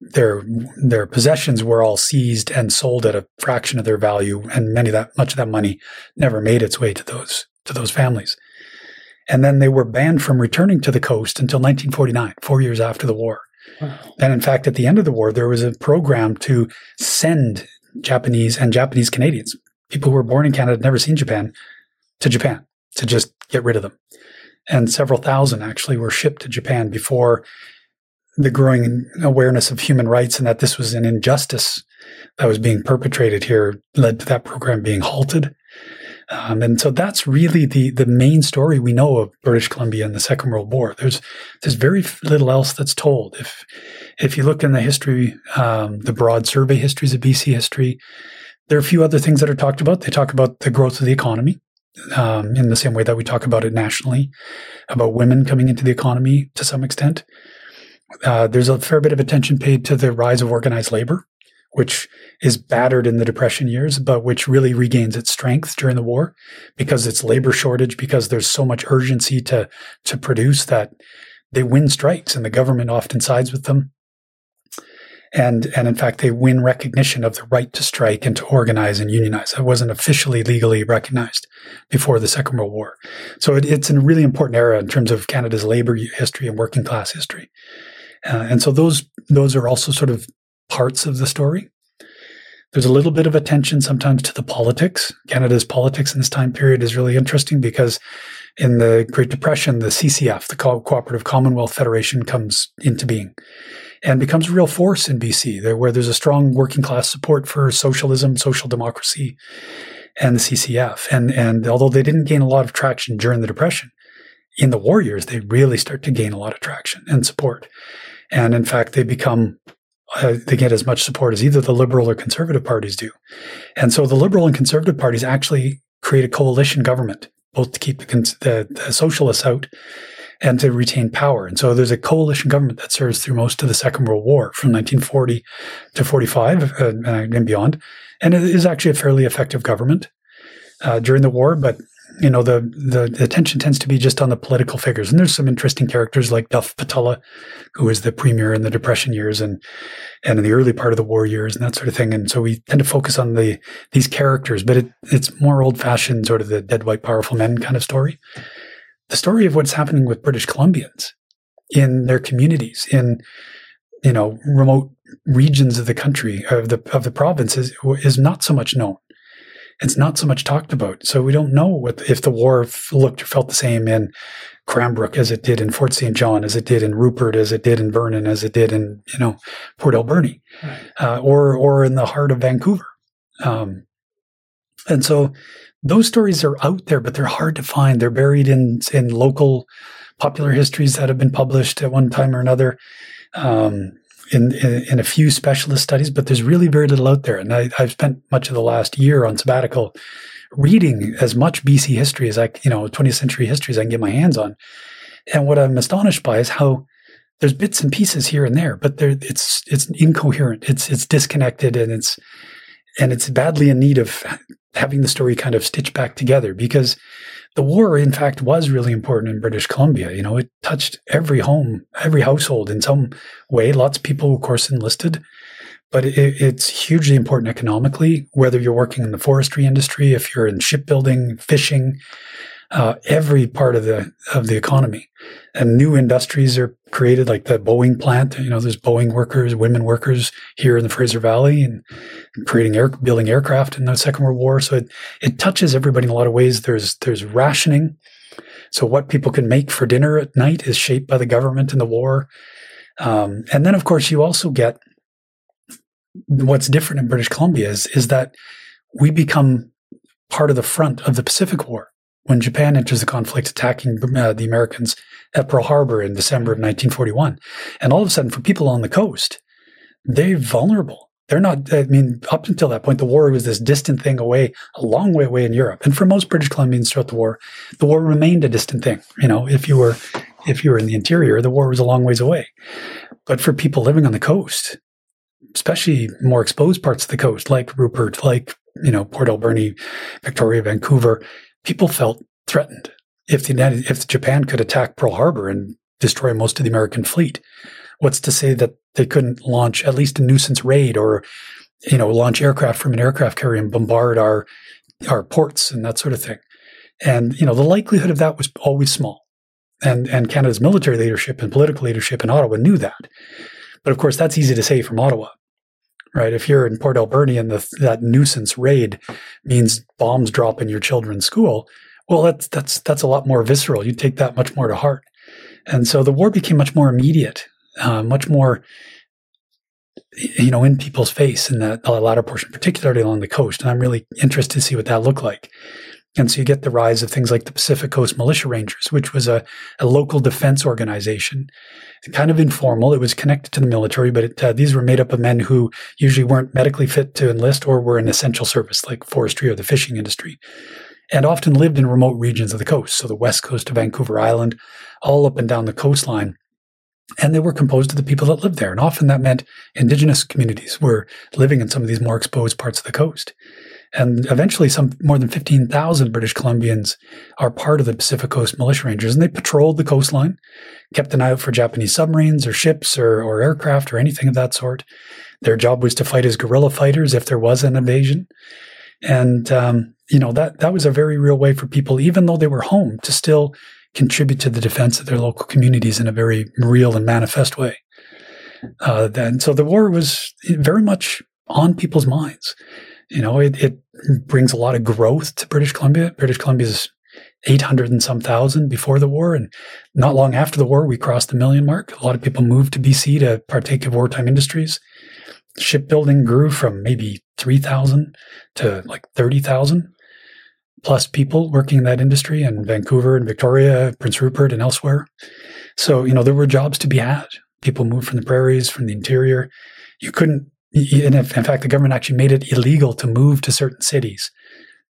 their possessions were all seized and sold at a fraction of their value, and much of that money never made its way to those families. And then they were banned from returning to the coast until 1949, 4 years after the war. Wow. And in fact, at the end of the war, there was a program to send Japanese and Japanese Canadians, people who were born in Canada had never seen Japan, to just get rid of them. And several thousand actually were shipped to Japan before the growing awareness of human rights and that this was an injustice that was being perpetrated here led to that program being halted. And so that's really the main story we know of British Columbia and the Second World War. There's very little else that's told. If you look in the history, the broad survey histories of BC history, there are a few other things that are talked about. They talk about the growth of the economy. In the same way that we talk about it nationally, about women coming into the economy to some extent. There's a fair bit of attention paid to the rise of organized labor, which is battered in the Depression years, but which really regains its strength during the war because it's labor shortage, because there's so much urgency to produce that they win strikes and the government often sides with them. And in fact, they win recognition of the right to strike and to organize and unionize. That wasn't officially legally recognized before the Second World War. So it's a really important era in terms of Canada's labor history and working class history. And so those are also sort of parts of the story. There's a little bit of attention sometimes to the politics. Canada's politics in this time period is really interesting because in the Great Depression, the CCF, the Cooperative Commonwealth Federation, comes into being and becomes a real force in BC, where there's a strong working class support for socialism, social democracy, and the CCF. And although they didn't gain a lot of traction during the Depression, in the war years, they really start to gain a lot of traction and support. And in fact, they get as much support as either the Liberal or Conservative parties do. And so the Liberal and Conservative parties actually create a coalition government, both to keep the socialists out and to retain power. And so there's a coalition government that serves through most of the Second World War from 1940 to 45 and beyond. And it is actually a fairly effective government during the war, but you know, the attention tends to be just on the political figures. And there's some interesting characters like Duff Patullo, who was the premier in the Depression years and in the early part of the war years and that sort of thing. And so we tend to focus on these characters, but it's more old-fashioned sort of the dead white powerful men kind of story. The story of what's happening with British Columbians in their communities, in, you know, remote regions of the country, of the provinces, is not so much known. It's not so much talked about. So we don't know if the war looked or felt the same in Cranbrook as it did in Fort St. John, as it did in Rupert, as it did in Vernon, as it did in, you know, Port Alberni, right, or in the heart of Vancouver. And so those stories are out there, but they're hard to find. They're buried in local popular histories that have been published at one time or another, in a few specialist studies, but there's really very little out there. And I've spent much of the last year on sabbatical reading as much BC history as I, you know, 20th century history as I can get my hands on. And what I'm astonished by is how there's bits and pieces here and there, but it's incoherent, it's disconnected, and it's badly in need of having the story kind of stitched back together, because the war, in fact, was really important in British Columbia. You know, it touched every home, every household in some way. Lots of people, of course, enlisted, but it's hugely important economically, whether you're working in the forestry industry, if you're in shipbuilding, fishing, every part of the economy. And new industries are created, like the Boeing plant. You know, there's Boeing workers, women workers here in the Fraser Valley, and building aircraft in the Second World War. So it touches everybody in a lot of ways. There's rationing. So what people can make for dinner at night is shaped by the government and the war. And then, of course, you also get what's different in British Columbia is that we become part of the front of the Pacific War. When Japan enters the conflict, attacking the Americans at Pearl Harbor in December of 1941. And all of a sudden, for people on the coast, they're vulnerable. They're not, I mean, up until that point, the war was this distant thing away, a long way away in Europe. And for most British Columbians throughout the war remained a distant thing. You know, if you were in the interior, the war was a long ways away. But for people living on the coast, especially more exposed parts of the coast, like Rupert, like, you know, Port Alberni, Victoria, Vancouver, people felt threatened. If Japan could attack Pearl Harbor and destroy most of the American fleet, what's to say that they couldn't launch at least a nuisance raid, or, you know, launch aircraft from an aircraft carrier and bombard our ports and that sort of thing? And, you know, the likelihood of that was always small. And Canada's military leadership and political leadership in Ottawa knew that. But of course, that's easy to say from Ottawa. Right, if you're in Port Alberni and that nuisance raid means bombs drop in your children's school, well, that's a lot more visceral. You take that much more to heart, and so the war became much more immediate, much more, you know, in people's face in that latter portion, particularly along the coast. And I'm really interested to see what that looked like. And so you get the rise of things like the Pacific Coast Militia Rangers, which was a local defense organization, kind of informal. It was connected to the military, but these were made up of men who usually weren't medically fit to enlist or were in essential service, like forestry or the fishing industry, and often lived in remote regions of the coast. So the west coast of Vancouver Island, all up and down the coastline. And they were composed of the people that lived there. And often that meant indigenous communities were living in some of these more exposed parts of the coast. And eventually some more than 15,000 British Columbians are part of the Pacific Coast Militia Rangers, and they patrolled the coastline, kept an eye out for Japanese submarines or ships or aircraft or anything of that sort. Their job was to fight as guerrilla fighters if there was an invasion. And, you know, that was a very real way for people, even though they were home, to still contribute to the defense of their local communities in a very real and manifest way. And so the war was very much on people's minds. You know, it brings a lot of growth to British Columbia. British Columbia's 800 and some thousand before the war, and not long after the war, we crossed the million mark. A lot of people moved to BC to partake of wartime industries. Shipbuilding grew from maybe 3,000 to like 30,000 plus people working in that industry in Vancouver and Victoria, Prince Rupert and elsewhere. So, you know, there were jobs to be had. People moved from the prairies, from the interior. You couldn't. And in fact, the government actually made it illegal to move to certain cities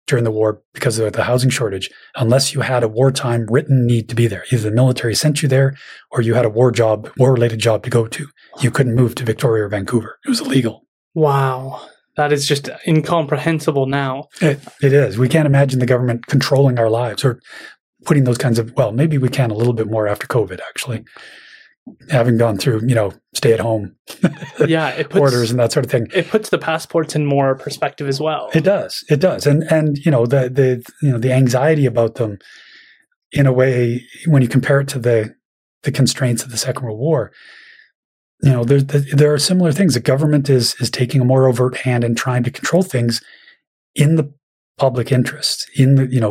during the war because of the housing shortage, unless you had a wartime written need to be there. Either the military sent you there, or you had a war-related job to go to. You couldn't move to Victoria or Vancouver. It was illegal. Wow. That is just incomprehensible now. It is. We can't imagine the government controlling our lives or putting those kinds of, well, maybe we can a little bit more after COVID, actually. Having gone through, stay at home orders and that sort of thing. It puts the passports in more perspective as well. It does. And the anxiety about them, in a way, when you compare it to the constraints of the Second World War, there are similar things. The government is taking a more overt hand and trying to control things in the public interest,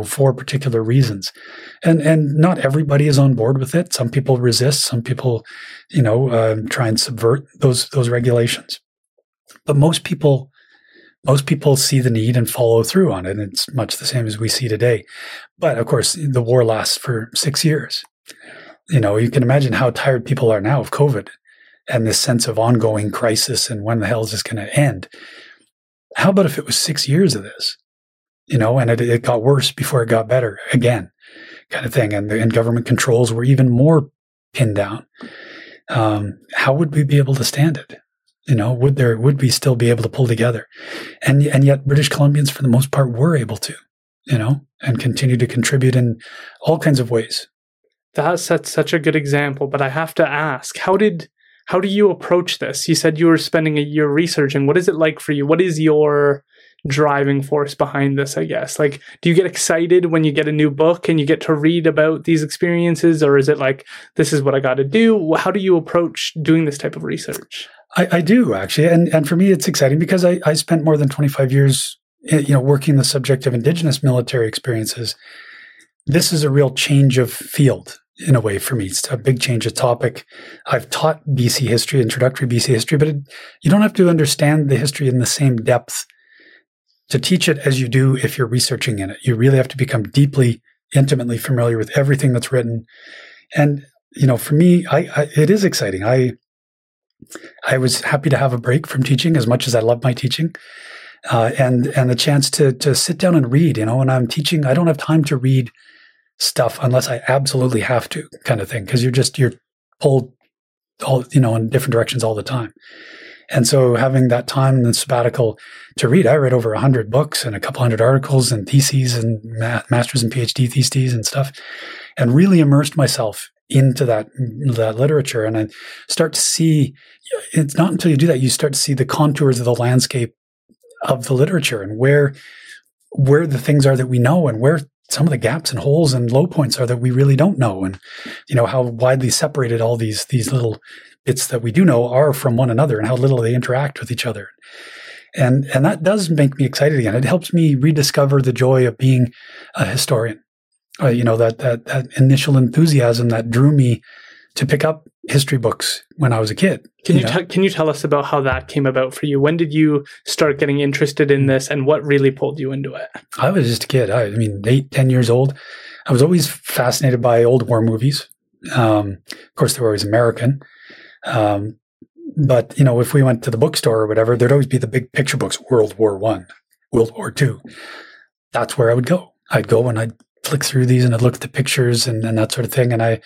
for particular reasons. And not everybody is on board with it. Some people resist, some people, try and subvert those regulations. But most people see the need and follow through on it. And it's much the same as we see today. But of course, the war lasts for 6 years. You can imagine how tired people are now of COVID and this sense of ongoing crisis and when the hell is this going to end? How about if it was 6 years of this? And it got worse before it got better again, kind of thing. And government controls were even more pinned down. How would we be able to stand it? Would we still be able to pull together? And yet British Columbians, for the most part, were able to, and continue to contribute in all kinds of ways. That's such a good example. But I have to ask, how do you approach this? You said you were spending a year researching. What is it like for you? What is your driving force behind this, I guess? Like, do you get excited when you get a new book and you get to read about these experiences? Or is it like, this is what I got to do? How do you approach doing this type of research? I do, actually. And for me, it's exciting because I spent more than 25 years, working the subject of Indigenous military experiences. This is a real change of field, in a way, for me. It's a big change of topic. I've taught BC history, introductory BC history, but you don't have to understand the history in the same depth to teach it as you do if you're researching in it. You really have to become deeply, intimately familiar with everything that's written. And, for me, it is exciting. I was happy to have a break from teaching, as much as I love my teaching, and the chance to sit down and read. When I'm teaching, I don't have time to read stuff unless I absolutely have to, kind of thing, because you're pulled all, in different directions all the time. And so having that time and the sabbatical to read, I read over 100 books and a couple hundred articles and theses and master's and PhD theses and stuff, and really immersed myself into that literature. And I start to see, it's not until you do that, you start to see the contours of the landscape of the literature and where the things are that we know and where some of the gaps and holes and low points are that we really don't know. And, how widely separated all these little bits that we do know are from one another and how little they interact with each other. And that does make me excited again. It helps me rediscover the joy of being a historian. That initial enthusiasm that drew me to pick up history books when I was a kid. Can you tell us about how that came about for you? When did you start getting interested in this, and what really pulled you into it? I was just a kid. 8, 10 years old. I was always fascinated by old war movies. Of course, they were always American. But, if we went to the bookstore or whatever, there'd always be the big picture books, World War I, World War II. That's where I would go. I'd go and I'd flick through these and I'd look at the pictures and that sort of thing. And I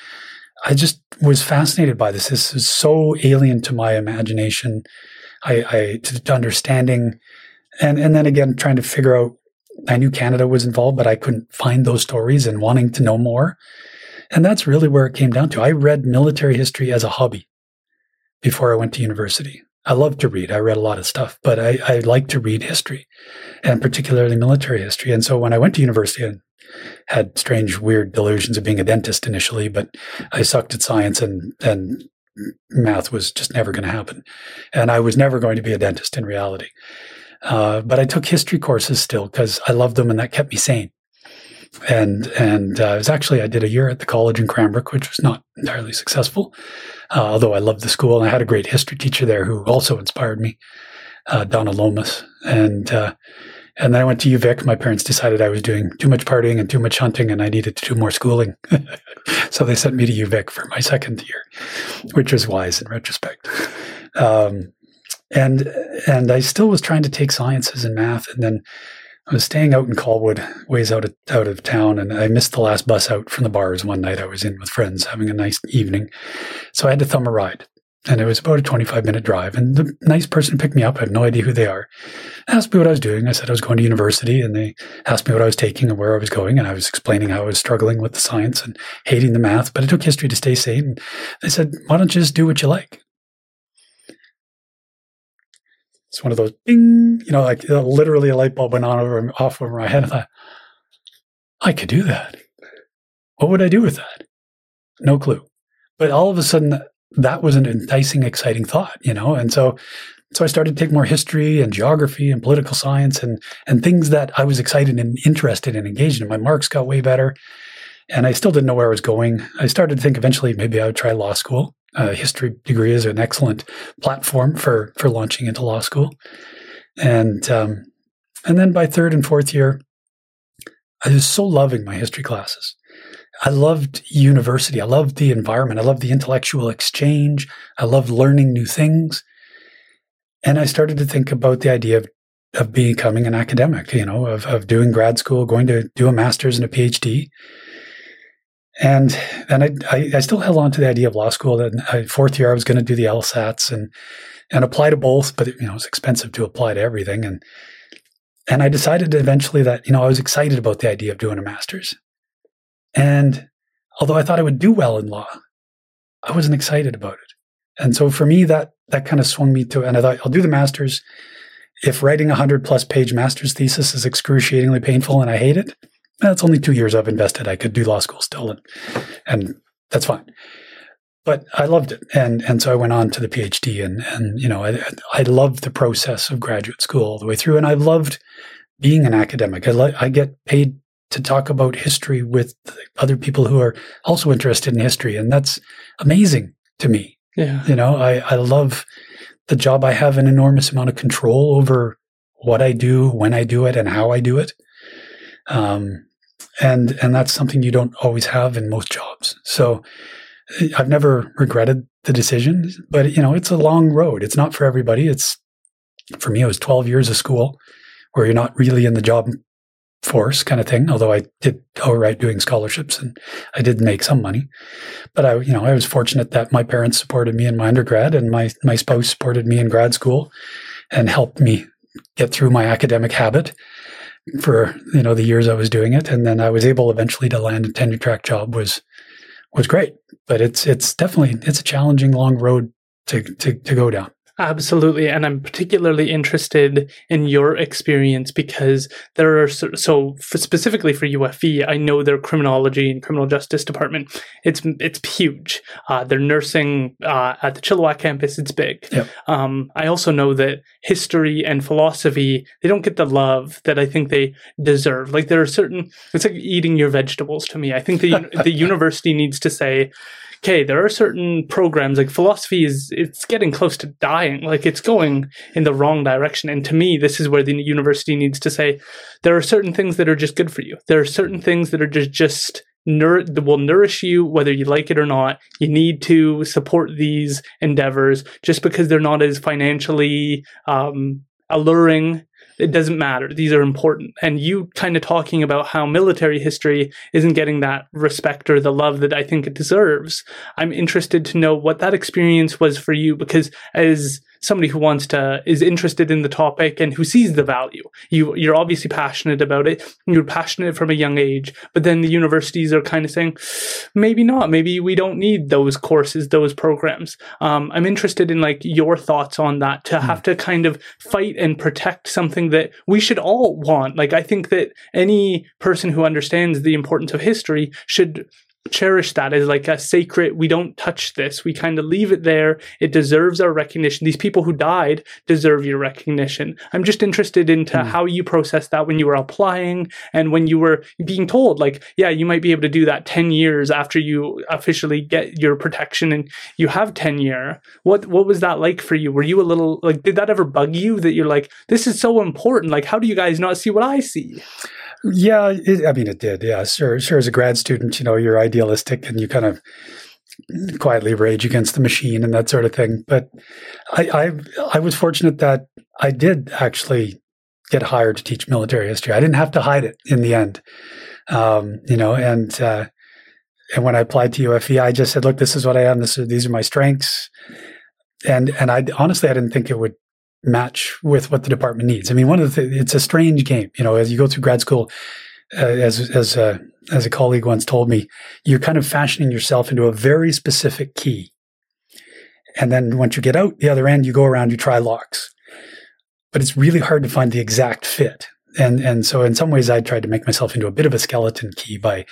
just was fascinated by this. This is so alien to my imagination, to understanding. And then again, trying to figure out, I knew Canada was involved, but I couldn't find those stories and wanting to know more. And that's really where it came down to. I read military history as a hobby before I went to university. I loved to read. I read a lot of stuff, but I liked to read history, and particularly military history. And so when I went to university, I had strange, weird delusions of being a dentist initially, but I sucked at science and math was just never going to happen. And I was never going to be a dentist in reality. But I took history courses still because I loved them, and that kept me sane. And it was actually, I did a year at the college in Cranbrook, which was not entirely successful, although I loved the school. And I had a great history teacher there who also inspired me, Donna Lomas. And then I went to UVic. My parents decided I was doing too much partying and too much hunting, and I needed to do more schooling. So they sent me to UVic for my second year, which was wise in retrospect. And I still was trying to take sciences and math, and then I was staying out in Colwood, ways out of town, and I missed the last bus out from the bars one night. I was in with friends having a nice evening. So I had to thumb a ride. and it was about a 25-minute drive. And the nice person picked me up. I have no idea who they are. Asked me what I was doing. I said I was going to university, and they asked me what I was taking and where I was going. And I was explaining how I was struggling with the science and hating the math, but I took history to stay sane. And they said, why don't you just do what you like? It's one of those, ding, you know, like literally a light bulb went on over off over my head. I thought, I could do that. What would I do with that? No clue. But all of a sudden, that was an enticing, exciting thought, you know? And so I started to take more history and geography and political science and things that I was excited and interested and engaged in. My marks got way better, and I still didn't know where I was going. I started to think eventually maybe I would try law school. A history degree is an excellent platform for launching into law school. And then by third and fourth year, I was so loving my history classes. I loved university. I loved the environment. I loved the intellectual exchange. I loved learning new things. And I started to think about the idea of becoming an academic, you know, of doing grad school, going to do a master's and a PhD. And then I still held on to the idea of law school. Then fourth year, I was going to do the LSATs and apply to both, but it was expensive to apply to everything. And I decided eventually that, you know, I was excited about the idea of doing a master's. And although I thought I would do well in law, I wasn't excited about it. And so for me, that kind of swung me to, and I thought, I'll do the master's. If writing 100+ page master's thesis is excruciatingly painful and I hate it, that's only 2 years I've invested. I could do law school still, and that's fine. But I loved it. And so I went on to the PhD, and you know, I loved the process of graduate school all the way through. And I loved being an academic. I get paid to talk about history with other people who are also interested in history. And that's amazing to me. Yeah. You know, I love the job. I have an enormous amount of control over what I do, when I do it, and how I do it. And that's something you don't always have in most jobs. So I've never regretted the decision, but you know, it's a long road. It's not for everybody. For me, it was 12 years of school where you're not really in the job force kind of thing, although I did all right doing scholarships and I did make some money. But I was fortunate that my parents supported me in my undergrad, and my spouse supported me in grad school and helped me get through my academic habit for, you know, the years I was doing it. And then I was able eventually to land a tenure track job was great. But it's definitely a challenging long road to go down. Absolutely. And I'm particularly interested in your experience because there are, specifically for UFV, I know their criminology and criminal justice department, it's huge. Their nursing at the Chilliwack campus, it's big. Yep. I also know that history and philosophy, they don't get the love that I think they deserve. Like there are certain, it's like eating your vegetables to me. I think the university needs to say, okay, there are certain programs, like philosophy it's getting close to dying. Like it's going in the wrong direction. And to me, this is where the university needs to say, there are certain things that are just good for you. There are certain things that are that will nourish you, whether you like it or not. You need to support these endeavors just because they're not as financially alluring. It doesn't matter. These are important. And you kind of talking about how military history isn't getting that respect or the love that I think it deserves. I'm interested to know what that experience was for you, because as somebody who is interested in the topic and who sees the value, you're obviously passionate about it. You're passionate from a young age, but then the universities are kind of saying, maybe not, maybe we don't need those courses, those programs. I'm interested in like your thoughts on that, to have to kind of fight and protect something that we should all want. Like, I think that any person who understands the importance of history should cherish that as like a sacred, we don't touch this, we kind of leave it there, it deserves our recognition, these people who died deserve your recognition. I'm just interested into how you process that when you were applying and when you were being told like, yeah, you might be able to do that 10 years after you officially get your protection and you have tenure. What was that like for you? Were you a little like, did that ever bug you that you're like, this is so important, like how do you guys not see what I see? Yeah, it did. Yeah, sure. As a grad student, you know, you're idealistic and you kind of quietly rage against the machine and that sort of thing. But I was fortunate that I did actually get hired to teach military history. I didn't have to hide it in the end, you know. And when I applied to UFE, I just said, look, this is what I am. These are my strengths. And I honestly, I didn't think it would match with what the department needs. I mean, one of the it's a strange game, you know. As you go through grad school, as a colleague once told me, you're kind of fashioning yourself into a very specific key. And then once you get out the other end, you go around, you try locks, but it's really hard to find the exact fit. And so in some ways I tried to make myself into a bit of a skeleton key by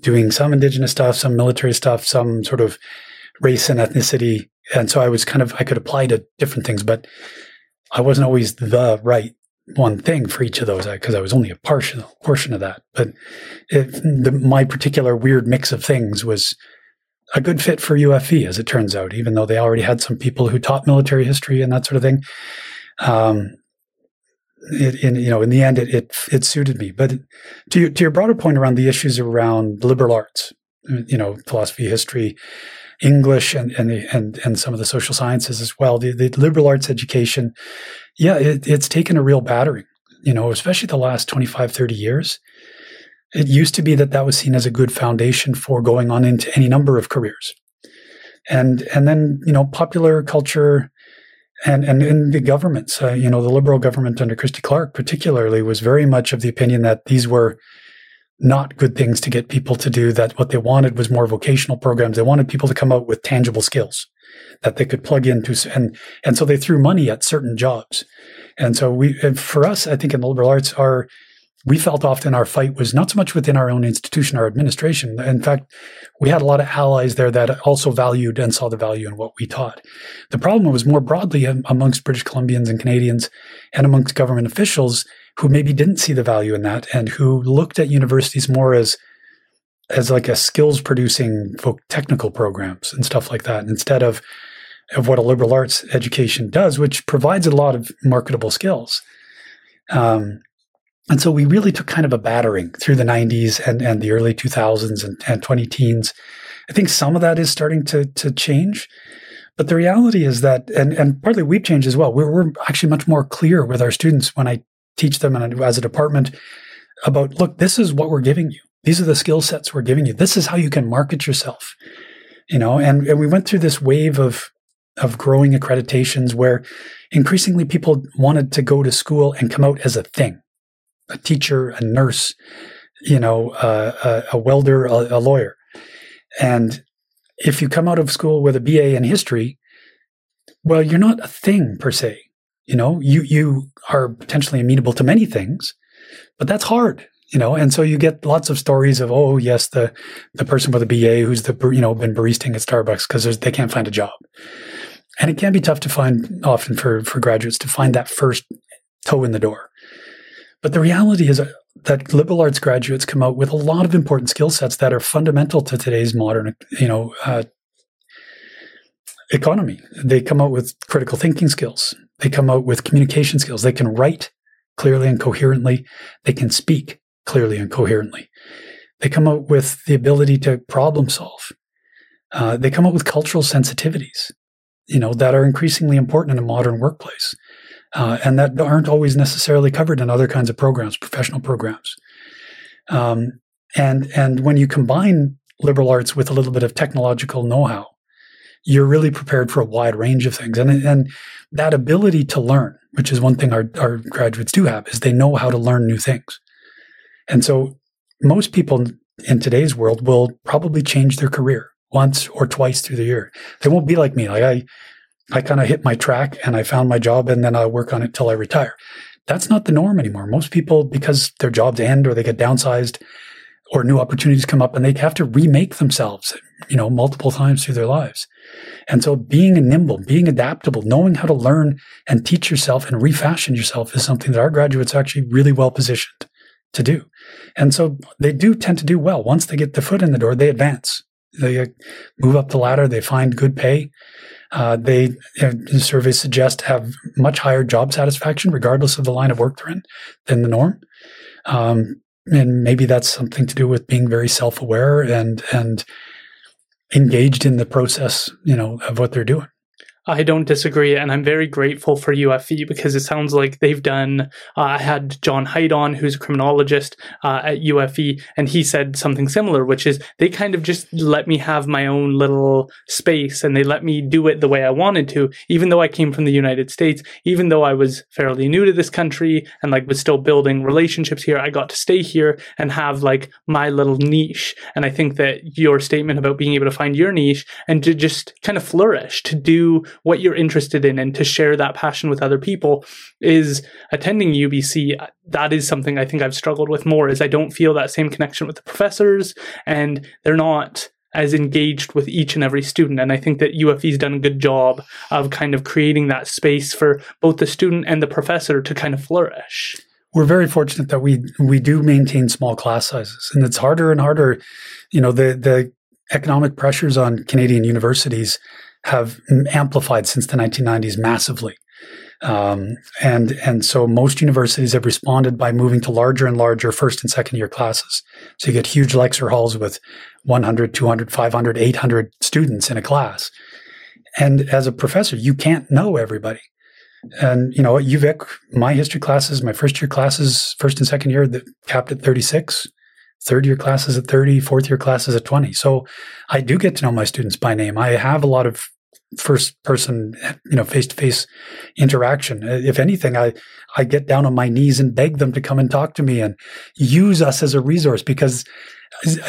doing some indigenous stuff, some military stuff, some sort of race and ethnicity. And so I was kind of, I could apply to different things, but I wasn't always the right one thing for each of those because I was only a portion of that. But my particular weird mix of things was a good fit for UFE, as it turns out, even though they already had some people who taught military history and that sort of thing. In the end, it suited me. But to your broader point around the issues around liberal arts, you know, philosophy, history, English, and some of the social sciences as well, the liberal arts education, yeah, it's taken a real battering, you know, especially the last 25, 30 years. It used to be that was seen as a good foundation for going on into any number of careers. And then, you know, popular culture and the governments, you know, the Liberal government under Christy Clark particularly was very much of the opinion that these were not good things to get people to do, that what they wanted was more vocational programs. They wanted people to come out with tangible skills that they could plug into. And so they threw money at certain jobs. And so for us, I think in the liberal arts, we felt often our fight was not so much within our own institution, our administration. In fact, we had a lot of allies there that also valued and saw the value in what we taught. The problem was more broadly amongst British Columbians and Canadians and amongst government officials who maybe didn't see the value in that and who looked at universities more as like a skills-producing technical programs and stuff like that, and instead of what a liberal arts education does, which provides a lot of marketable skills. And so we really took kind of a battering through the 90s and the early 2000s and 2010s. I think some of that is starting to change. But the reality is that, and partly we've changed as well, we're actually much more clear with our students when I teach them and as a department about, look, this is what we're giving you. These are the skill sets we're giving you. This is how you can market yourself. You know, and we went through this wave of growing accreditations where increasingly people wanted to go to school and come out as a thing. A teacher, a nurse, you know, a welder, a lawyer. And if you come out of school with a BA in history, well, you're not a thing per se. You know, you are potentially amenable to many things, but that's hard, you know. And so you get lots of stories of, oh, yes, the person with a BA who's been baristing at Starbucks because they can't find a job. And it can be tough to find often for graduates to find that first toe in the door. But the reality is that liberal arts graduates come out with a lot of important skill sets that are fundamental to today's modern, you know, economy. They come out with critical thinking skills. They come out with communication skills. They can write clearly and coherently. They can speak clearly and coherently. They come out with the ability to problem solve. They come out with cultural sensitivities, you know, that are increasingly important in a modern workplace. And that aren't always necessarily covered in other kinds of programs, professional programs. And when you combine liberal arts with a little bit of technological know-how, you're really prepared for a wide range of things. And that ability to learn, which is one thing our graduates do have, is they know how to learn new things. And so most people in today's world will probably change their career once or twice through the year. They won't be like me. Like I kind of hit my track and I found my job and then I work on it till I retire. That's not the norm anymore. Most people, because their jobs end or they get downsized or new opportunities come up and they have to remake themselves, you know, multiple times through their lives. And so being nimble, being adaptable, knowing how to learn and teach yourself and refashion yourself is something that our graduates are actually really well positioned to do. And so they do tend to do well. Once they get their foot in the door, they advance. They move up the ladder. They find good pay. Surveys suggest have much higher job satisfaction, regardless of the line of work they're in, than the norm. And maybe that's something to do with being very self-aware and engaged in the process, you know, of what they're doing. I don't disagree, and I'm very grateful for UFE because it sounds like they've done, I had John Haidt on, who's a criminologist at UFE, and he said something similar, which is they kind of just let me have my own little space and they let me do it the way I wanted to, even though I came from the United States, even though I was fairly new to this country and like was still building relationships here, I got to stay here and have like my little niche. And I think that your statement about being able to find your niche and to just kind of flourish, to do what you're interested in and to share that passion with other people is attending UBC. That is something I think I've struggled with more is I don't feel that same connection with the professors and they're not as engaged with each and every student. And I think that UFE's done a good job of kind of creating that space for both the student and the professor to kind of flourish. We're very fortunate that we do maintain small class sizes, and it's harder and harder. You know, the economic pressures on Canadian universities have amplified since the 1990s massively. And so most universities have responded by moving to larger and larger first and second year classes. So you get huge lecture halls with 100, 200, 500, 800 students in a class. And as a professor, you can't know everybody. And, you know, at UVic, my history classes, my first year classes, first and second year, capped at 36. Third year classes at 30, fourth year classes at 20. So I do get to know my students by name. I have a lot of first person, you know, face-to-face interaction. If anything, I get down on my knees and beg them to come and talk to me and use us as a resource, because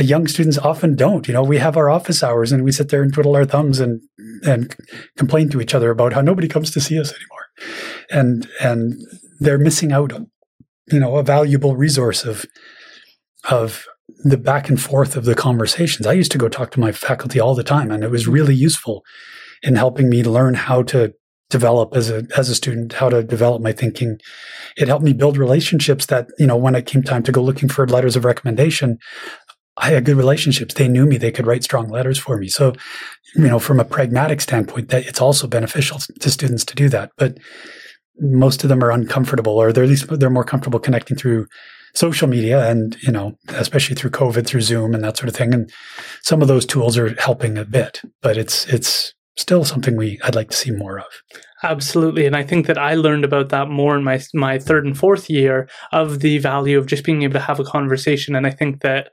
young students often don't. You know, we have our office hours and we sit there and twiddle our thumbs and complain to each other about how nobody comes to see us anymore. And they're missing out on, you know, a valuable resource of the back and forth of the conversations. I used to go talk to my faculty all the time, and it was really useful in helping me learn how to develop as a student, how to develop my thinking. It helped me build relationships that, you know, when it came time to go looking for letters of recommendation, I had good relationships. They knew me. They could write strong letters for me. So, you know, from a pragmatic standpoint, that it's also beneficial to students to do that. But most of them are uncomfortable, or they're at least they're more comfortable connecting through social media and, you know, especially through COVID, through Zoom and that sort of thing. And some of those tools are helping a bit, but it's still something I'd like to see more of. Absolutely. And I think that I learned about that more in my third and fourth year, of the value of just being able to have a conversation. And I think that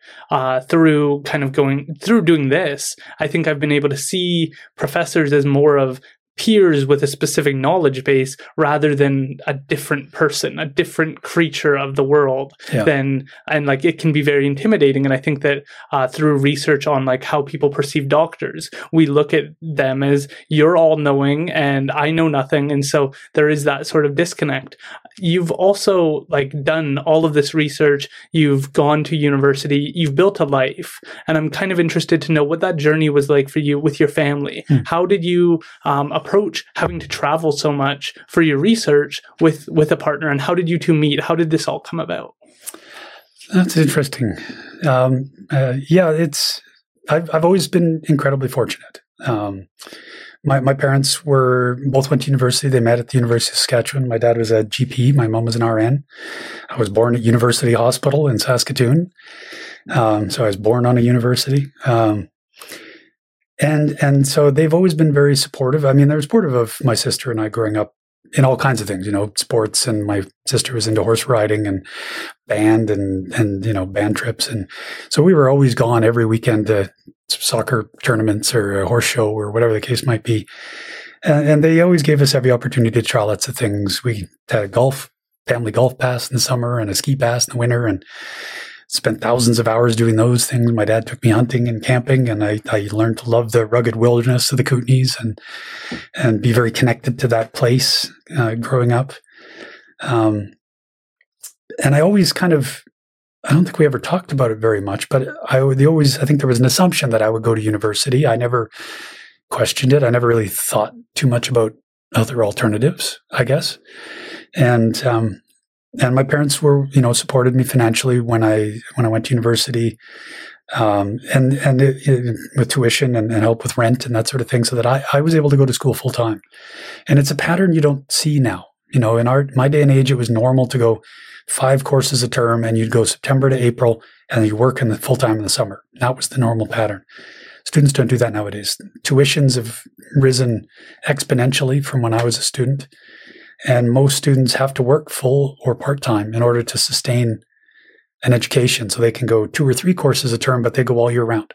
through kind of going through doing this, I think I've been able to see professors as more of peers with a specific knowledge base rather than a different person, a different creature of the world. Yeah. And like it can be very intimidating. And I think that through research on like how people perceive doctors, we look at them as you're all knowing and I know nothing. And so there is that sort of disconnect. You've also like done all of this research. You've gone to university, you've built a life. And I'm kind of interested to know what that journey was like for you with your family. Mm. How did you approach having to travel so much for your research with a partner, and how did you two meet? How did this all come about? That's interesting. I've always been incredibly fortunate. My parents both went to university. They met at the University of Saskatchewan. My dad was a GP. My mom was an RN. I was born at University Hospital in Saskatoon. So I was born on a university. And so they've always been very supportive. I mean, they were supportive of my sister and I growing up in all kinds of things, you know, sports, and my sister was into horse riding and band and you know, band trips. And so we were always gone every weekend to soccer tournaments or a horse show or whatever the case might be. And they always gave us every opportunity to try lots of things. We had a family golf pass in the summer and a ski pass in the winter, and spent thousands of hours doing those things. My dad took me hunting and camping, and I learned to love the rugged wilderness of the Kootenays and be very connected to that place growing up. And I always I don't think we ever talked about it very much, but I think there was an assumption that I would go to university. I never questioned it. I never really thought too much about other alternatives, I guess. And my parents were, you know, supported me financially when I went to university, and with tuition and help with rent and that sort of thing, so that I was able to go to school full time. And it's a pattern you don't see now. You know, in my day and age, it was normal to go 5 courses a term, and you'd go September to April, and you work in the full time in the summer. That was the normal pattern. Students don't do that nowadays. Tuitions have risen exponentially from when I was a student, and most students have to work full or part-time in order to sustain an education. So they can go 2 or 3 courses a term, but they go all year round.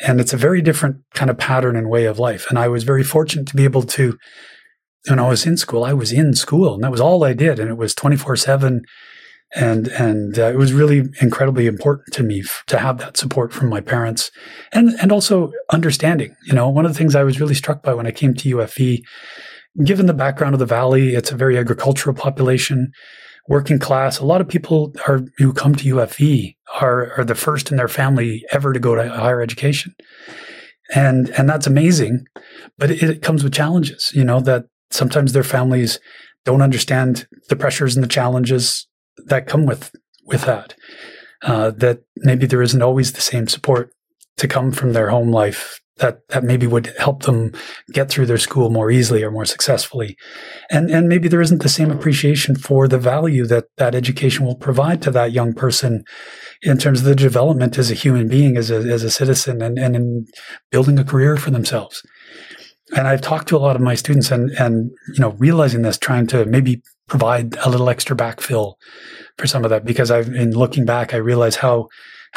And it's a very different kind of pattern and way of life. And I was very fortunate to be able to, when I was in school, and that was all I did. And it was 24/7. And it was really incredibly important to me to have that support from my parents, and also understanding. You know, one of the things I was really struck by when I came to UFE, given the background of the Valley, it's a very agricultural population, working class. A lot of people who come to UFE are the first in their family ever to go to higher education, and that's amazing, but it comes with challenges. You know, that sometimes their families don't understand the pressures and the challenges that come with that, that maybe there isn't always the same support to come from their home life that maybe would help them get through their school more easily or more successfully. And maybe there isn't the same appreciation for the value that education will provide to that young person in terms of the development as a human being, as a citizen, and in building a career for themselves. And I've talked to a lot of my students and, you know, realizing this, trying to maybe provide a little extra backfill for some of that, because in looking back, I realize how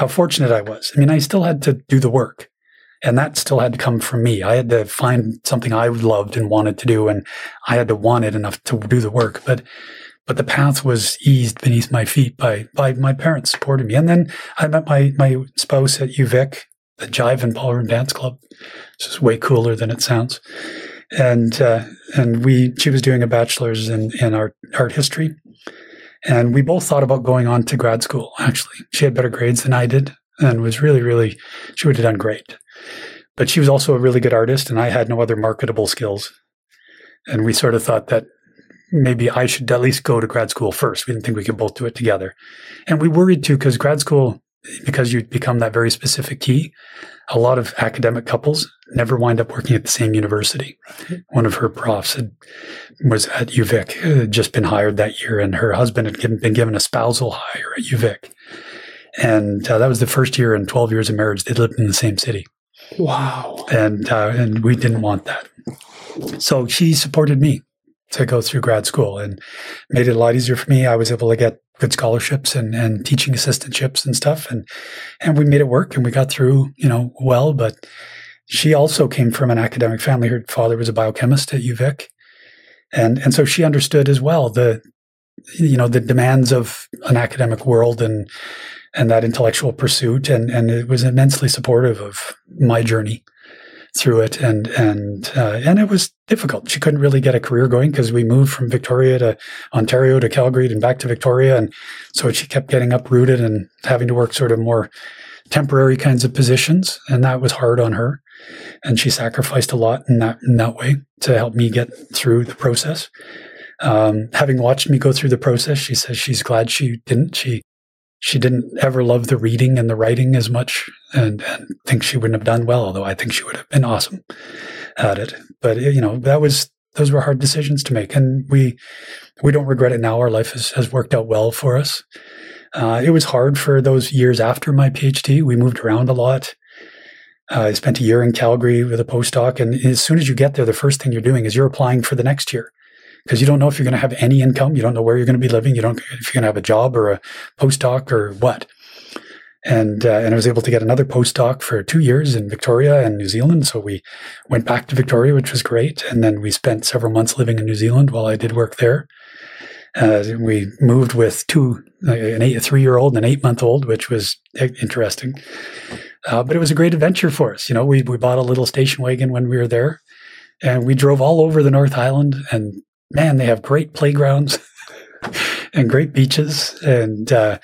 fortunate I was. I mean, I still had to do the work, and that still had to come from me. I had to find something I loved and wanted to do, and I had to want it enough to do the work. But the path was eased beneath my feet by my parents supporting me. And then I met my spouse at UVic, the Jive and Ballroom Dance Club, which is way cooler than it sounds. And she was doing a bachelor's in art history, and we both thought about going on to grad school. Actually, she had better grades than I did, and was really she would have done great. But she was also a really good artist, and I had no other marketable skills. And we sort of thought that maybe I should at least go to grad school first. We didn't think we could both do it together, and we worried too, because grad school, because you become that very specific key. A lot of academic couples never wind up working at the same university. One of her profs was at UVic, had just been hired that year, and her husband had been given a spousal hire at UVic. And that was the first year in 12 years of marriage they lived in the same city. Wow. And we didn't want that. So she supported me to go through grad school and made it a lot easier for me. I was able to get good scholarships and teaching assistantships and stuff. And we made it work, and we got through, you know, well. But she also came from an academic family. Her father was a biochemist at UVic. And so she understood as well the demands of an academic world and that intellectual pursuit. And it was immensely supportive of my journey through it. And it was difficult. She couldn't really get a career going because we moved from Victoria to Ontario to Calgary and back to Victoria. And so she kept getting uprooted and having to work sort of more temporary kinds of positions. And that was hard on her. And she sacrificed a lot in that way to help me get through the process. Having watched me go through the process, she says she's glad she didn't. She didn't ever love the reading and the writing as much, and think she wouldn't have done well, although I think she would have been awesome at it. But, you know, those were hard decisions to make. And we don't regret it now. Our life has worked out well for us. It was hard for those years after my PhD. We moved around a lot. I spent a year in Calgary with a postdoc. And as soon as you get there, the first thing you're doing is you're applying for the next year, because you don't know if you're going to have any income. You don't know where you're going to be living. You don't know if you're going to have a job or a postdoc or what. And I was able to get another postdoc for 2 years in Victoria and New Zealand. So we went back to Victoria, which was great. And then we spent several months living in New Zealand while I did work there. We moved with a 3-year-old and an 8-month-old, which was interesting. But it was a great adventure for us. You know, we bought a little station wagon when we were there, and we drove all over the North Island. And man, they have great playgrounds and great beaches, and the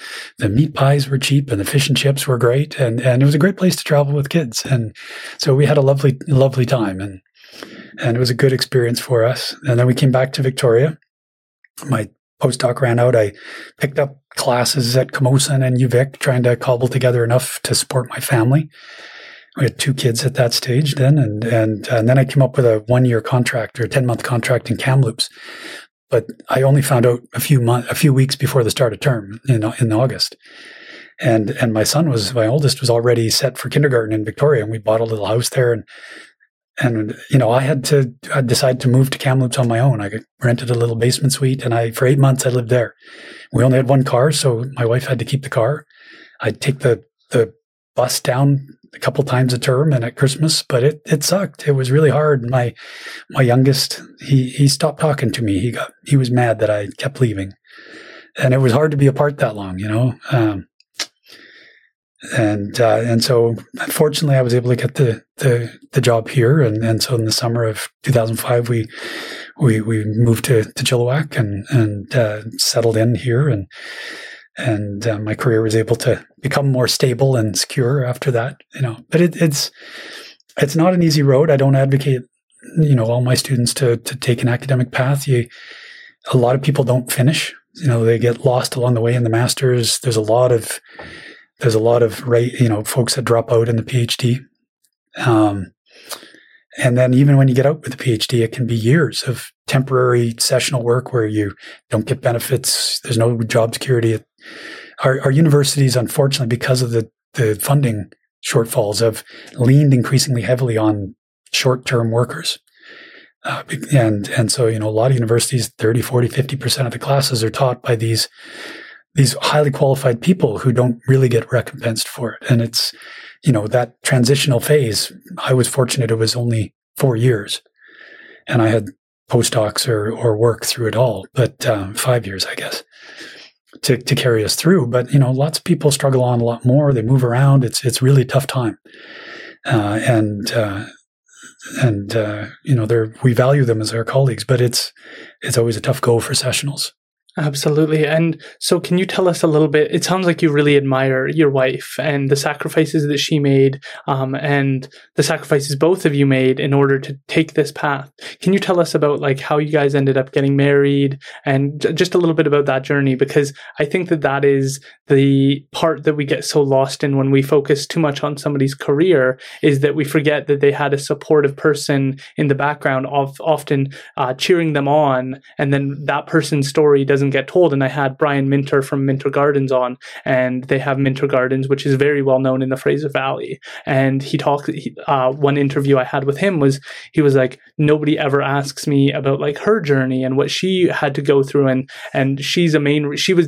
meat pies were cheap and the fish and chips were great. And it was a great place to travel with kids. And so we had a lovely, lovely time, and it was a good experience for us. And then we came back to Victoria. My postdoc ran out. I picked up classes at Camosun and UVic, trying to cobble together enough to support my family. We had 2 kids at that stage then, and then I came up with a 1-year contract or a 10-month contract in Kamloops, but I only found out a few weeks before the start of term in August, And my son was, my oldest was already set for kindergarten in Victoria, and we bought a little house there. And you know, I decided to move to Kamloops on my own. I rented a little basement suite, and for 8 months I lived there. We only had one car, so my wife had to keep the car. I'd take the bus down a couple times a term and at Christmas, but it sucked. It was really hard. My youngest, he stopped talking to me. He was mad that I kept leaving, and it was hard to be apart that long, you know? And so fortunately I was able to get the job here. And so in the summer of 2005, we moved to Chilliwack and settled in here, and my career was able to become more stable and secure after that, you know, but it's not an easy road. I don't advocate, you know, all my students to take an academic path. A lot of people don't finish, you know, they get lost along the way in the master's. There's a lot of you know, folks that drop out in the PhD. And then even when you get out with a PhD, it can be years of temporary sessional work where you don't get benefits. There's no job security. Our universities, unfortunately, because of the funding shortfalls, have leaned increasingly heavily on short-term workers. And so, you know, a lot of universities, 30, 40, 50% of the classes are taught by these highly qualified people who don't really get recompensed for it. And it's, you know, that transitional phase, I was fortunate it was only 4 years and I had postdocs or work through it all, but 5 years, I guess, to carry us through. But, you know, lots of people struggle on a lot more. They move around. It's really a tough time. You know, we value them as our colleagues, but it's always a tough go for sessionals. Absolutely. And so can you tell us a little bit, it sounds like you really admire your wife and the sacrifices that she made, and the sacrifices both of you made in order to take this path. Can you tell us about like how you guys ended up getting married and just a little bit about that journey? Because I think that is the part that we get so lost in when we focus too much on somebody's career, is that we forget that they had a supportive person in the background, often cheering them on. And then that person's story doesn't get told. And I had Brian Minter from Minter Gardens on, and they have Minter Gardens, which is very well known in the Fraser Valley. And he talked, one interview I had with him was, he was like, nobody ever asks me about like her journey and what she had to go through. And she was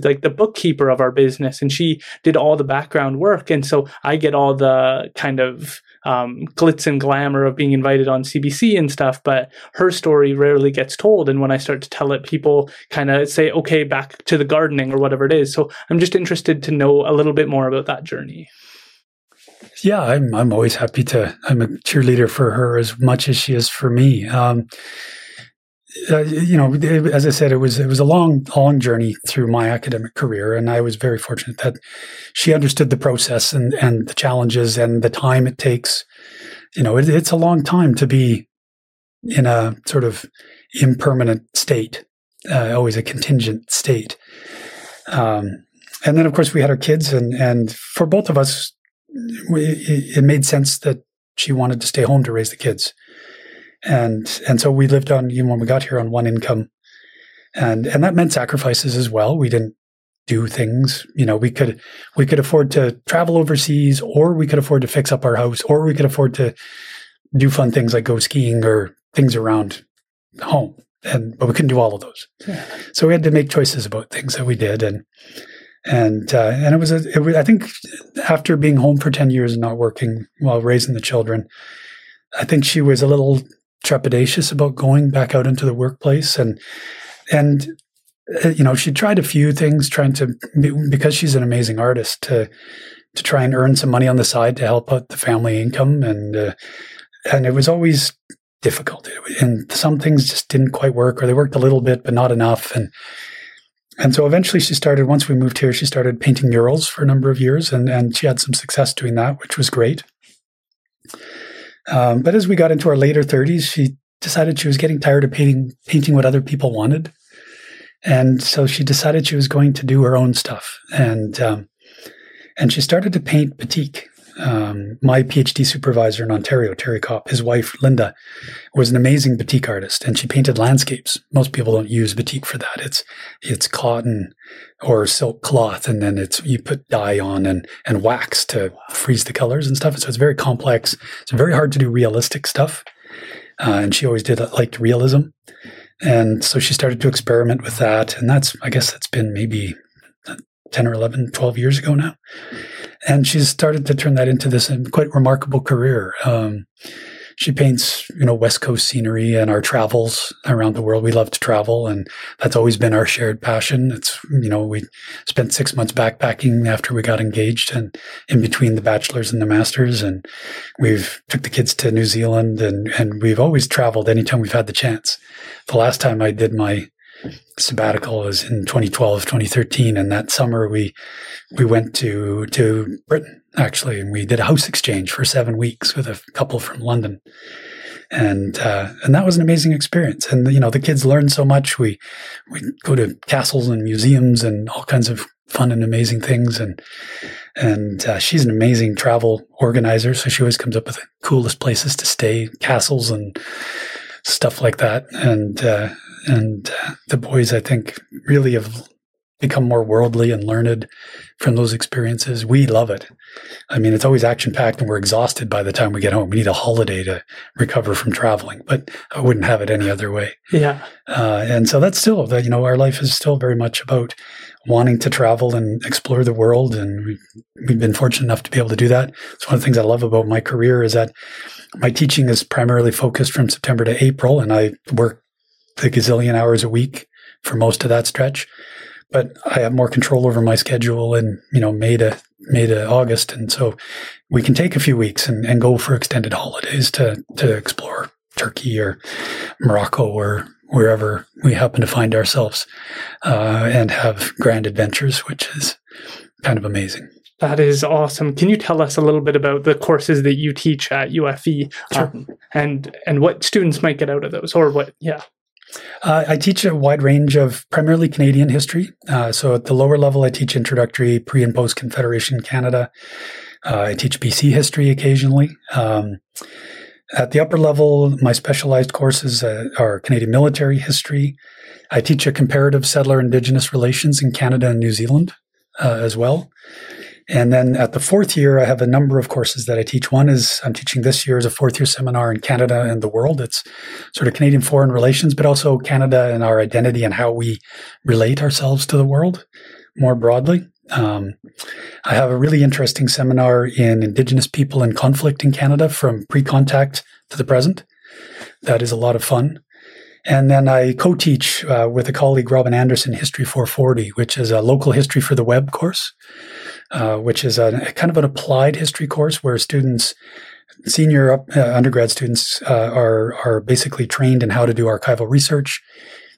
like the bookkeeper of our business, and she did all the background work. And so I get all the kind of glitz and glamour of being invited on CBC and stuff, but her story rarely gets told. And when I start to tell it, people kind of say, okay, back to the gardening or whatever it is. So I'm just interested to know a little bit more about that journey. Yeah, I'm always happy to, I'm a cheerleader for her as much as she is for me. You know, as I said, it was a long, long journey through my academic career, and I was very fortunate that she understood the process and the challenges and the time it takes. You know, it's a long time to be in a sort of impermanent state, always a contingent state. And then, of course, we had our kids, and for both of us, it made sense that she wanted to stay home to raise the kids. And so we lived on, even when we got here, on one income, and that meant sacrifices as well. We didn't do things, you know, we could afford to travel overseas, or we could afford to fix up our house, or we could afford to do fun things like go skiing or things around home. But we couldn't do all of those. Yeah. So we had to make choices about things that we did. And it was, I think after being home for 10 years and not working while raising the children, I think she was a little trepidatious about going back out into the workplace, and you know, she tried a few things, because she's an amazing artist, to try and earn some money on the side to help out the family income, and it was always difficult, and some things just didn't quite work, or they worked a little bit but not enough, and so eventually once we moved here, she started painting murals for a number of years, and she had some success doing that, which was great. But as we got into our later 30s, she decided she was getting tired of painting what other people wanted. And so she decided she was going to do her own stuff. And she started to paint batik, my PhD supervisor in Ontario, Terry Kopp, his wife, Linda, was an amazing batik artist, and she painted landscapes. Most people don't use batik for that. It's cotton or silk cloth, and then you put dye on and wax to freeze the colors and stuff. And so it's very complex. It's very hard to do realistic stuff. And she always liked realism. And so she started to experiment with that. And I guess that's been maybe 10 or 11, 12 years ago now. And she's started to turn that into this quite remarkable career. She paints, West Coast scenery and our travels around the world. We love to travel, and that's always been our shared passion. It's, we spent 6 months backpacking after we got engaged, and in between the bachelor's and the master's, and we've took the kids to New Zealand, and we've always traveled anytime we've had the chance. The last time I did my sabbatical was in 2012, 2013. And that summer we went to Britain, actually, and we did a house exchange for 7 weeks with a couple from London. And that was an amazing experience. And, the kids learned so much. We go to castles and museums and all kinds of fun and amazing things. And she's an amazing travel organizer. So she always comes up with the coolest places to stay, castles and stuff like that. And the boys, I think, really have become more worldly and learned from those experiences. We love it. I mean, it's always action-packed, and we're exhausted by the time we get home. We need a holiday to recover from traveling, but I wouldn't have it any other way. Yeah. And so that's still, our life is still very much about wanting to travel and explore the world, and we've been fortunate enough to be able to do that. It's one of the things I love about my career is that my teaching is primarily focused from September to April, and I work the gazillion hours a week for most of that stretch, but I have more control over my schedule in May to August, and so we can take a few weeks and go for extended holidays to explore Turkey or Morocco or wherever we happen to find ourselves, and have grand adventures, which is kind of amazing. That is awesome. Can you tell us a little bit about the courses that you teach at UFE? Sure. and what students might get out of those, or what? Yeah. I teach a wide range of primarily Canadian history. So at the lower level, I teach introductory pre- and post-Confederation Canada. I teach BC history occasionally. At the upper level, my specialized courses are Canadian military history. I teach a comparative settler Indigenous relations in Canada and New Zealand as well. And then at the fourth year, I have a number of courses that I teach. One is I'm teaching this year is a fourth year seminar in Canada and the world. It's sort of Canadian foreign relations, but also Canada and our identity and how we relate ourselves to the world more broadly. I have a really interesting seminar in Indigenous people and conflict in Canada from pre-contact to the present. That is a lot of fun. And then I co-teach with a colleague, Robin Anderson, History 440, which is a local history for the web course, which is a kind of an applied history course where students, undergrad students, are basically trained in how to do archival research.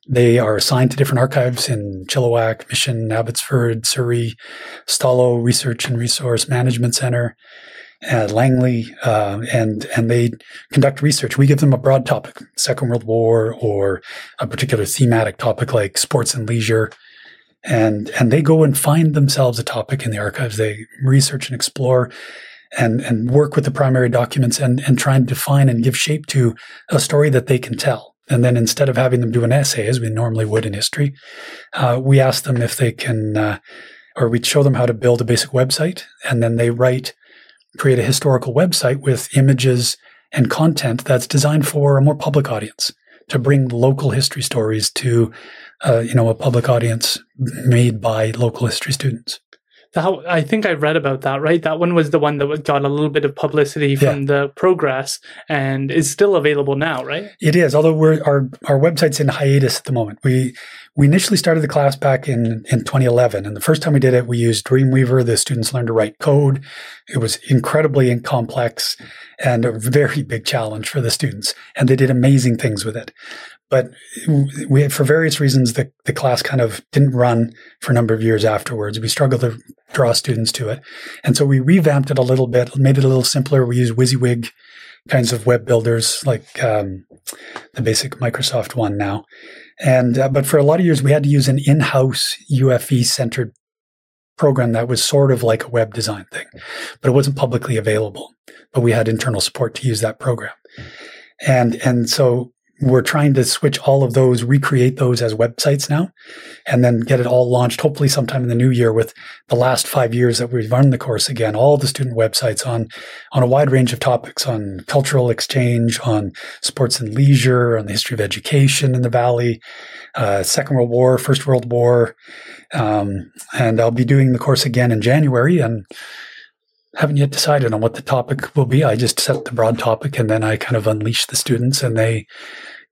They are assigned to different archives in Chilliwack, Mission, Abbotsford, Surrey, Stalo Research and Resource Management Center, Langley, and they conduct research. We give them a broad topic, Second World War, or a particular thematic topic like sports and leisure. And they go and find themselves a topic in the archives. They research and explore and work with the primary documents and try and define and give shape to a story that they can tell. And then instead of having them do an essay, as we normally would in history, we ask them if they can, or we show them how to build a basic website, and then they create a historical website with images and content that's designed for a more public audience, to bring local history stories to, a public audience made by local history students. I think I read about that, right? That one was the one that got a little bit of publicity from the Progress, and is still available now, right? It is, although our website's in hiatus at the moment. We initially started the class back in 2011, and the first time we did it, we used Dreamweaver. The students learned to write code. It was incredibly complex and a very big challenge for the students, and they did amazing things with it. But we, for various reasons, the class kind of didn't run for a number of years afterwards. We struggled to draw students to it. And so we revamped it a little bit, made it a little simpler. We use WYSIWYG kinds of web builders, like the basic Microsoft one now. But for a lot of years, we had to use an in-house UFE-centered program that was sort of like a web design thing, but it wasn't publicly available. But we had internal support to use that program. And so we're trying to switch all of those, recreate those as websites now, and then get it all launched, hopefully sometime in the new year, with the last 5 years that we've run the course again, all the student websites on a wide range of topics, on cultural exchange, on sports and leisure, on the history of education in the Valley, Second World War, First World War. And I'll be doing the course again in January, and haven't yet decided on what the topic will be. I just set the broad topic, and then I kind of unleash the students, and they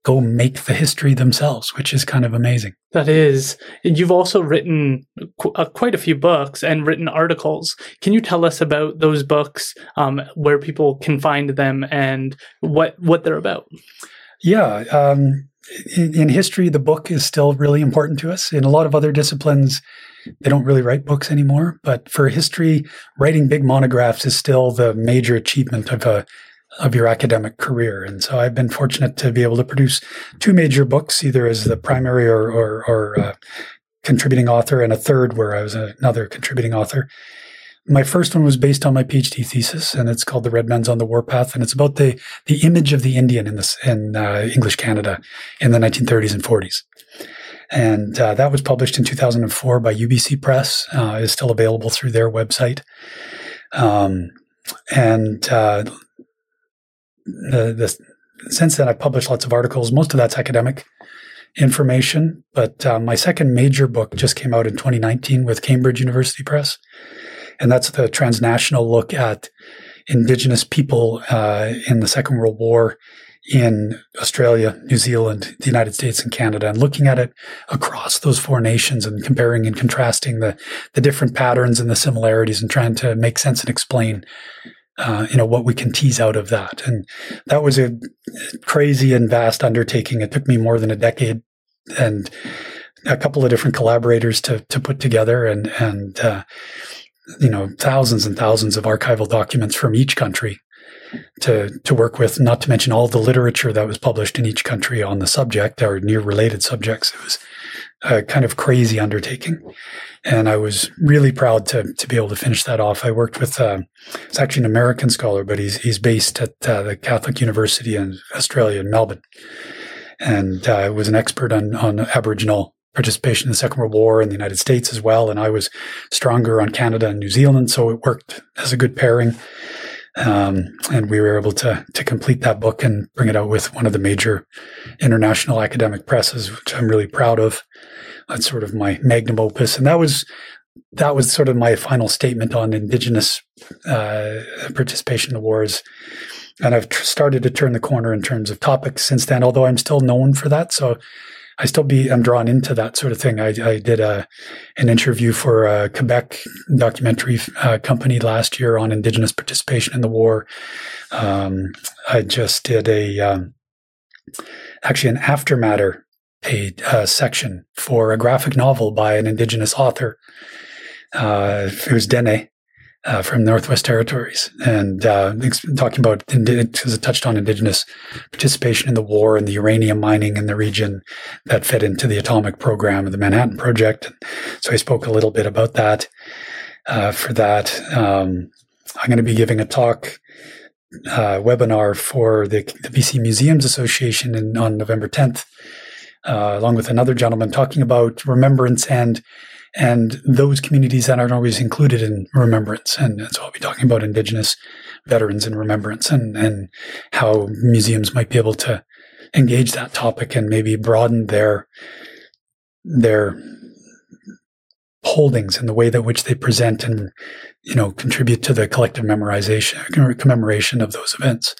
go make the history themselves, which is kind of amazing. That is. And you've also written quite a few books and written articles. Can you tell us about those books, where people can find them, and what they're about? Yeah. In history, the book is still really important to us. In a lot of other disciplines, they don't really write books anymore. But for history, writing big monographs is still the major achievement of your academic career. And so I've been fortunate to be able to produce two major books, either as the primary or contributing author, and a third where I was another contributing author. My first one was based on my PhD thesis, and it's called The Red Men's on the Warpath, and it's about the image of the Indian in English Canada in the 1930s and 40s. And that was published in 2004 by UBC Press, is still available through their website. Since then, I've published lots of articles. Most of that's academic information, but my second major book just came out in 2019 with Cambridge University Press. And that's the transnational look at Indigenous people in the Second World War in Australia, New Zealand, the United States, and Canada, and looking at it across those four nations and comparing and contrasting the different patterns and the similarities, and trying to make sense and explain what we can tease out of that. And that was a crazy and vast undertaking. It took me more than a decade and a couple of different collaborators to put together, and thousands and thousands of archival documents from each country to work with, not to mention all the literature that was published in each country on the subject or near related subjects. It was a kind of crazy undertaking. And I was really proud to be able to finish that off. I worked with, it's actually an American scholar, but he's based at the Catholic University in Australia, in Melbourne. And was an expert on Aboriginal participation in the Second World War in the United States as well. And I was stronger on Canada and New Zealand, so it worked as a good pairing. And we were able to complete that book and bring it out with one of the major international academic presses, which I'm really proud of. That's sort of my magnum opus. And that was sort of my final statement on Indigenous participation in the wars. And I've started to turn the corner in terms of topics since then, although I'm still known for that. So I'm drawn into that sort of thing. I did an interview for a Quebec documentary company last year on Indigenous participation in the war. I just did an Aftermatter paid section for a graphic novel by an Indigenous author. It was Dene. From Northwest Territories, and talking about, because it touched on Indigenous participation in the war and the uranium mining in the region that fed into the atomic program of the Manhattan Project. So I spoke a little bit about that for that. I'm going to be giving a talk, webinar for the BC Museums Association on November 10th, along with another gentleman, talking about remembrance and those communities that aren't always included in remembrance. And so I'll be talking about Indigenous veterans in remembrance and how museums might be able to engage that topic and maybe broaden their holdings and the way that which they present and, contribute to the collective commemoration of those events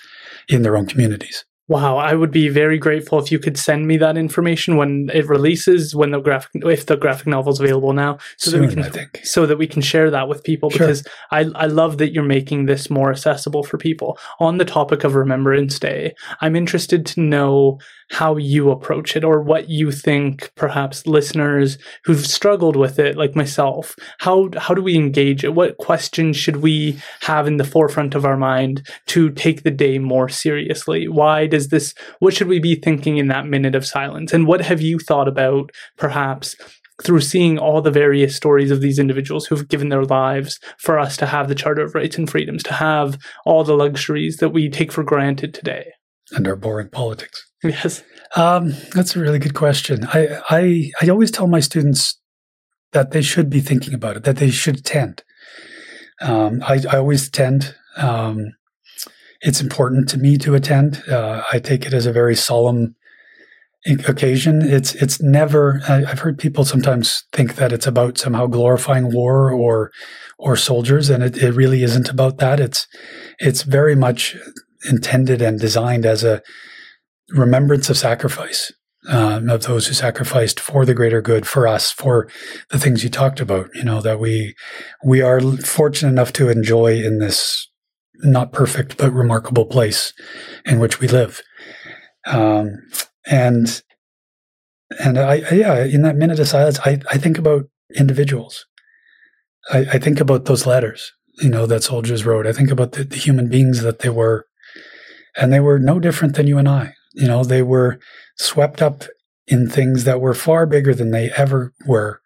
in their own communities. Wow, I would be very grateful if you could send me that information when it releases, if the graphic novel is available now, so that we can share that with people. Sure. Because I love that you're making this more accessible for people. On the topic of Remembrance Day, I'm interested to know how you approach it, or what you think perhaps listeners who've struggled with it, like myself, how do we engage it? What questions should we have in the forefront of our mind to take the day more seriously? What should we be thinking in that minute of silence? And what have you thought about perhaps through seeing all the various stories of these individuals who've given their lives for us to have the Charter of Rights and Freedoms, to have all the luxuries that we take for granted today. And our boring politics. Yes. That's a really good question. I always tell my students that they should be thinking about it, that they should attend. I always attend. It's important to me to attend. I take it as a very solemn occasion. It's never, I've heard people sometimes think that it's about somehow glorifying war or soldiers, and it really isn't about that. It's very much intended and designed as a remembrance of sacrifice, of those who sacrificed for the greater good, for us, for the things you talked about, you know, that we are fortunate enough to enjoy in this not perfect but remarkable place in which we live. And I in that minute of silence, I think about individuals. I think about those letters, you know, that soldiers wrote. I think about the human beings that they were, and they were no different than you and I. You know, they were swept up in things that were far bigger than they ever were.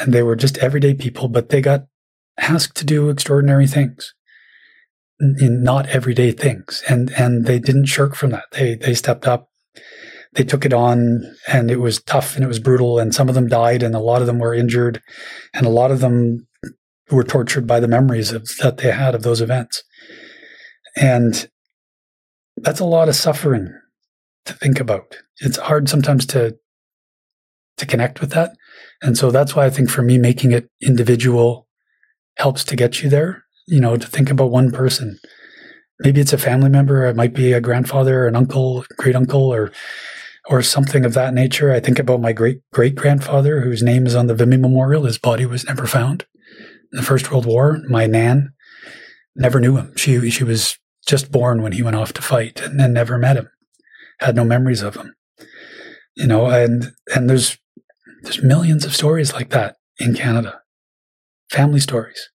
And they were just everyday people, but they got asked to do extraordinary things. In not everyday things. And they didn't shirk from that. They stepped up, they took it on, and it was tough and it was brutal. And some of them died, and a lot of them were injured, and a lot of them were tortured by the memories that they had of those events. And that's a lot of suffering to think about. It's hard sometimes to connect with that. And so that's why I think for me, making it individual helps to get you there. You know, to think about one person. Maybe it's a family member. It might be a grandfather, an uncle, great uncle, or something of that nature. I think about my great-great-grandfather, whose name is on the Vimy Memorial. His body was never found. In the First World War, my Nan never knew him. She was just born when he went off to fight, and then never met him. Had no memories of him. You know, and there's millions of stories like that in Canada. Family stories.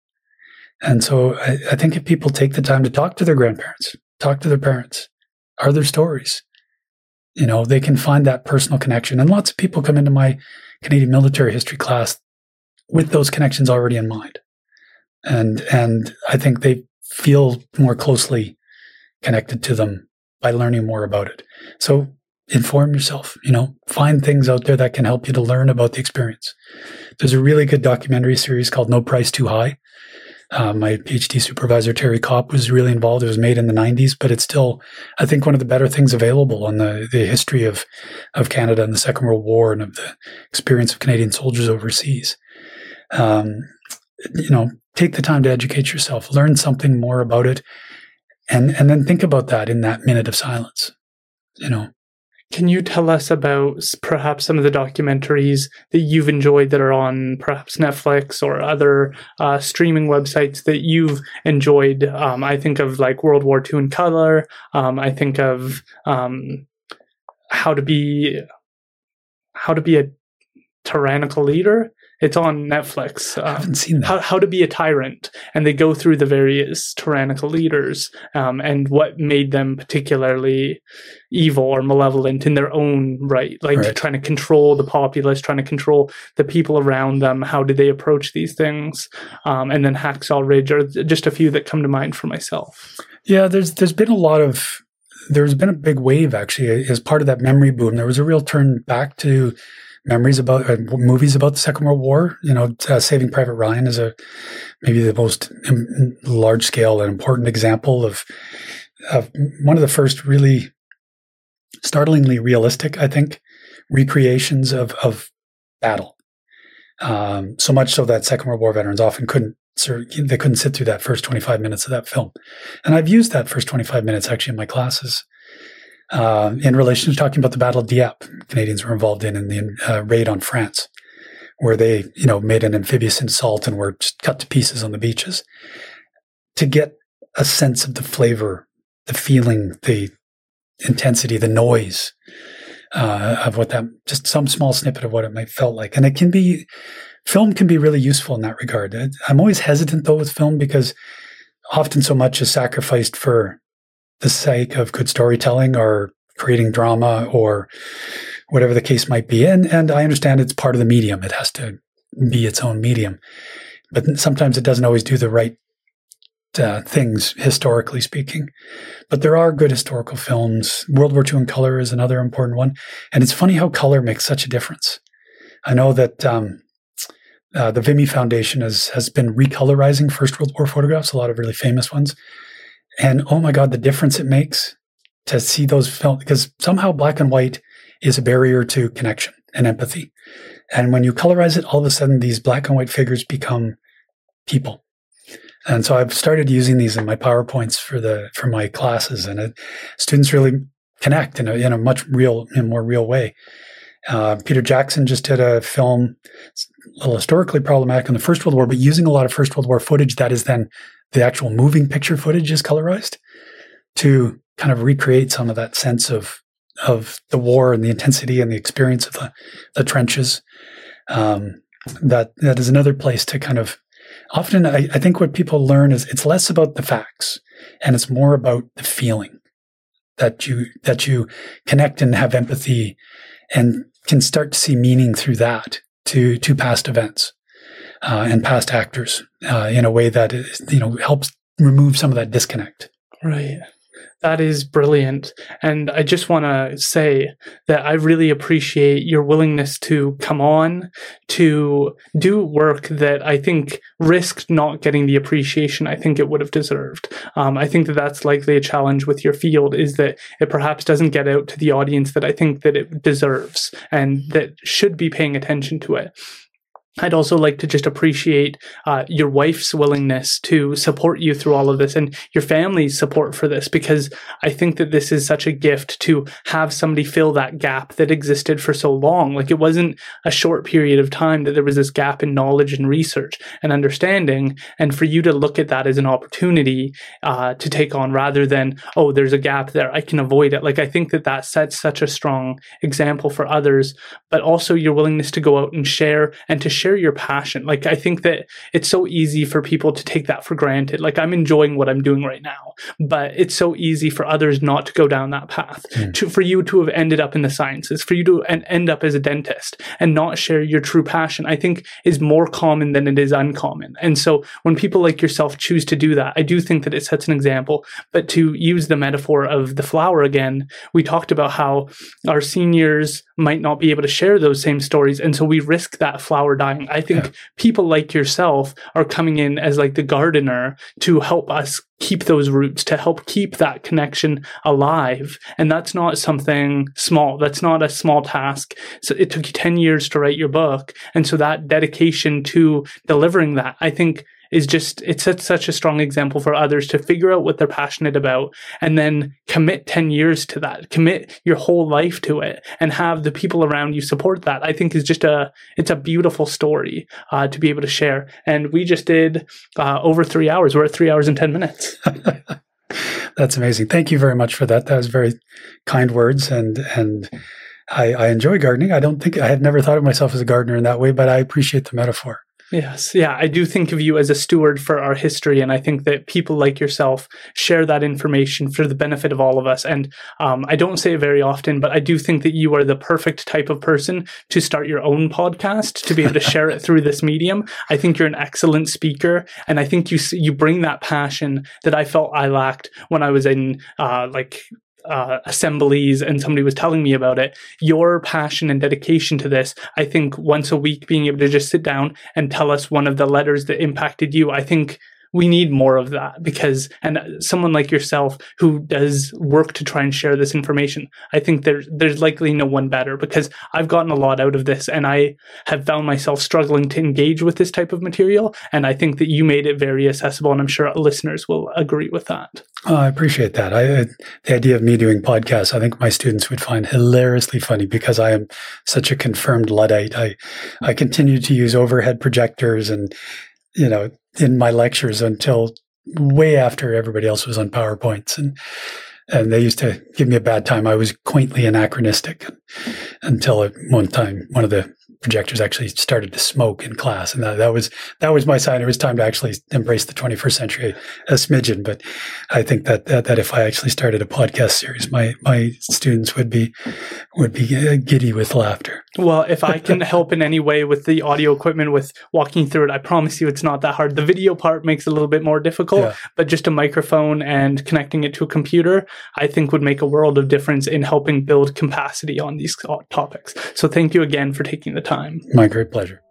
And so I think if people take the time to talk to their grandparents, talk to their parents, are their stories, you know, they can find that personal connection. And lots of people come into my Canadian military history class with those connections already in mind. And I think they feel more closely connected to them by learning more about it. So inform yourself, you know, find things out there that can help you to learn about the experience. There's a really good documentary series called No Price Too High. My PhD supervisor, Terry Kopp, was really involved. It was made in the 90s, but it's still, I think, one of the better things available on the history of Canada and the Second World War and of the experience of Canadian soldiers overseas. You know, take the time to educate yourself, learn something more about it, and then think about that in that minute of silence, you know. Can you tell us about perhaps some of the documentaries that you've enjoyed that are on perhaps Netflix or other streaming websites that you've enjoyed? I think of like World War II in Color. I think of How to Be a Tyrannical Leader. It's on Netflix. I haven't seen that. How to Be a Tyrant. And they go through the various tyrannical leaders and what made them particularly evil or malevolent in their own right. Like right. Trying to control the populace, trying to control the people around them. How did they approach these things? And then Hacksaw Ridge are just a few that come to mind for myself. Yeah, there's been a big wave actually as part of that memory boom. There was a real turn back to memories about movies about the Second World War. You know, Saving Private Ryan is maybe the most large scale and important example of one of the first really startlingly realistic, I think, recreations of battle. So much so that Second World War veterans often couldn't sit through that first 25 minutes of that film. And I've used that first 25 minutes actually in my classes. In relation to talking about the Battle of Dieppe, Canadians were involved in the raid on France, where they, you know, made an amphibious assault and were just cut to pieces on the beaches, to get a sense of the flavor, the feeling, the intensity, the noise of what that, just some small snippet of what it might felt like. And film can be really useful in that regard. I'm always hesitant though with film because often so much is sacrificed for the sake of good storytelling or creating drama or whatever the case might be. And I understand it's part of the medium. It has to be its own medium. But sometimes it doesn't always do the right things, historically speaking. But there are good historical films. World War II in color is another important one. And it's funny how color makes such a difference. I know that the Vimy Foundation has been recolorizing First World War photographs, a lot of really famous ones. And oh my God, the difference it makes to see those films, because somehow black and white is a barrier to connection and empathy. And when you colorize it, all of a sudden these black and white figures become people. And so I've started using these in my PowerPoints for my classes, and students really connect in a much more real way. Peter Jackson just did a film, a little historically problematic in the First World War, but using a lot of First World War footage that is then the actual moving picture footage is colorized to kind of recreate some of that sense of the war and the intensity and the experience of the trenches. That is another place to kind of, often I think what people learn is it's less about the facts and it's more about the feeling that you connect and have empathy and can start to see meaning through that to past events and past actors in a way that is, helps remove some of that disconnect. Right. That is brilliant. And I just want to say that I really appreciate your willingness to come on, to do work that I think risked not getting the appreciation I think it would have deserved. I think that's likely a challenge with your field, is that it perhaps doesn't get out to the audience that I think that it deserves and that should be paying attention to it. I'd also like to just appreciate your wife's willingness to support you through all of this and your family's support for this, because I think that this is such a gift to have somebody fill that gap that existed for so long. Like, it wasn't a short period of time that there was this gap in knowledge and research and understanding, and for you to look at that as an opportunity to take on rather than, oh, there's a gap there, I can avoid it. Like, I think that sets such a strong example for others, but also your willingness to go out and share and to share your passion. Like, I think that it's so easy for people to take that for granted. Like, I'm enjoying what I'm doing right now, but it's so easy for others not to go down that path. For you to have ended up in the sciences, for you to end up as a dentist and not share your true passion, I think is more common than it is uncommon. And so when people like yourself choose to do that, I do think that it sets an example. But to use the metaphor of the flower again, we talked about how our seniors might not be able to share those same stories, and so we risk that flower dying. I think people like yourself are coming in as like the gardener to help us keep those roots, to help keep that connection alive. And that's not something small. That's not a small task. So it took you 10 years to write your book. And so that dedication to delivering that, I think, is just, it sets such a strong example for others to figure out what they're passionate about and then commit 10 years to that, commit your whole life to it, and have the people around you support that. I think is just it's a beautiful story to be able to share. And we just did over 3 hours. We're at 3 hours and 10 minutes. That's amazing. Thank you very much for that. That was very kind words. And I enjoy gardening. I had never thought of myself as a gardener in that way, but I appreciate the metaphor. Yes. Yeah. I do think of you as a steward for our history. And I think that people like yourself share that information for the benefit of all of us. And I don't say it very often, but I do think that you are the perfect type of person to start your own podcast, to be able to share it through this medium. I think you're an excellent speaker. And I think you bring that passion that I felt I lacked when I was in assemblies and somebody was telling me about it. Your passion and dedication to this, I think once a week being able to just sit down and tell us one of the letters that impacted you, I think we need more of that, because, and someone like yourself who does work to try and share this information, I think there's likely no one better, because I've gotten a lot out of this and I have found myself struggling to engage with this type of material. And I think that you made it very accessible, and I'm sure listeners will agree with that. Oh, I appreciate that. The idea of me doing podcasts, I think my students would find hilariously funny, because I am such a confirmed Luddite. I continue to use overhead projectors and, in my lectures until way after everybody else was on PowerPoints. And they used to give me a bad time. I was quaintly anachronistic until one time, one of the projectors actually started to smoke in class. And that was my sign. It was time to actually embrace the 21st century a smidgen. But I think that if I actually started a podcast series, my students would be giddy with laughter. Well, if I can help in any way with the audio equipment, with walking through it, I promise you it's not that hard. The video part makes it a little bit more difficult, but just a microphone and connecting it to a computer, I think would make a world of difference in helping build capacity on these topics. So thank you again for taking the time. My great pleasure.